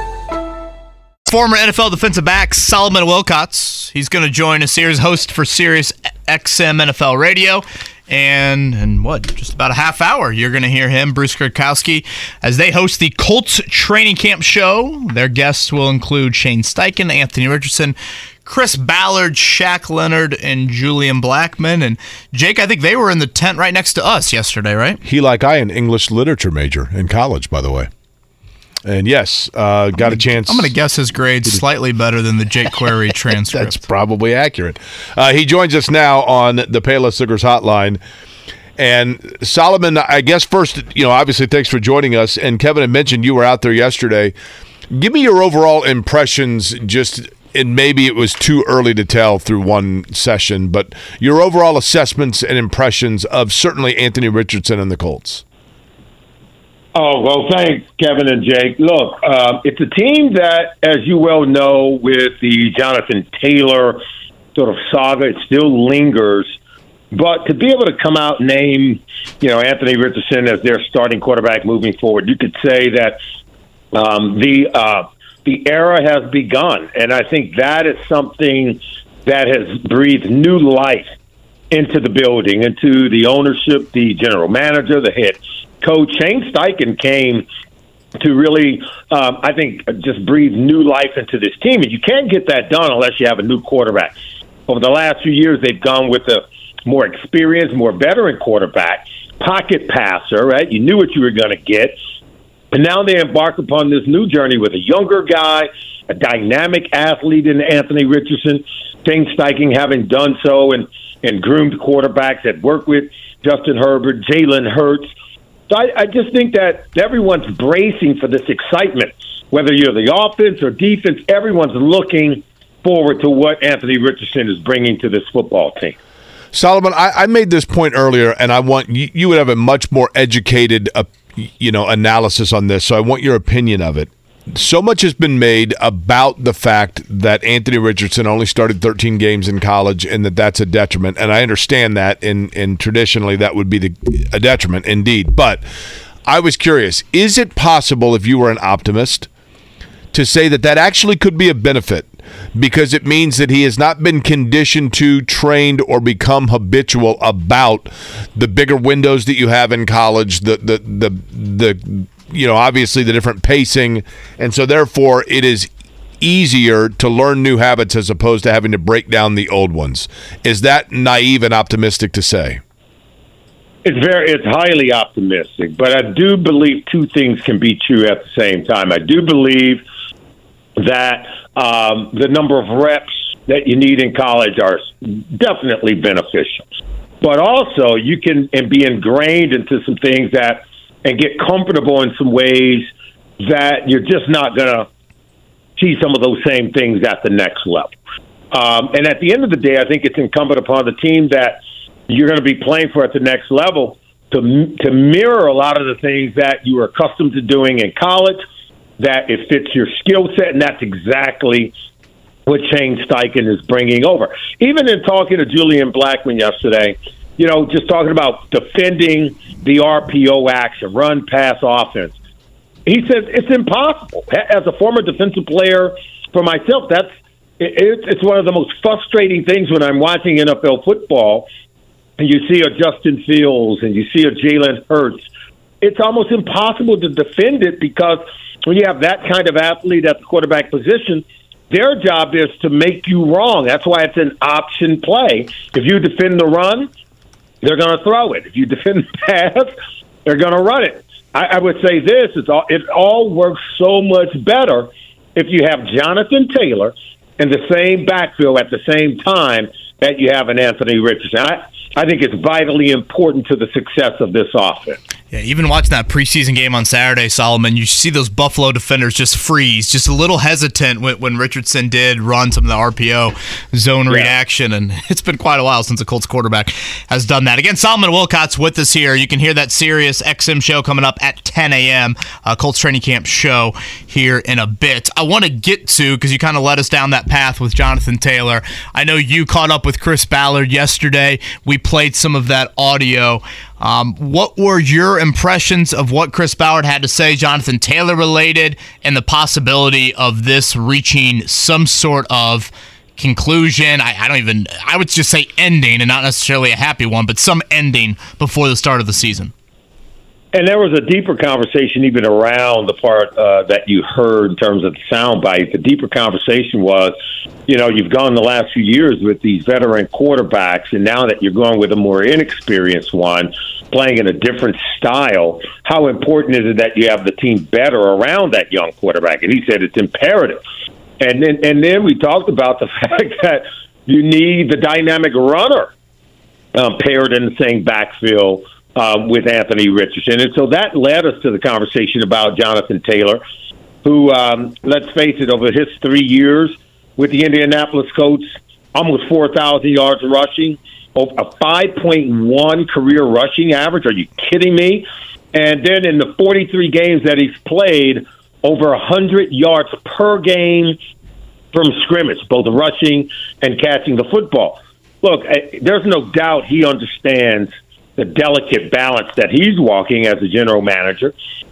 Former N F L defensive back Solomon Wilcots. He's going to join us here as host for Sirius X M N F L Radio. And in what, just about a half hour, you're going to hear him, Bruce Gradkowski, as they host the Colts Training Camp Show. Their guests will include Shane Steichen, Anthony Richardson, Chris Ballard, Shaq Leonard, and Julian Blackman. And Jake, I think they were in the tent right next to us yesterday, right? He, like I, an English literature major in college, by the way. And yes, uh, got a chance. I'm going to guess his grade's slightly better than the Jake Query transcript. That's probably accurate. Uh, he joins us now on the Payless Liquors Hotline. And Solomon, I guess first, you know, obviously thanks for joining us. And Kevin had mentioned you were out there yesterday. Give me your overall impressions, just, and maybe it was too early to tell through one session, but your overall assessments and impressions of certainly Anthony Richardson and the Colts. Oh, well, thanks, Kevin and Jake. Look, uh, it's a team that, as you well know, with the Jonathan Taylor sort of saga, it still lingers. But to be able to come out and name, you know, Anthony Richardson as their starting quarterback moving forward, you could say that um, the uh, the era has begun. And I think that is something that has breathed new life into the building, into the ownership, the general manager, the head coach. Shane Steichen came to really, um, I think, just breathe new life into this team. And you can't get that done unless you have a new quarterback. Over the last few years, they've gone with a more experienced, more veteran quarterback, pocket passer, right? You knew what you were going to get. And now they embark upon this new journey with a younger guy, a dynamic athlete in Anthony Richardson. Shane Steichen having done so and, and groomed quarterbacks that work with Justin Herbert, Jalen Hurts. So I, I just think that everyone's bracing for this excitement, whether you're the offense or defense. Everyone's looking forward to what Anthony Richardson is bringing to this football team. Solomon, I, I made this point earlier, and I want you, you would have a much more educated, uh, you know, analysis on this. So I want your opinion of it. So much has been made about the fact that Anthony Richardson only started thirteen games in college and that that's a detriment. And I understand that, and, and traditionally that would be the, a detriment indeed. But I was curious, is it possible, if you were an optimist, to say that that actually could be a benefit? Because it means that he has not been conditioned to, trained, or become habitual about the bigger windows that you have in college, the the the the you know, obviously the different pacing, and so therefore it is easier to learn new habits as opposed to having to break down the old ones. Is that naive and optimistic to say? It's very, it's highly optimistic, but I do believe two things can be true at the same time. I do believe that um, the number of reps that you need in college are definitely beneficial. But also you can and be ingrained into some things that and get comfortable in some ways that you're just not going to see some of those same things at the next level. Um, and at the end of the day, I think it's incumbent upon the team that you're going to be playing for at the next level to to mirror a lot of the things that you are accustomed to doing in college, that it fits your skill set, and that's exactly what Shane Steichen is bringing over. Even in talking to Julian Blackman yesterday, you know, just talking about defending the R P O action, run, pass, offense, he says it's impossible. As a former defensive player for myself, that's it, it's one of the most frustrating things when I'm watching N F L football and you see a Justin Fields and you see a Jalen Hurts. It's almost impossible to defend it because when you have that kind of athlete at the quarterback position, their job is to make you wrong. That's why it's an option play. If you defend the run, they're going to throw it. If you defend the pass, they're going to run it. I, I would say this, it's all, it all works so much better if you have Jonathan Taylor in the same backfield at the same time that you have an Anthony Richardson. I, I think it's vitally important to the success of this offense. Yeah, even watching that preseason game on Saturday, Solomon, you see those Buffalo defenders just freeze, just a little hesitant when, when Richardson did run some of the R P O zone yeah. read action, and it's been quite a while since the Colts quarterback has done that. Again, Solomon Wilcots with us here. You can hear that Sirius X M show coming up at ten a.m., uh, Colts training camp show here in a bit. I want to get to, because you kind of led us down that path with Jonathan Taylor. I know you caught up with Chris Ballard yesterday. We played some of that audio. Um, what were your impressions of what Chris Ballard had to say, Jonathan Taylor related, and the possibility of this reaching some sort of conclusion? I, I don't even, I would just say ending, and not necessarily a happy one, but some ending before the start of the season. And there was a deeper conversation even around the part uh, that you heard in terms of the soundbite. The deeper conversation was, you know, you've gone the last few years with these veteran quarterbacks, and now that you're going with a more inexperienced one, playing in a different style, how important is it that you have the team better around that young quarterback? And he said it's imperative. And then, and then we talked about the fact that you need the dynamic runner um, paired in the same backfield Uh, with Anthony Richardson. And so that led us to the conversation about Jonathan Taylor, who, um, let's face it, over his three years with the Indianapolis Colts, almost four thousand yards rushing, a five point one career rushing average. Are you kidding me? And then in the forty-three games that he's played, over one hundred yards per game from scrimmage, both rushing and catching the football. Look, there's no doubt he understands the delicate balance that he's walking as a general manager.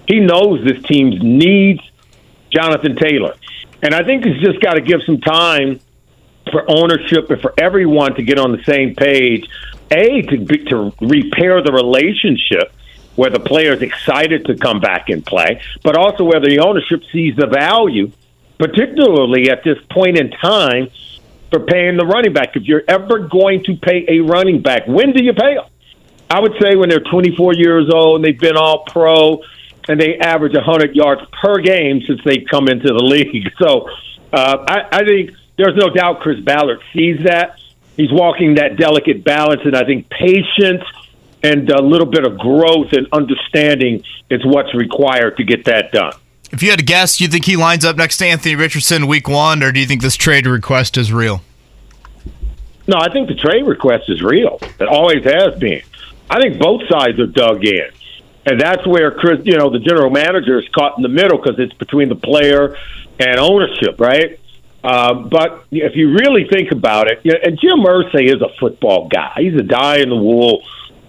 He knows this team needs Jonathan Taylor. And I think he's just got to give some time for ownership and for everyone to get on the same page, A, to, to repair the relationship where the player's excited to come back and play, but also where the ownership sees the value, particularly at this point in time, for paying the running back. If you're ever going to pay a running back, when do you pay him? I would say when they're twenty-four years old and they've been all pro and they average one hundred yards per game since they come into the league. So uh, I, I think there's no doubt Chris Ballard sees that. He's walking that delicate balance, and I think patience and a little bit of growth and understanding is what's required to get that done. If you had to guess, do you think he lines up next to Anthony Richardson week one, or do you think this trade request is real? No, I think the trade request is real. It always has been. I think both sides are dug in. And that's where, Chris, you know, the general manager is caught in the middle because it's between the player and ownership, right? Uh, but if you really think about it, you know, and Jim Irsay is a football guy. He's a die-in-the-wool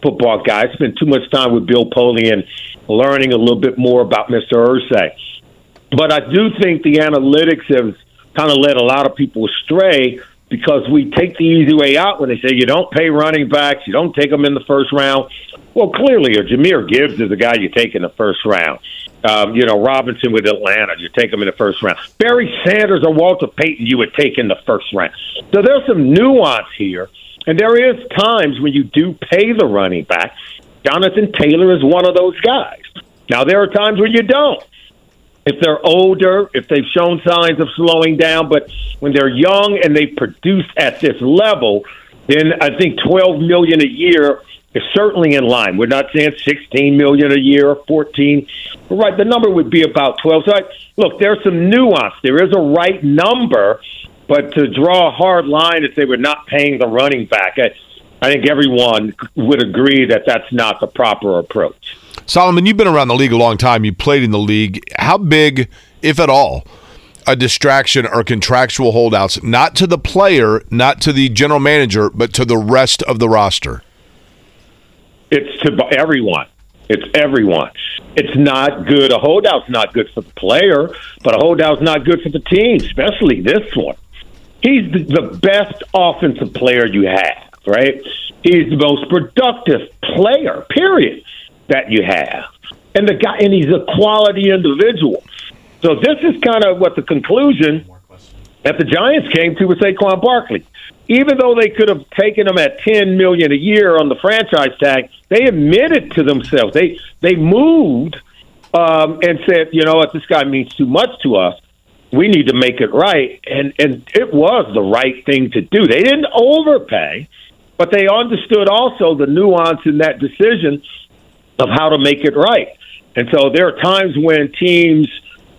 football guy. I spent too much time with Bill Polian learning a little bit more about Mister Irsay. But I do think the analytics have kind of led a lot of people astray, because we take the easy way out when they say you don't pay running backs, you don't take them in the first round. Well, clearly, Jahmyr Gibbs is the guy you take in the first round. Um, you know, Robinson with Atlanta, you take him in the first round. Barry Sanders or Walter Payton, you would take in the first round. So there's some nuance here, and there is times when you do pay the running back. Jonathan Taylor is one of those guys. Now, there are times when you don't. if they're older, if they've shown signs of slowing down, but when they're young and they produce at this level, then I think twelve million dollars a year is certainly in line. We're not saying sixteen million dollars a year or fourteen. Right, the number would be about twelve. So I, look, there's some nuance. There is a right number, but to draw a hard line and say we're not paying the running back, I, I think everyone would agree that that's not the proper approach. Solomon, you've been around the league a long time. You played in the league. How big, if at all, a distraction are contractual holdouts, not to the player, not to the general manager, but to the rest of the roster? It's to everyone. It's everyone. It's not good. A holdout's not good for the player, but a holdout's not good for the team, especially this one. He's the best offensive player you have, right? He's the most productive player, period, that you have, and the guy, and he's a quality individual. So this is kind of what the conclusion that the Giants came to with Saquon Barkley. Even though they could have taken him at ten million dollars a year on the franchise tag, they admitted to themselves. They they moved um, and said, you know what, this guy means too much to us. We need to make it right, and and it was the right thing to do. They didn't overpay, but they understood also the nuance in that decision of how to make it right. And so there are times when teams,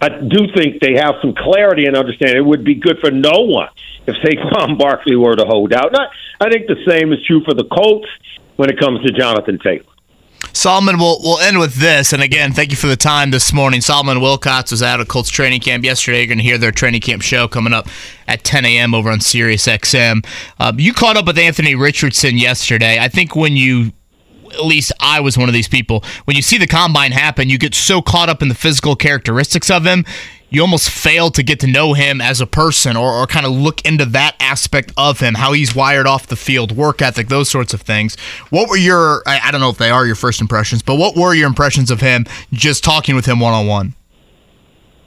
I do think they have some clarity and understanding. It would be good for no one if Saquon Barkley were to hold out. Not, I think the same is true for the Colts when it comes to Jonathan Taylor. Solomon, we'll, we'll end with this. And again, thank you for the time this morning. Solomon Wilcots was out of Colts training camp yesterday. You're going to hear their training camp show coming up at ten a.m. over on Sirius X M. Um, you caught up with Anthony Richardson yesterday. I think when you... At least I was one of these people. When you see the combine happen, you get so caught up in the physical characteristics of him, you almost fail to get to know him as a person or, or kind of look into that aspect of him, how he's wired off the field, work ethic, those sorts of things. What were your, I, I don't know if they are your first impressions, but what were your impressions of him just talking with him one-on-one?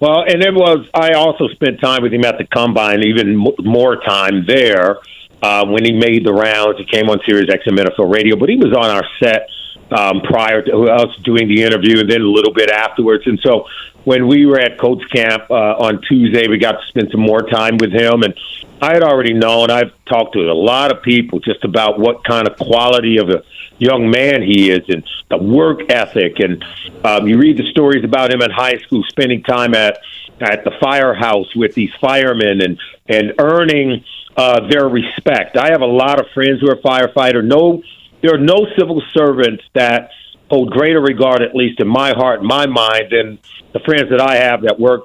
Well, and it was, I also spent time with him at the combine, even more time there. Uh, when he made the rounds, he came on Sirius X M N F L Radio, but he was on our set um, prior to us doing the interview and then a little bit afterwards. And so when we were at Colts camp uh, on Tuesday, we got to spend some more time with him. And I had already known, I've talked to a lot of people just about what kind of quality of a young man he is and the work ethic. And um, you read the stories about him in high school, spending time at, at the firehouse with these firemen and, and earning Uh, their respect. I have a lot of friends who are firefighters. No, there are no civil servants that hold greater regard, at least in my heart, in my mind, than the friends that I have that work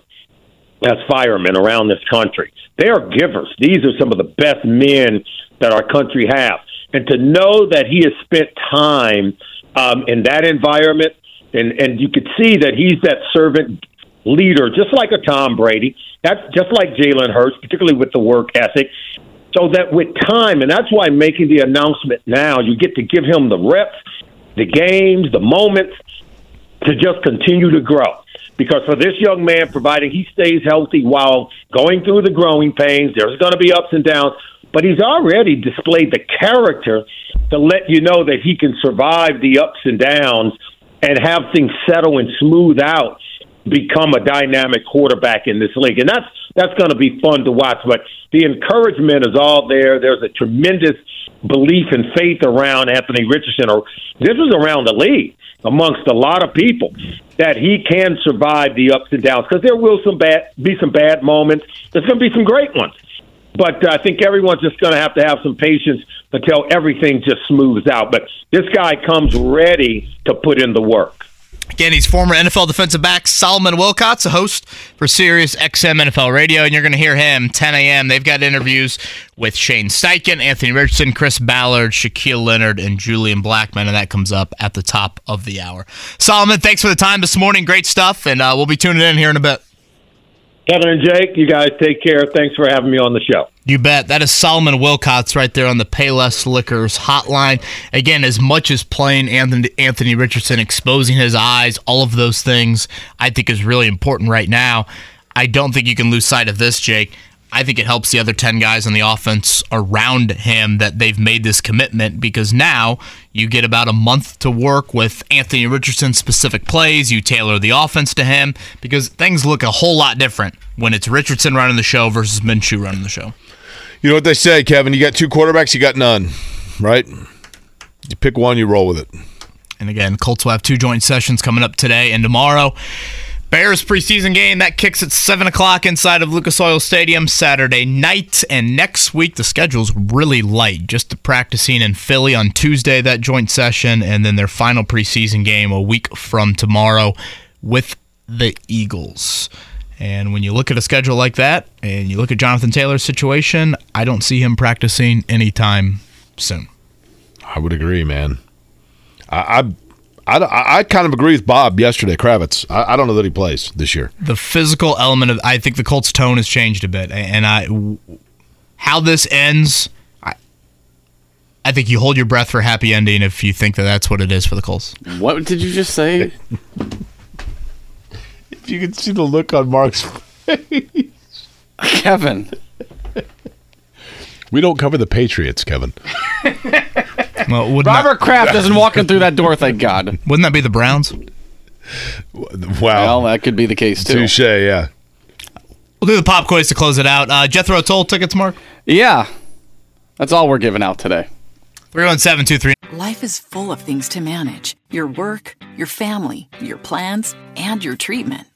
as firemen around this country. They are givers. These are some of the best men that our country has. And to know that he has spent time um, in that environment, and, and you could see that he's that servant leader, just like a Tom Brady, that's just like Jalen Hurts, particularly with the work ethic. So that with time, and that's why making the announcement now, you get to give him the reps, the games, the moments to just continue to grow. Because for this young man, providing he stays healthy while going through the growing pains, there's going to be ups and downs, but he's already displayed the character to let you know that he can survive the ups and downs and have things settle and smooth out, become a dynamic quarterback in this league. And that's that's going to be fun to watch. But the encouragement is all there. There's a tremendous belief and faith around Anthony Richardson. Or this is around the league, amongst a lot of people, that he can survive the ups and downs. Because there will some bad, be some bad moments. There's going to be some great ones. But I think everyone's just going to have to have some patience until everything just smooths out. But this guy comes ready to put in the work. Again, he's former N F L defensive back Solomon Wilcots, a host for Sirius X M N F L Radio, and you're going to hear him ten a.m. They've got interviews with Shane Steichen, Anthony Richardson, Chris Ballard, Shaquille Leonard, and Julian Blackmon, and that comes up at the top of the hour. Solomon, thanks for the time this morning. Great stuff, and uh, we'll be tuning in here in a bit. Kevin and Jake, you guys take care. Thanks for having me on the show. You bet. That is Solomon Wilcots right there on the Payless Liquors hotline. Again, as much as playing Anthony, Anthony Richardson, exposing his eyes, all of those things, I think is really important right now. I don't think you can lose sight of this, Jake. I think it helps the other ten guys on the offense around him that they've made this commitment, because now you get about a month to work with Anthony Richardson's specific plays. You tailor the offense to him, because things look a whole lot different when it's Richardson running the show versus Minshew running the show. You know what they say, Kevin, you got two quarterbacks, you got none, right? You pick one, you roll with it. And again, Colts will have two joint sessions coming up today and tomorrow. Bears preseason game, that kicks at seven o'clock inside of Lucas Oil Stadium Saturday night. And next week, the schedule's really light. Just the practicing in Philly on Tuesday, that joint session, and then their final preseason game a week from tomorrow with the Eagles. And when you look at a schedule like that, and you look at Jonathan Taylor's situation, I don't see him practicing anytime soon. I would agree, man. I... I I, I kind of agree with Bob yesterday, Kravitz. I, I don't know that he plays this year. The physical element of, I think the Colts' tone has changed a bit. And I, how this ends, I, I think you hold your breath for a happy ending if you think that that's what it is for the Colts. What did you just say? If you could see the look on Mark's face. Kevin. We don't cover the Patriots, Kevin. Well, Robert not, Kraft isn't walking through that door, thank God. Wouldn't that be the Browns? Wow. Well, that could be the case, too. Touche, yeah. We'll do the pop quiz to close it out. Uh, Jethro Tull tickets, Mark? Yeah. That's all we're giving out today. three one seven two three Life is full of things to manage. Your work, your family, your plans, and your treatment.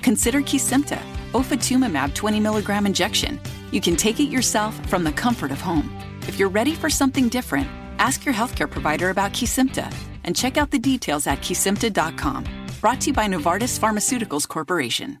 Consider Kesimpta, ofatumumab twenty milligram injection. You can take it yourself from the comfort of home. If you're ready for something different, ask your healthcare provider about Kesimpta and check out the details at Kesimpta dot com. Brought to you by Novartis Pharmaceuticals Corporation.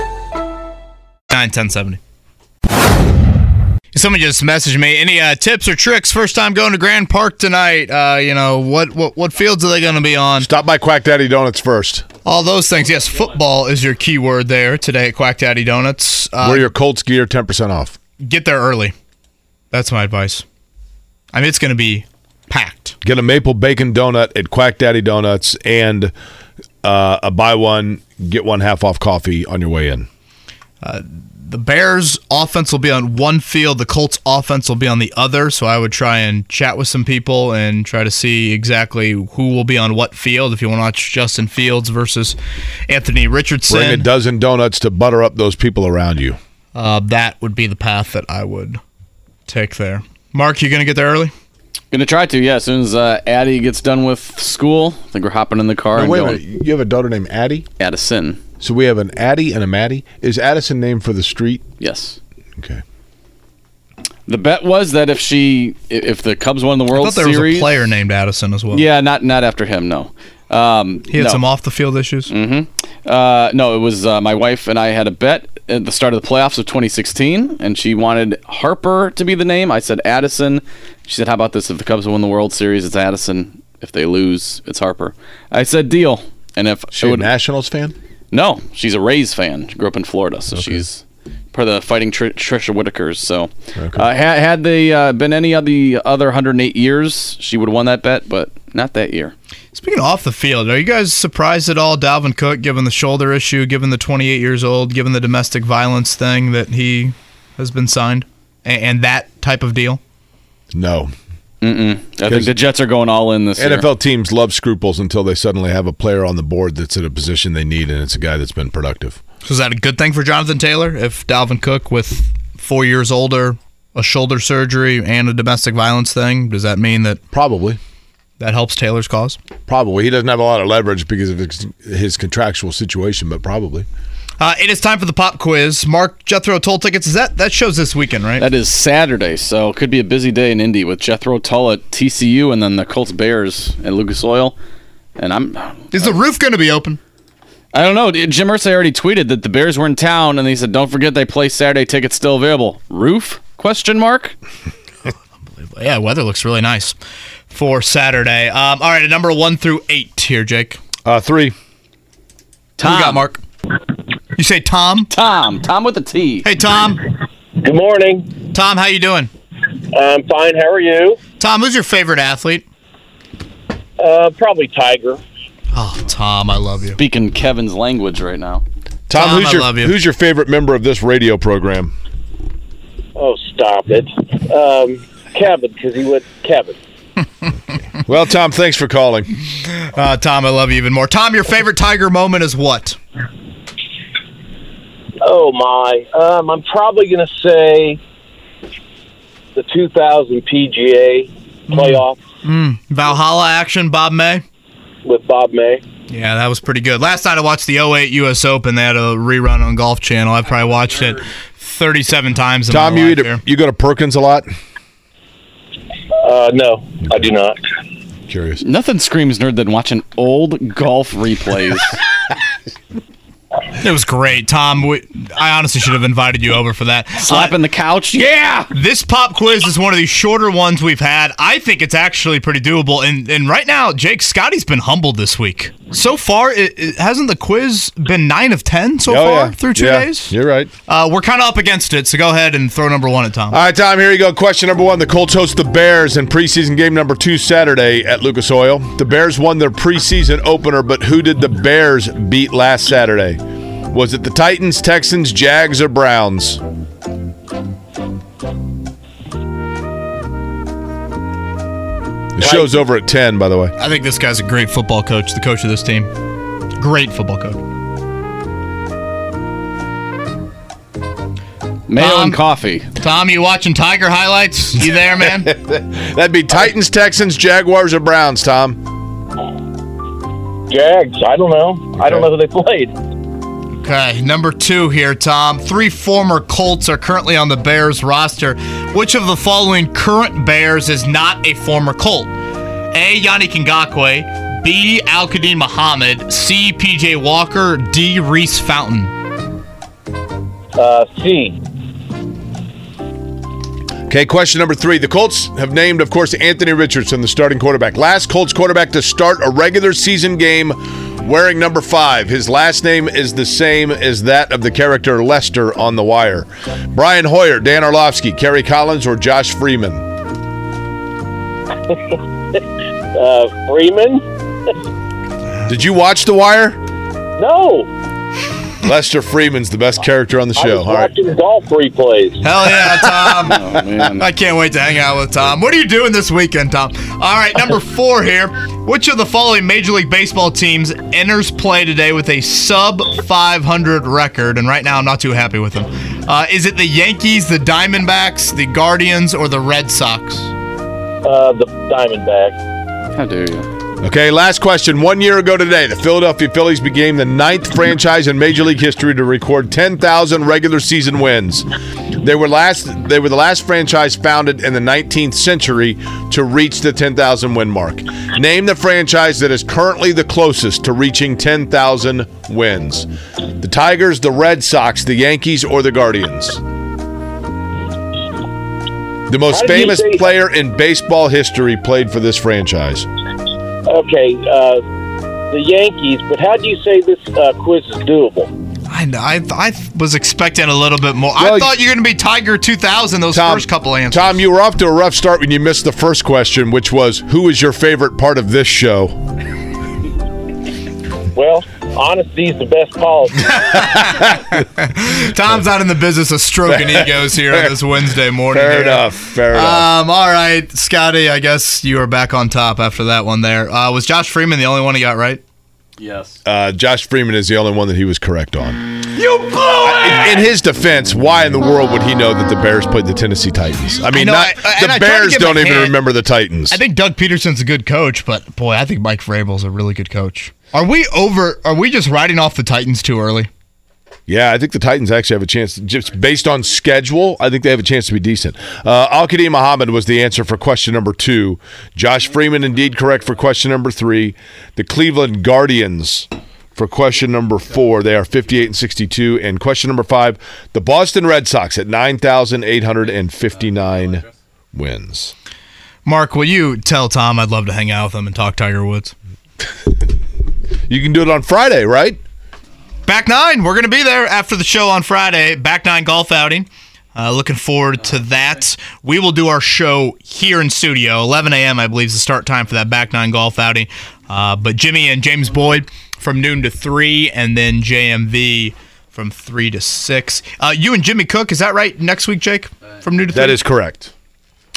nine ten seventy Somebody just messaged me. Any uh, tips or tricks? First time going to Grand Park tonight. Uh, you know, what, what what fields are they going to be on? Stop by Quack Daddy Donuts first. All those things. Yes, football is your key word there today at Quack Daddy Donuts. Uh, Wear your Colts gear, ten percent off. Get there early. That's my advice. I mean, it's going to be packed. Get a maple bacon donut at Quack Daddy Donuts and uh, a buy one, get one half off coffee on your way in. Uh, the Bears' offense will be on one field. The Colts' offense will be on the other. So I would try and chat with some people and try to see exactly who will be on what field. If you want to watch Justin Fields versus Anthony Richardson. Bring a dozen donuts to butter up those people around you. Uh, that would be the path that I would take there. Mark, you going to get there early? Going to try to, yeah. As soon as uh, Addie gets done with school, I think we're hopping in the car. No, and wait going. a minute. You have a daughter named Addie? Addison. So we have an Addie and a Maddie. Is Addison named for the street? Yes. Okay. The bet was that if she, if the Cubs won the World Series, I thought there Series, was a player named Addison as well. Yeah, not not after him. No. Um, he had no. some off the field issues. Mm-hmm. Uh, no, it was uh, my wife and I had a bet at the start of the playoffs of twenty sixteen, and she wanted Harper to be the name. I said Addison. She said, "How about this? If the Cubs win the World Series, it's Addison. If they lose, it's Harper." I said, "Deal." And if she would, a Nationals fan? No, she's a Rays fan. She grew up in Florida, so okay. She's part of the Fighting Tr- Trisha Whitakers. So, okay. uh, had, had they uh, been any of the other one hundred eight years, she would have won that bet, but not that year. Speaking of off the field, are you guys surprised at all, Dalvin Cook, given the shoulder issue, given the twenty-eight years old, given the domestic violence thing that he has been signed, and, and that type of deal? No. Mm-mm. I think the Jets are going all in this N F L year. N F L teams love scruples until they suddenly have a player on the board that's at a position they need, and it's a guy that's been productive. So is that a good thing for Jonathan Taylor if Dalvin Cook, with four years older, a shoulder surgery, and a domestic violence thing, does that mean that probably that helps Taylor's cause? Probably. He doesn't have a lot of leverage because of his contractual situation, but probably. Uh, it is time for the pop quiz. Mark, Jethro Tull tickets. Is that that show's this weekend, right? That is Saturday, so it could be a busy day in Indy with Jethro Tull at T C U and then the Colts Bears at Lucas Oil. And I'm is the roof going to be open? I don't know. Jim Irsay already tweeted that the Bears were in town, and he said, "Don't forget they play Saturday. Tickets still available." Roof? Question mark? Yeah, weather looks really nice for Saturday. Um, all right, a number one through eight here, Jake. Uh, three. Tom. Who you got, Mark? You say Tom? Tom. Tom with a T. Hey, Tom. Good morning. Tom, how you doing? I'm fine. How are you? Tom, who's your favorite athlete? Uh, probably Tiger. Oh, Tom, I love you. Speaking Kevin's language right now. Tom, Tom who's I your, love you. Who's your favorite member of this radio program? Oh, stop it. Um, Kevin, because he went Kevin. Well, Tom, thanks for calling. Uh, Tom, I love you even more. Tom, your favorite Tiger moment is what? Oh, my. Um, I'm probably going to say the two thousand P G A playoff. Mm. Mm. Valhalla action, Bob May? With Bob May. Yeah, that was pretty good. Last night I watched the oh eight U S Open. They had a rerun on Golf Channel. I probably watched it thirty-seven times in Tom, my life. Tom, you go to Perkins a lot? Uh, no, I do not. Curious. Nothing screams nerd than watching old golf replays. It was great, Tom. We, I honestly should have invited you over for that. Slapping uh, the couch? Yeah! This pop quiz is one of the shorter ones we've had. I think it's actually pretty doable. And and right now, Jake, Scotty's been humbled this week. So far, it, it, hasn't the quiz been nine of ten so oh, far yeah. through two yeah, days? You're right. Uh, we're kind of up against it, so go ahead and throw number one at Tom. All right, Tom, here you go. Question number one. The Colts host the Bears in preseason game number two Saturday at Lucas Oil. The Bears won their preseason opener, but who did the Bears beat last Saturday? Was it the Titans, Texans, Jags, or Browns? The show's over at ten, by the way. I think this guy's a great football coach, the coach of this team. Great football coach. Mayo and coffee. Tom, you watching Tiger highlights? You there, man? That'd be Titans, Texans, Jaguars, or Browns, Tom? Jags. I don't know. Okay. I don't know who they played. Okay, number two here, Tom. Three former Colts are currently on the Bears roster. Which of the following current Bears is not a former Colt? A, Yannick Ngakoue. B, Al-Qadim Muhammad. C, P J Walker. D, Reese Fountain. Uh, C. Okay, question number three. The Colts have named, of course, Anthony Richardson, the starting quarterback. Last Colts quarterback to start a regular season game wearing number five. His last name is the same as that of the character Lester on The Wire. Brian Hoyer, Dan Orlovsky, Kerry Collins, or Josh Freeman? uh, Freeman? Did you watch The Wire? No. Lester Freeman's the best character on the show. I was watching All right. golf replays. Hell yeah, Tom. Oh, man. I can't wait to hang out with Tom. What are you doing this weekend, Tom? All right, number four here. Which of the following Major League Baseball teams enters play today with a sub five hundred record? And right now I'm not too happy with them. Uh, is it the Yankees, the Diamondbacks, the Guardians, or the Red Sox? Uh, the Diamondbacks. How dare you? Okay, last question. One year ago today, the Philadelphia Phillies became the ninth franchise in Major League history to record ten thousand regular season wins. They were last. They were the last franchise founded in the nineteenth century to reach the ten thousand win mark. Name the franchise that is currently the closest to reaching ten thousand wins. The Tigers, the Red Sox, the Yankees, or the Guardians? The most famous player in baseball history played for this franchise. Okay, uh, the Yankees, but how do you say this uh, quiz is doable? I, I I was expecting a little bit more. Well, I thought you were going to be Tiger two thousand, those Tom, first couple answers. Tom, you were off to a rough start when you missed the first question, which was, who is your favorite part of this show? Well, honesty is the best policy. Tom's out in the business of stroking egos here on this Wednesday morning. Fair here. enough. Fair um, enough. All right, Scotty, I guess you are back on top after that one there. Uh, was Josh Freeman the only one he got right? Yes. Uh, Josh Freeman is the only one that he was correct on. You blew it! In, in his defense, why in the world would he know that the Bears played the Tennessee Titans? I mean, I know, not, I, the I Bears don't even hand. remember the Titans. I think Doug Peterson's a good coach, but, boy, I think Mike Vrabel's a really good coach. Are we over? Are we just riding off the Titans too early? Yeah, I think the Titans actually have a chance. Just based on schedule, I think they have a chance to be decent. Uh, Al-Qadim Muhammad was the answer for question number two. Josh Freeman, indeed correct for question number three. The Cleveland Guardians for question number four. They are fifty-eight and sixty-two. And question number five, the Boston Red Sox at nine thousand eight hundred fifty-nine wins. Mark, will you tell Tom I'd love to hang out with him and talk Tiger Woods? You can do it on Friday, right? Back nine. We're going to be there after the show on Friday. Back nine golf outing. Uh, looking forward to that. We will do our show here in studio. eleven a.m., I believe, is the start time for that back nine golf outing. Uh, but Jimmy and James Boyd from noon to three, and then J M V from three to six. Uh, you and Jimmy Cook, is that right? Next week, Jake, from noon to three? That is correct.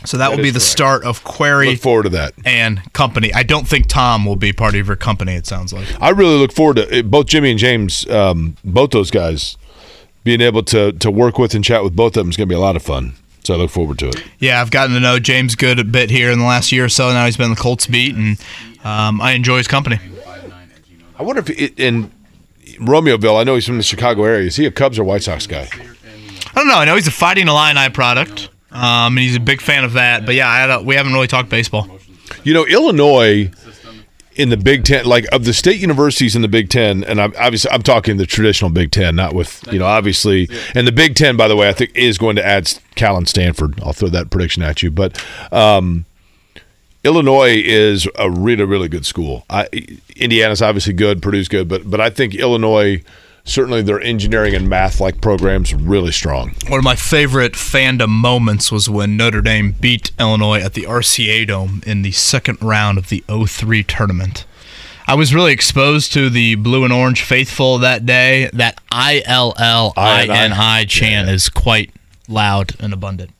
So that, that will be the correct. Start of Query. Look forward to that. And company. I don't think Tom will be part of your company, it sounds like. I really look forward to it. Both Jimmy and James, um, both those guys, being able to to work with and chat with both of them is going to be a lot of fun. So I look forward to it. Yeah, I've gotten to know James Good a bit here in the last year or so. Now he's been the Colts beat, and um, I enjoy his company. I wonder if it, in Romeoville, I know he's from the Chicago area. Is he a Cubs or White Sox guy? I don't know. I know he's a Fighting Illini product. Um, and he's a big fan of that. But, yeah, I don't, we haven't really talked baseball. You know, Illinois in the Big Ten, like of the state universities in the Big Ten, and I'm, obviously I'm talking the traditional Big Ten, not with, you know, obviously. And the Big Ten, by the way, I think is going to add Cal and Stanford. I'll throw that prediction at you. But um, Illinois is a really, really good school. I, Indiana's obviously good, Purdue's good, but but I think Illinois – certainly their engineering and math-like programs really strong. One of my favorite fandom moments was when Notre Dame beat Illinois at the R C A Dome in the second round of the oh three tournament. I was really exposed to the blue and orange faithful that day. That I L L I N I chant is quite loud and abundant.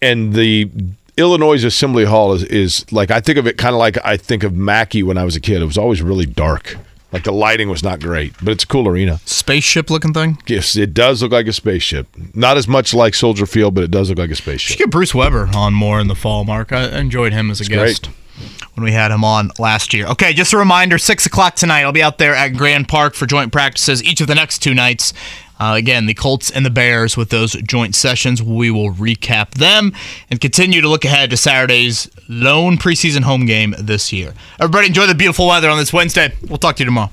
And the Illinois Assembly Hall is, is like, I think of it kind of like I think of Mackey when I was a kid. It was always really dark. Like, the lighting was not great, but it's a cool arena. Spaceship-looking thing? Yes, it does look like a spaceship. Not as much like Soldier Field, but it does look like a spaceship. You should get Bruce Weber on more in the fall, Mark. I enjoyed him as a it's guest great. When we had him on last year. Okay, just a reminder, six o'clock tonight. I'll be out there at Grand Park for joint practices each of the next two nights. Uh, again, the Colts and the Bears with those joint sessions. We will recap them and continue to look ahead to Saturday's lone preseason home game this year. Everybody enjoy the beautiful weather on this Wednesday. We'll talk to you tomorrow.